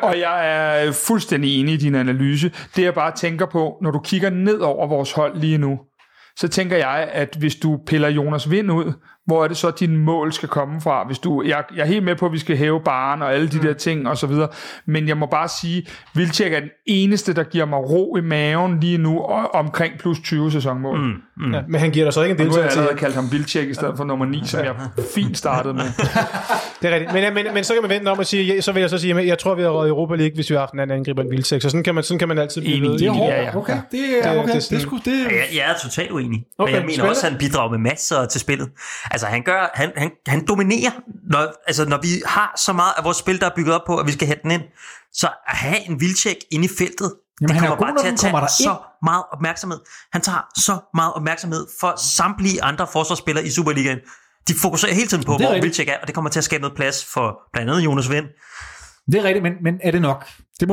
Og jeg er fuldstændig enig i din analyse. Det jeg bare tænker på, når du kigger ned over vores hold lige nu, så tænker jeg, at hvis du piller Jonas Vind ud, hvor er det så, dine mål skal komme fra? Hvis du, jeg er helt med på, at vi skal hæve baren og alle de der ting og så videre, men jeg må bare sige, Vilsæk er den eneste, der giver mig ro i maven lige nu omkring plus 20 sæsonmål. Ja, men han giver dig så ikke en deltagelse. Nu har jeg allerede kaldt ham Vilsæk i stedet for nummer 9, som jeg fint startede med. Det er rigtigt. Men så kan man vente om og sige, så vil jeg så sige, jeg tror, vi har røget Europa League, hvis vi har haft en anden angriber end Vilsæk. Så sådan kan man altid blive ved. Ja. Okay. Det er jeg er totalt uenig. Okay, men jeg mener også, at han bidrager med masser til spillet. Altså han dominerer, når vi har så meget af vores spil, der er bygget op på, at vi skal have den ind. Så at have en Vilsæk inde i feltet, jamen, det kommer bare til at tage så meget opmærksomhed. Han tager så meget opmærksomhed for samtlige andre forsvarsspillere i Superligaen. De fokuserer hele tiden på, hvor Vilsæk er, og det kommer til at skabe noget plads for blandt andet Jonas Vind. Det er rigtigt, men er det nok? Det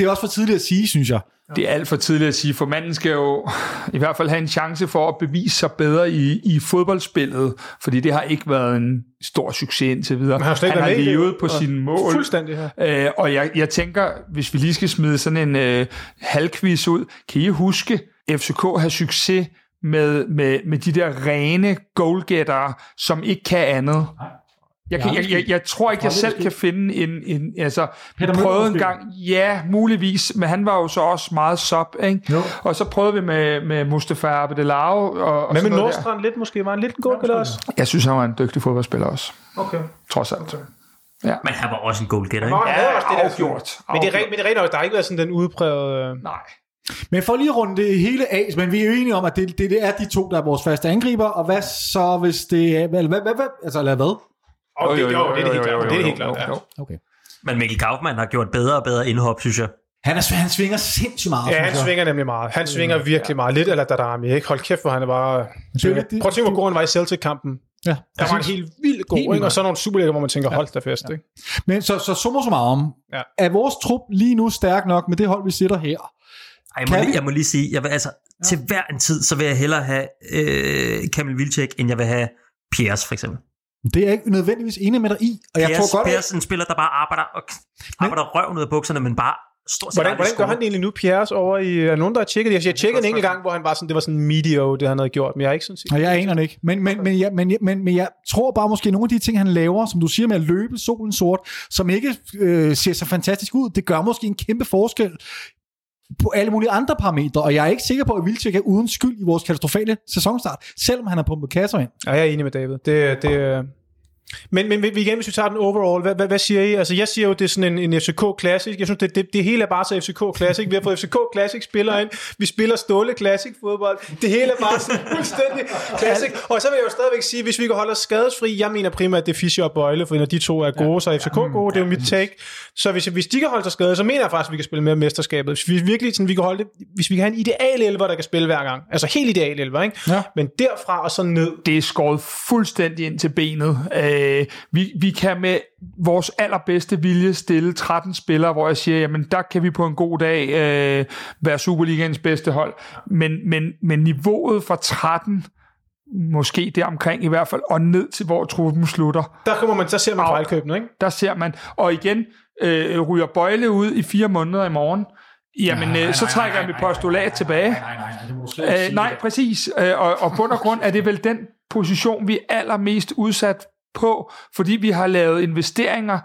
er også for tidligt at sige, synes jeg. Det er alt for tidligt at sige, for manden skal jo i hvert fald have en chance for at bevise sig bedre i fodboldspillet, fordi det har ikke været en stor succes indtil videre. Han har levet på sine mål. Fuldstændig. Og jeg tænker, hvis vi lige skal smide sådan en halvquiz ud, kan I huske, FCK har succes med de der rene goalgettere, som ikke kan andet? Jeg tror ikke, jeg selv kan finde en altså, vi prøvede en gang, ja, muligvis, men han var jo så også meget sub, ikke? Jo. Og så prøvede vi med Mustafa Abdellau og men med Nordstrand lidt måske, var han lidt en goalgetter også? Jeg synes, han var en dygtig fodboldspiller også. Okay. Trods alt. Okay. Ja. Men han var også en goalgetter, ikke? Ja, også det afgjort. Men det er rent også, der har ikke været sådan den udpræget... Nej. Men for lige at runde det hele af, men vi er jo enige om, at det er de to, der er vores faste angriber, og hvad så, hvis det er... Hvad? Det er helt klart. Okay. Men Michael Kaufmann har gjort bedre og bedre indhop, synes jeg. Han svinger sindssygt meget. Ja, han svinger nemlig meget. Han svinger virkelig meget. Lidt eller Darami, ikke? Hold kæft, hvor han er bare... Prøv at tænke, hvor god han var i Celtic-kampen. Ja, der var en helt vild god, og så nogle Superliga, hvor man tænker, hold da fast, ikke? Men så summer så meget om, er vores trup lige nu stærk nok med det hold, vi sætter her? Ej, jeg må lige sige, jeg vil, altså, til hver en tid, så vil jeg hellere have Kamil Vilcek, end jeg vil have Piers, for eksempel. Det er jeg ikke nødvendigvis enig med dig i. Og jeg tror godt, Pierre er en spiller, der bare arbejder røven ud af bukserne, men bare stort set... Hvordan gør han det egentlig nu, Pierre, over i... Er nogen, der har tjekket det? Jeg tjekkede en enkelt gang, hvor han bare sådan... Det var sådan medio, det han havde gjort, men jeg er ikke sådan set... Og jeg aner det ikke. Men jeg tror bare måske, nogle af de ting, han laver, som du siger med at løbe solen sort, som ikke ser så fantastisk ud, det gør måske en kæmpe forskel på alle mulige andre parametre, og jeg er ikke sikker på, at Vilsæk er uden skyld i vores katastrofale sæsonstart, selvom han har pumpet kasser ind. Ja, jeg er enig med David. Det Men igen, hvis vi tager den overall, hvad siger I? Altså, jeg siger jo, det er sådan en FCK Classic. Jeg synes, det hele er bare så FCK Classic. Vi har fået FCK Classic spillere ind. Vi spiller Ståle Classic fodbold. Det hele er bare sådan fuldstændig Classic. Og så vil jeg jo stadigvæk sige, hvis vi kan holde os skadesfri, jeg mener primært, at det er Fischer og Bøjle, for når de to er gode, så er FCK gode. Det er jo mit take. Så hvis de kan holde sig skadet, så mener jeg faktisk, at vi kan spille mere mesterskabet. Hvis vi virkelig sådan, vi kan holde det, hvis vi kan have en ideal elver, der kan spille hver gang. Altså helt ideal elver, ikke? Ja. Men derfra og så ned. Det er skåret fuldstændig ind til benet. Vi kan med vores allerbedste vilje stille 13 spillere, hvor jeg siger, jamen der kan vi på en god dag være Superligaens bedste hold, men niveauet fra 13, måske deromkring i hvert fald, og ned til hvor truppen slutter, der ser man fejlkøbene, ikke? Der ser man, og igen ryger Bøjle ud i 4 måneder i morgen. Jamen, så trækker jeg mit postulat tilbage. Nej, præcis. Og bund og grund er det vel den position, vi er allermest udsat på, fordi vi har lavet investeringer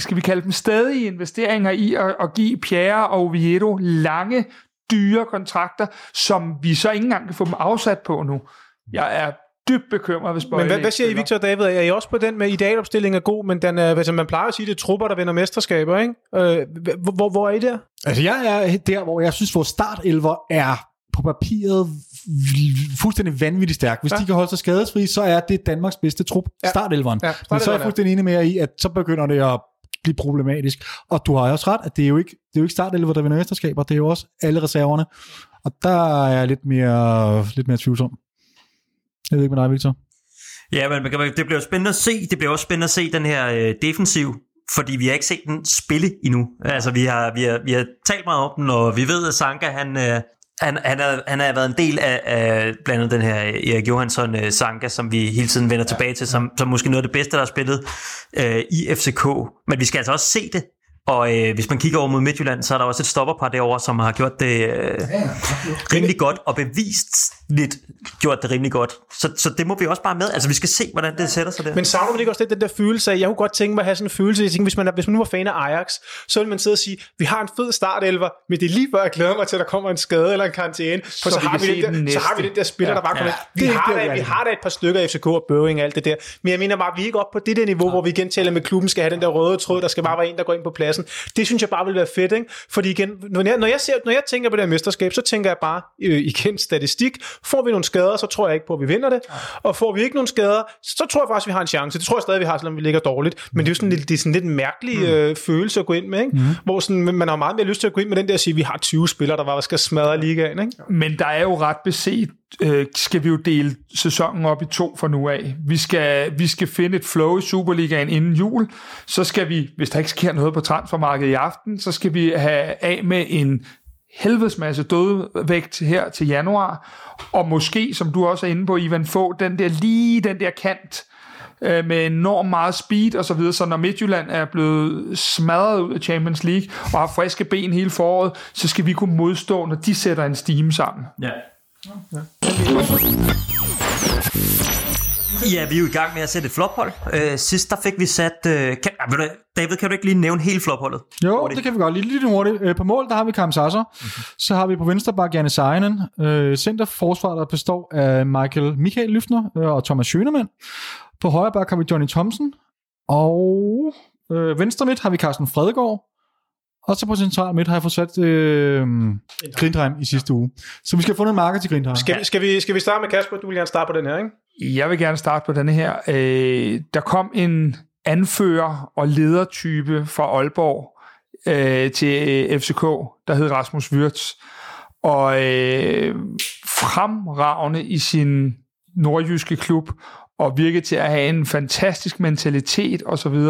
skal vi kalde dem stadige investeringer i at give Pierre og Oviedo lange, dyre kontrakter, som vi så ikke engang kan få dem afsat på nu. Jeg er dybt bekymret, hvis Bøjle. Men hvad siger I, Victor og David? Er I også på den med idealopstillingen er god, men den er, altså man plejer at sige, det er trupper, der vinder mesterskaber, ikke? Hvor er I der? Altså jeg er der, hvor jeg synes, vores startelver er på papiret fuldstændig vanvittigt stærk. Hvis de kan holde sig skadesfri, så er det Danmarks bedste trup, startelveren. Ja, men så er jeg fuldstændig enig med i, at så begynder det at blive problematisk. Og du har også ret, at det er jo ikke, startelver, der vinder mesterskaber, det er jo også alle reserverne. Og der er jeg lidt mere tvivlsom. Jeg ved ikke med dig, Victor. Ja, men det bliver spændende at se. Det bliver også spændende at se den her defensiv, fordi vi har ikke set den spille endnu. Altså, vi har talt meget om den, og vi ved, at Zanka, han har været en del af blandt andet den her Erik Johansson Zanka, som vi hele tiden vender tilbage til, som måske noget af det bedste, der er spillet i FCK. Men vi skal altså også se det. Og hvis man kigger over mod Midtjylland, så er der også et stopperpar derovre, som har gjort det rimelig godt, og rimelig godt. Så det må vi også bare med. Altså, vi skal se, hvordan det sætter sig der. Men savner man ikke også lidt den der følelse af, jeg kunne godt tænke mig at have sådan en følelse, jeg tænker, hvis man nu var fan af Ajax, så ville man sidde og sige, vi har en fed startelver, men det er lige før jeg glæder mig til, at der kommer en skade eller en karantæne, for så har vi det der spiller, der bare kommer. Vi har da et par stykker af FCK og Bøving og alt det der, men jeg mener bare, vi er ikke oppe på det der niveau, hvor vi igen taler med klubben, skal have den der røde tråd, der skal bare være en, der går ind på pladsen. Det synes jeg bare vil være fedt, ikke? Fordi igen, når jeg tænker på det her mesterskab, så tænker jeg bare igen statistik. Får vi nogle skader, så tror jeg ikke på, at vi vinder det. Og får vi ikke nogle skader, så tror jeg faktisk, vi har en chance. Det tror jeg stadig, vi har, selvom vi ligger dårligt. Men det er jo sådan lidt en mærkelig følelse at gå ind med, ikke? Hvor sådan, man har meget mere lyst til at gå ind med den der at sige, vi har 20 spillere, der skal smadre ligaen, ikke? Men der er jo ret beset, skal vi jo dele sæsonen op i to fra nu af. Vi skal finde et flow i Superligaen inden jul. Så skal vi, hvis der ikke sker noget på transfermarkedet i aften, så skal vi have af med en helvedes masse dødvægt her til januar. Og måske, som du også er inde på, Ivan, få den der kant med enormt meget speed og så videre, så når Midtjylland er blevet smadret ud af Champions League og har friske ben hele foråret, så skal vi kunne modstå, når de sætter en stime sammen. Ja. Ja, vi er jo i gang med at sætte et flophold. Sidst der fik vi sat... David, kan du ikke lige nævne hele flopholdet? Jo, det kan vi godt. Lige hurtigt. På mål, der har vi Kamsasser. Så har vi på venstre bare Janne Seinen. Centerforsvar, der består af Michael Løfner og Thomas Schønemann. På højre bare har vi Johnny Thomsen. Og venstre midt har vi Carsten Fredgaard. Og så på central midt har jeg forsat Grindheim i sidste uge. Så vi skal have fundet en marker til Grindheim. Skal vi starte med Kasper? Du vil gerne starte på den her, ikke? Jeg vil gerne starte på den her. Der kom en anfører og ledertype fra Aalborg til FCK, der hed Rasmus Wirtz. Og fremragende i sin nordjyske klub, og virkede til at have en fantastisk mentalitet osv.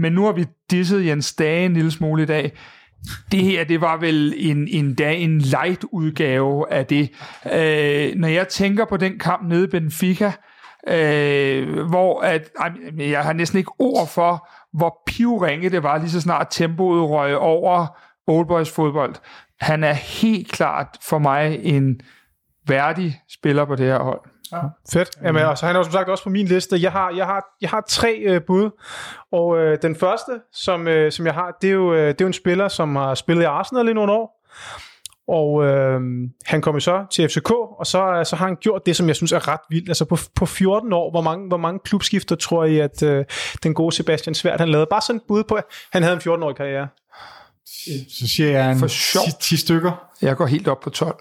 Men nu har vi disset Jens Stage en lille smule i dag. Det her, det var vel en light udgave af det. Når jeg tænker på den kamp nede i Benfica, hvor at, jeg har næsten ikke ord for, hvor pivringe det var, lige så snart tempoet røg over Old Boys fodbold. Han er helt klart for mig en værdig spiller på det her hold. Ja. Fedt. Jamen, altså, han er jo som sagt også på min liste. Jeg har tre bud, og den første, som jeg har, det er jo en spiller, som har spillet i Arsenal i nogle år, og han kom jo så til FCK, og så har han gjort det, som jeg synes er ret vildt. Altså på 14 år, hvor mange klubskifter tror I, at den gode Sebastian Sværd, han lavede? Bare sådan et bud på, at han havde en 14-årig karriere. Så siger jeg en 10 stykker. Jeg går helt op på 12.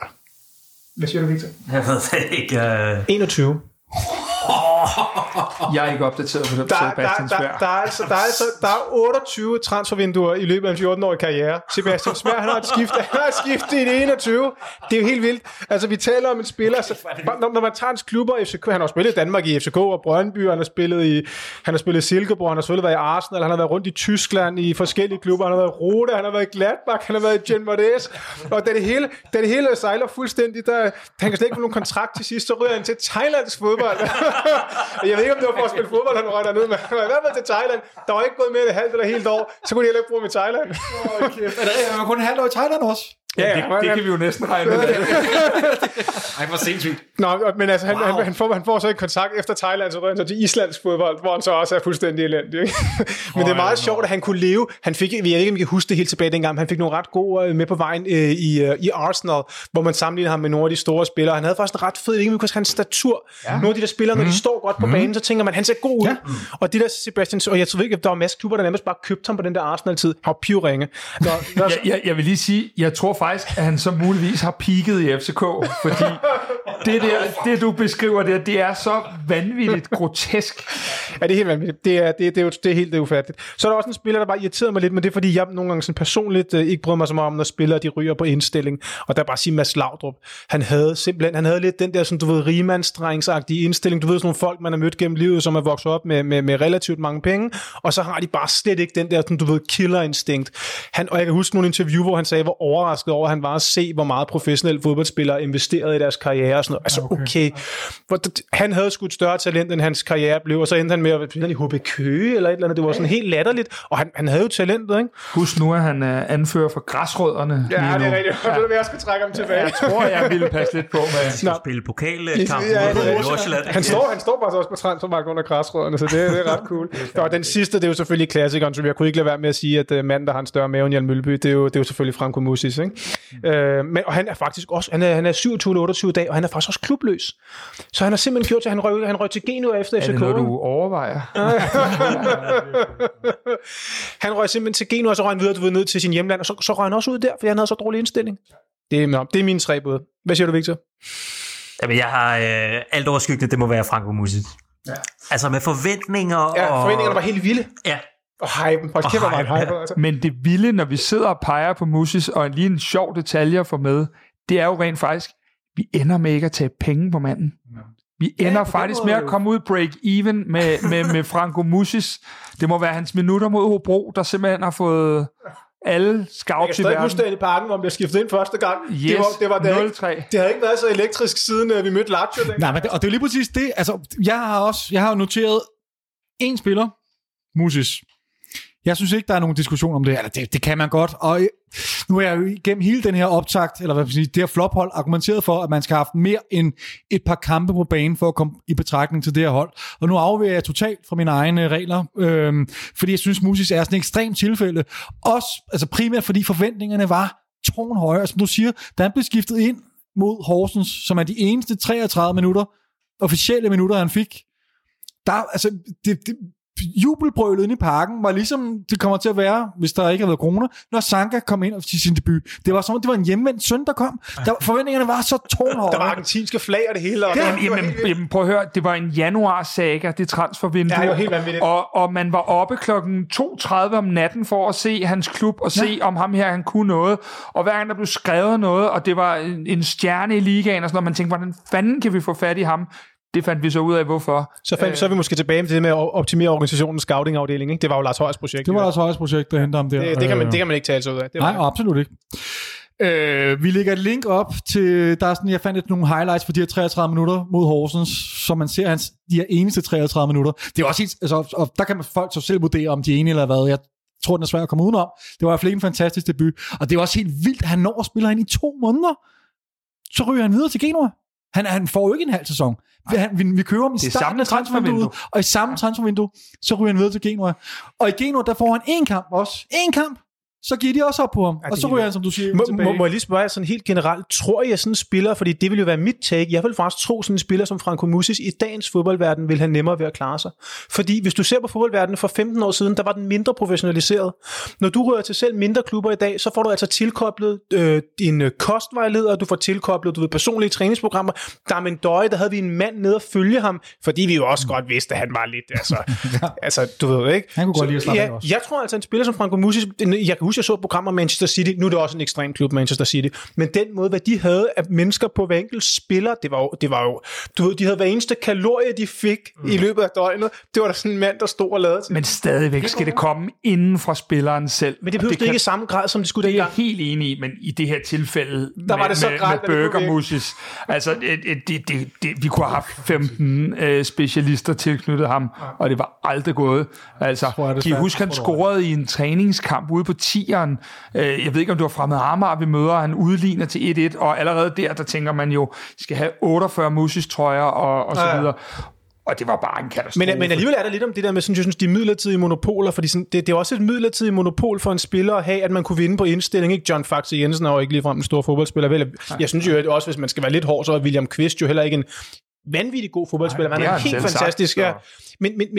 Hvad siger du, Victor? Jeg ved ikke... 21. Jeg er ikke opdateret på det. Der er 28 transfervinduer i løbet af en 14-årig karriere. Sebastian Svær, han har et skift. Han har et skift i det 21. Det er jo helt vildt. Altså, vi taler om en spiller... Så, når man tager hans klubber i FCK... Han har spillet i Danmark i FCK og Brøndby. Han har spillet i Silkeborg. Han har selvfølgelig været i Arsenal. Han har været rundt i Tyskland i forskellige klubber. Han har været i Roda. Han har været i Gladbach. Han har været i Gen Vardes. Og da det hele sejler fuldstændig... Der, han kan slet ikke få nogen kontrakt til sidst. Så ryger han til thailandsk fodbold. Jeg ved ikke, om det var for at spille fodbold, han røg dernede, men i hvert fald til Thailand. Der var ikke gået mere end et halvt eller helt år, så kunne de heller ikke bruge dem i Thailand. Okay. Men der var kun et halvt år i Thailand også. Ja, det kan vi jo næsten regne med. Ej, hvor sindssygt. Nå, men altså, wow. han får så ikke kontakt efter Thailand, så rører han til islandsk fodbold, hvor han så også er fuldstændig elendig. Men det er meget sjovt, at han kunne leve. Han fik, vi ikke kan huske det helt tilbage dengang, han fik nogle ret gode med på vejen i Arsenal, hvor man sammenlignede ham med nogle af de store spillere. Han havde faktisk en ret fed, ikke huske hans statur. Ja. Nogle af de der spillere, når de står godt på banen, så tænker man, han ser god ud. Ja. Og det der Sebastian, og jeg tror ikke, at der var masser af klubber, der nærmest bare købte ham på den der Arsenal-tid. Han var pivringe. Jeg vil lige sige, jeg tror faktisk, at han så muligvis har peaket i FCK, fordi det der, det du beskriver der, det er så vanvittigt grotesk. Ja, det er helt vanvittigt. Det er helt ufatteligt. Så er der også en spiller, der bare irriterer mig lidt, men det er fordi, jeg nogle gange sådan personligt ikke bryder mig så meget om, når spillere de ryger på indstilling, og der bare sige Mads Laudrup. Han havde lidt den der, som du ved, rigmandsdrengsagtige indstilling. Du ved, sådan nogle folk, man har mødt gennem livet, som er vokset op med relativt mange penge, og så har de bare slet ikke den der, som du ved, killerinstinkt. Og jeg kan huske nogle interview, hvor han sagde, hvor overrasket over han var at se, hvor meget professionelle fodboldspillere investerede i deres karriere og sådan noget. Altså okay. Han havde sgu et større talent, end hans karriere blev, og så endte han med at spille i HB Køge eller et eller andet. Det var sådan helt latterligt, og han havde jo talentet, ikke? Husk nu, at han anfører for græsrødderne. Ja, det er rigtigt. Ja. Jeg skal trække ham tilbage. Jeg tror, jeg ville passe lidt på med. Han skal spille pokalkampen i Nordsjælland. Han står bare så også på transfermarkedet under græsrødderne, så det er ret cool. Og den sidste, det er jo selvfølgelig klassikeren, så jeg kunne ikke lade være med at sige, at manden, der har en større mave end Jan Mølby, det er jo selvfølgelig Franco Musis, ikke? Men han er faktisk også, han er 27-28 dage, og han er faktisk også klubløs. Så han har simpelthen gjort, at han røg til Genua efter FCK. Er det noget, du overvejer? Han røg simpelthen til Genua, og så røg han videre ned til sin hjemland, og så røg han også ud der, fordi han havde så dårlig indstilling. Det er mine tre bud. Hvad siger du, Victor? Jamen, jeg har alt overskyggende, det må være Franco Musis. Ja. Altså med forventninger og... Ja, forventningerne var helt vilde. Ja. Og hypen, og kæft, hype, altså. Men det vilde, når vi sidder og peger på Musis, og lige en sjov detalje at få med, det er jo rent faktisk, vi ender med ikke at tage penge på manden. Vi ender faktisk med at komme ud break-even med Franco Musis. Det må være hans minutter mod Hobro, der simpelthen har fået... alle scouts i verden. Jeg kan stadig huske i parken, hvor man blev skiftet ind første gang. Yes, det var 0-3. Det havde ikke været så elektrisk, siden vi mødte Lazio. Nej, men, og det er lige præcis det. Altså, jeg har noteret en spiller, Musis. Jeg synes ikke, der er nogen diskussion om det. Altså, det kan man godt. Og nu er jeg jo igennem hele den her optakt, eller hvad man siger, det her flophold, argumenteret for, at man skal have haft mere end et par kampe på banen, for at komme i betragtning til det her hold. Og nu afvæger jeg totalt fra mine egne regler, fordi jeg synes, Musis er sådan et ekstremt tilfælde. Også altså primært, fordi forventningerne var tårnhøje. Og som du siger, da han blev skiftet ind mod Horsens, som er de eneste 33 minutter, officielle minutter, han fik, der, altså, det jubelbrølet inde i parken var ligesom det kommer til at være, hvis der ikke har været corona, når Zanka kom ind til sin debut. Det var som om det var en hjemvendt søn, der kom. Der, forventningerne var så tårnhøje. Der var argentinske flag og det hele. Og jamen, prøv at høre, det var en januar-saga, det transfervindue. Ja, det var helt vanvittigt. Og man var oppe klokken 2:30 om natten for at se hans klub og se om ham her, han kunne noget. Og hver gang der blev skrevet noget, og det var en stjerne i ligaen og sådan noget, man tænkte, hvordan fanden kan vi få fat i ham? Det fandt vi så ud af, hvorfor. Så er vi måske tilbage med det med at optimere organisationens scouting-afdeling, ikke? Det var jo Lars Højers projekt. Det var Lars Højers projekt, der henter ham der. Det kan man ikke tale sig ud af. Nej, absolut ikke. Vi lægger et link op til, der er sådan, jeg fandt nogle highlights for de her 33 minutter mod Horsens, så man ser hans, de her eneste 33 minutter. Det er også helt, altså, og der kan man folk så selv vurdere, om de er enige eller hvad. Jeg tror, den er svært at komme udenom. Det var i hvert fald en fantastisk debut. Og det var også helt vildt, at han når at spille ind i 2 måneder. Så ryger han videre til Genua. Han får jo ikke en halv sæson. Vi køber ham i starten af transfervinduet, og i samme transfervindue, så ryger han videre til Genua. Og i Genua, der får han én kamp også. Én kamp! Så giver de også op på ham, og så ryger han, som du siger, tilbage. Må jeg lige spørge sådan helt generelt, tror jeg sådan en spiller, fordi det vil jo være mit take, jeg vil faktisk tro sådan en spiller som Franco Musis, i dagens fodboldverden vil han nemmere ved at klare sig. Fordi hvis du ser på fodboldverdenen for 15 år siden, der var den mindre professionaliseret. Når du rører til selv mindre klubber i dag, så får du altså tilkoblet din kostvejleder, du får tilkoblet personlige træningsprogrammer. Der er en døje, der havde vi en mand nede at følge ham, fordi vi jo også godt vidste, at han var lidt, altså du ved ikke. Han kunne godt lide at slappe af også. Jeg tror altså en spiller som Franco Musis, jeg kan huske, jeg så programmer Manchester City, nu er det også en ekstrem klub Manchester City, men den måde, hvad de havde af mennesker på hver enkelt spiller, det var jo du ved, de havde hver eneste kalorie, de fik i løbet af døgnet, det var der sådan en mand, der stod og lavede til. Men stadigvæk skal det komme inden fra spilleren selv. Men det behøver ikke i samme grad, som det skulle dengang. Det er helt enig i, men i det her tilfælde der var det så grad, med Burger Musis, altså vi kunne have haft 15 specialister tilknyttet ham, og det var aldrig gået. Altså, kan I huske, han scorede i en træningskamp ude på 10 nieren. Jeg ved ikke, om du har fremmed Amager, vi møder, han udligner til 1-1, og allerede der tænker man jo, skal have 48 Musis-trøjer og så videre. Og det var bare en katastrofe. Men alligevel er der lidt om det der med, sådan, jeg synes, de midlertidige monopoler, fordi sådan, det er også et midlertidigt monopol for en spiller at have, at man kunne vinde på indstilling. Ikke? John Faxe Jensen er jo ikke ligefrem en stor fodboldspiller. Vel? Jeg synes jo også, hvis man skal være lidt hård, så er William Kvist jo heller ikke en vanvittig god fodboldspiller. Man er helt fantastisk. Ja.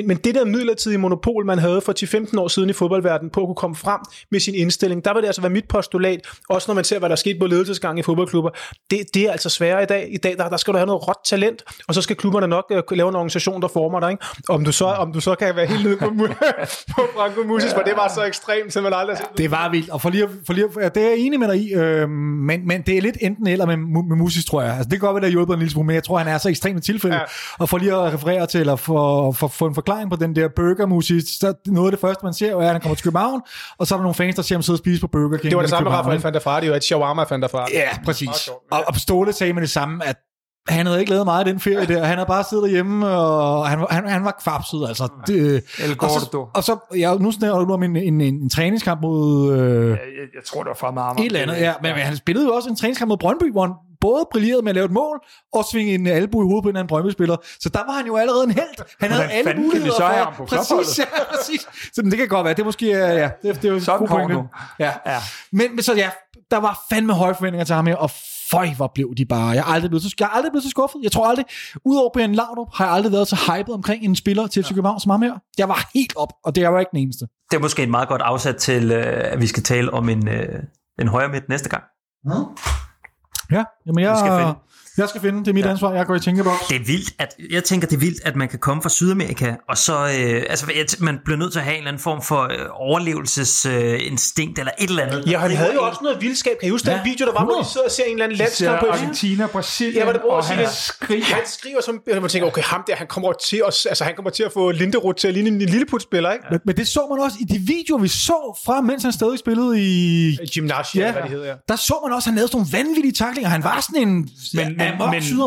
Men det der midlertidige monopol, man havde for 10-15 år siden i fodboldverdenen på at kunne komme frem med sin indstilling, der var det altså være mit postulat, også når man ser, hvad der skete på ledelsesgang i fodboldklubber. Det er altså sværere i dag. I dag der skal du have noget råt talent, og så skal klubberne nok lave en organisation, der former dig. Ikke? Om du så kan være helt nede på Franco Musis, for det var så ekstremt, som man aldrig set. Det var vildt, og for lige, det er jeg enig med dig i, men det er lidt enten eller med Musis, tror jeg. Altså, det kan godt være, der hjælper en lille smule, men jeg tror, han er så ekstremt tilfælde. Ja. Og for lige at referere til, eller for en forklaring på den der burgermusik, så noget af det første, man ser, er, at han kommer til København, og så er der nogle fans, der ser ham sidde og spise på Burger King. Det var det samme, Rafael fandt derfra, det var et shawarma fandt derfra. Ja, præcis. Og Ståle sagde med det samme, at han havde ikke lavet meget af den ferie der, han havde bare siddet derhjemme, og han var kvapset, altså. Det, nu snakker du om en træningskamp mod... Jeg tror, det var fra Marmar. Et eller andet, ja, men han spillede jo også en træningskamp mod Brøndby, hvor han både brillerede med at lave et mål, og svinge en albu i hovedet på en anden Brøndby-spiller. Så der var han jo allerede en helt. Han havde alle muligheder for... Hvordan fanden kan vi så ham på? Præcis. Så det kan godt være. Det er måske... Ja, det er jo så en god point. Ja. Men så ja, der var fandme høje forventninger til ham her, og føj, hvor blev de bare... Jeg er aldrig blevet så skuffet. Jeg tror aldrig... Udover Brian Laudrup har jeg aldrig været så hyped omkring en spiller til FC København som ham her. Jeg var helt op, og det var ikke den eneste. Det er måske et meget godt afsat til, at vi skal tale om en højre midt næste gang. Ja, jamen jeg skal finde, det er mit ansvar, jeg går i tænkeboks. Det er vildt, at man kan komme fra Sydamerika, og så, man bliver nødt til at have en eller anden form for overlevelsesinstinkt, eller et eller andet. Ja, han havde jo også noget vildskab, kan I huske den video, der var, hvor de sidder og ser en eller anden landskamp på Argentina, Brasilien, og han skriver som, og man tænker, okay, ham der, han kommer til at få Linderoth til at ligne en lilleputspiller, ikke? Ja. Men det så man også i de videoer, vi så fra, mens han stadig spillede i... Gymnasia, eller hvad det hedder. Der så man også, han lavede sådan nogle vanvittige taklinger, han var sådan en...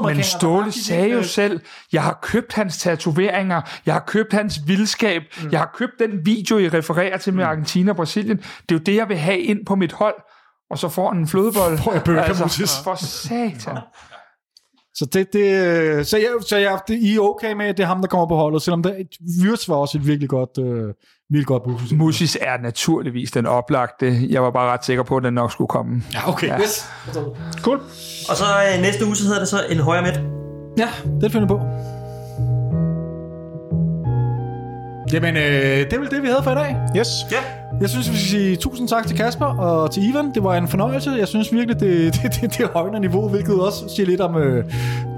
Men Ståle sagde jo selv, jeg har købt hans tatoveringer, jeg har købt hans vildskab, jeg har købt den video, I refererer til med Argentina og Brasilien. Det er jo det, jeg vil have ind på mit hold, og så får han en flødebold. For satan. Så I er okay med, at det er ham, der kommer på holdet, selvom Vyrs var også et virkelig godt... Musis er naturligvis den oplagte. Jeg var bare ret sikker på, at den nok skulle komme. Ja, okay. Ja. Yes. Cool. Og så næste uge, så hedder det så en højre midt. Ja, det finder på. Jamen, det er vel det, vi havde for i dag. Yes. Ja. Yeah. Jeg synes, vi skal sige tusind tak til Kasper og til Ivan. Det var en fornøjelse. Jeg synes virkelig, det højner niveau, hvilket også siger lidt om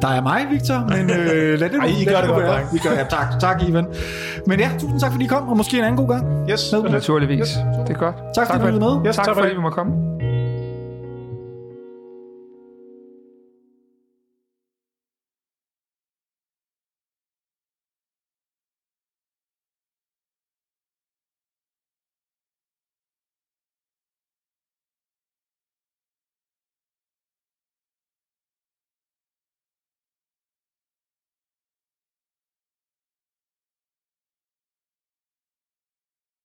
dig og mig, Victor. Men lad det nu. I gør det godt, være. Vi gør det. Ja, tak, Ivan. Men ja, tusind tak, fordi I kom, og måske en anden god gang. Yes, naturligvis. Yes. Det er godt. Tak, fordi I var med. Yes, tak, fordi vi må komme.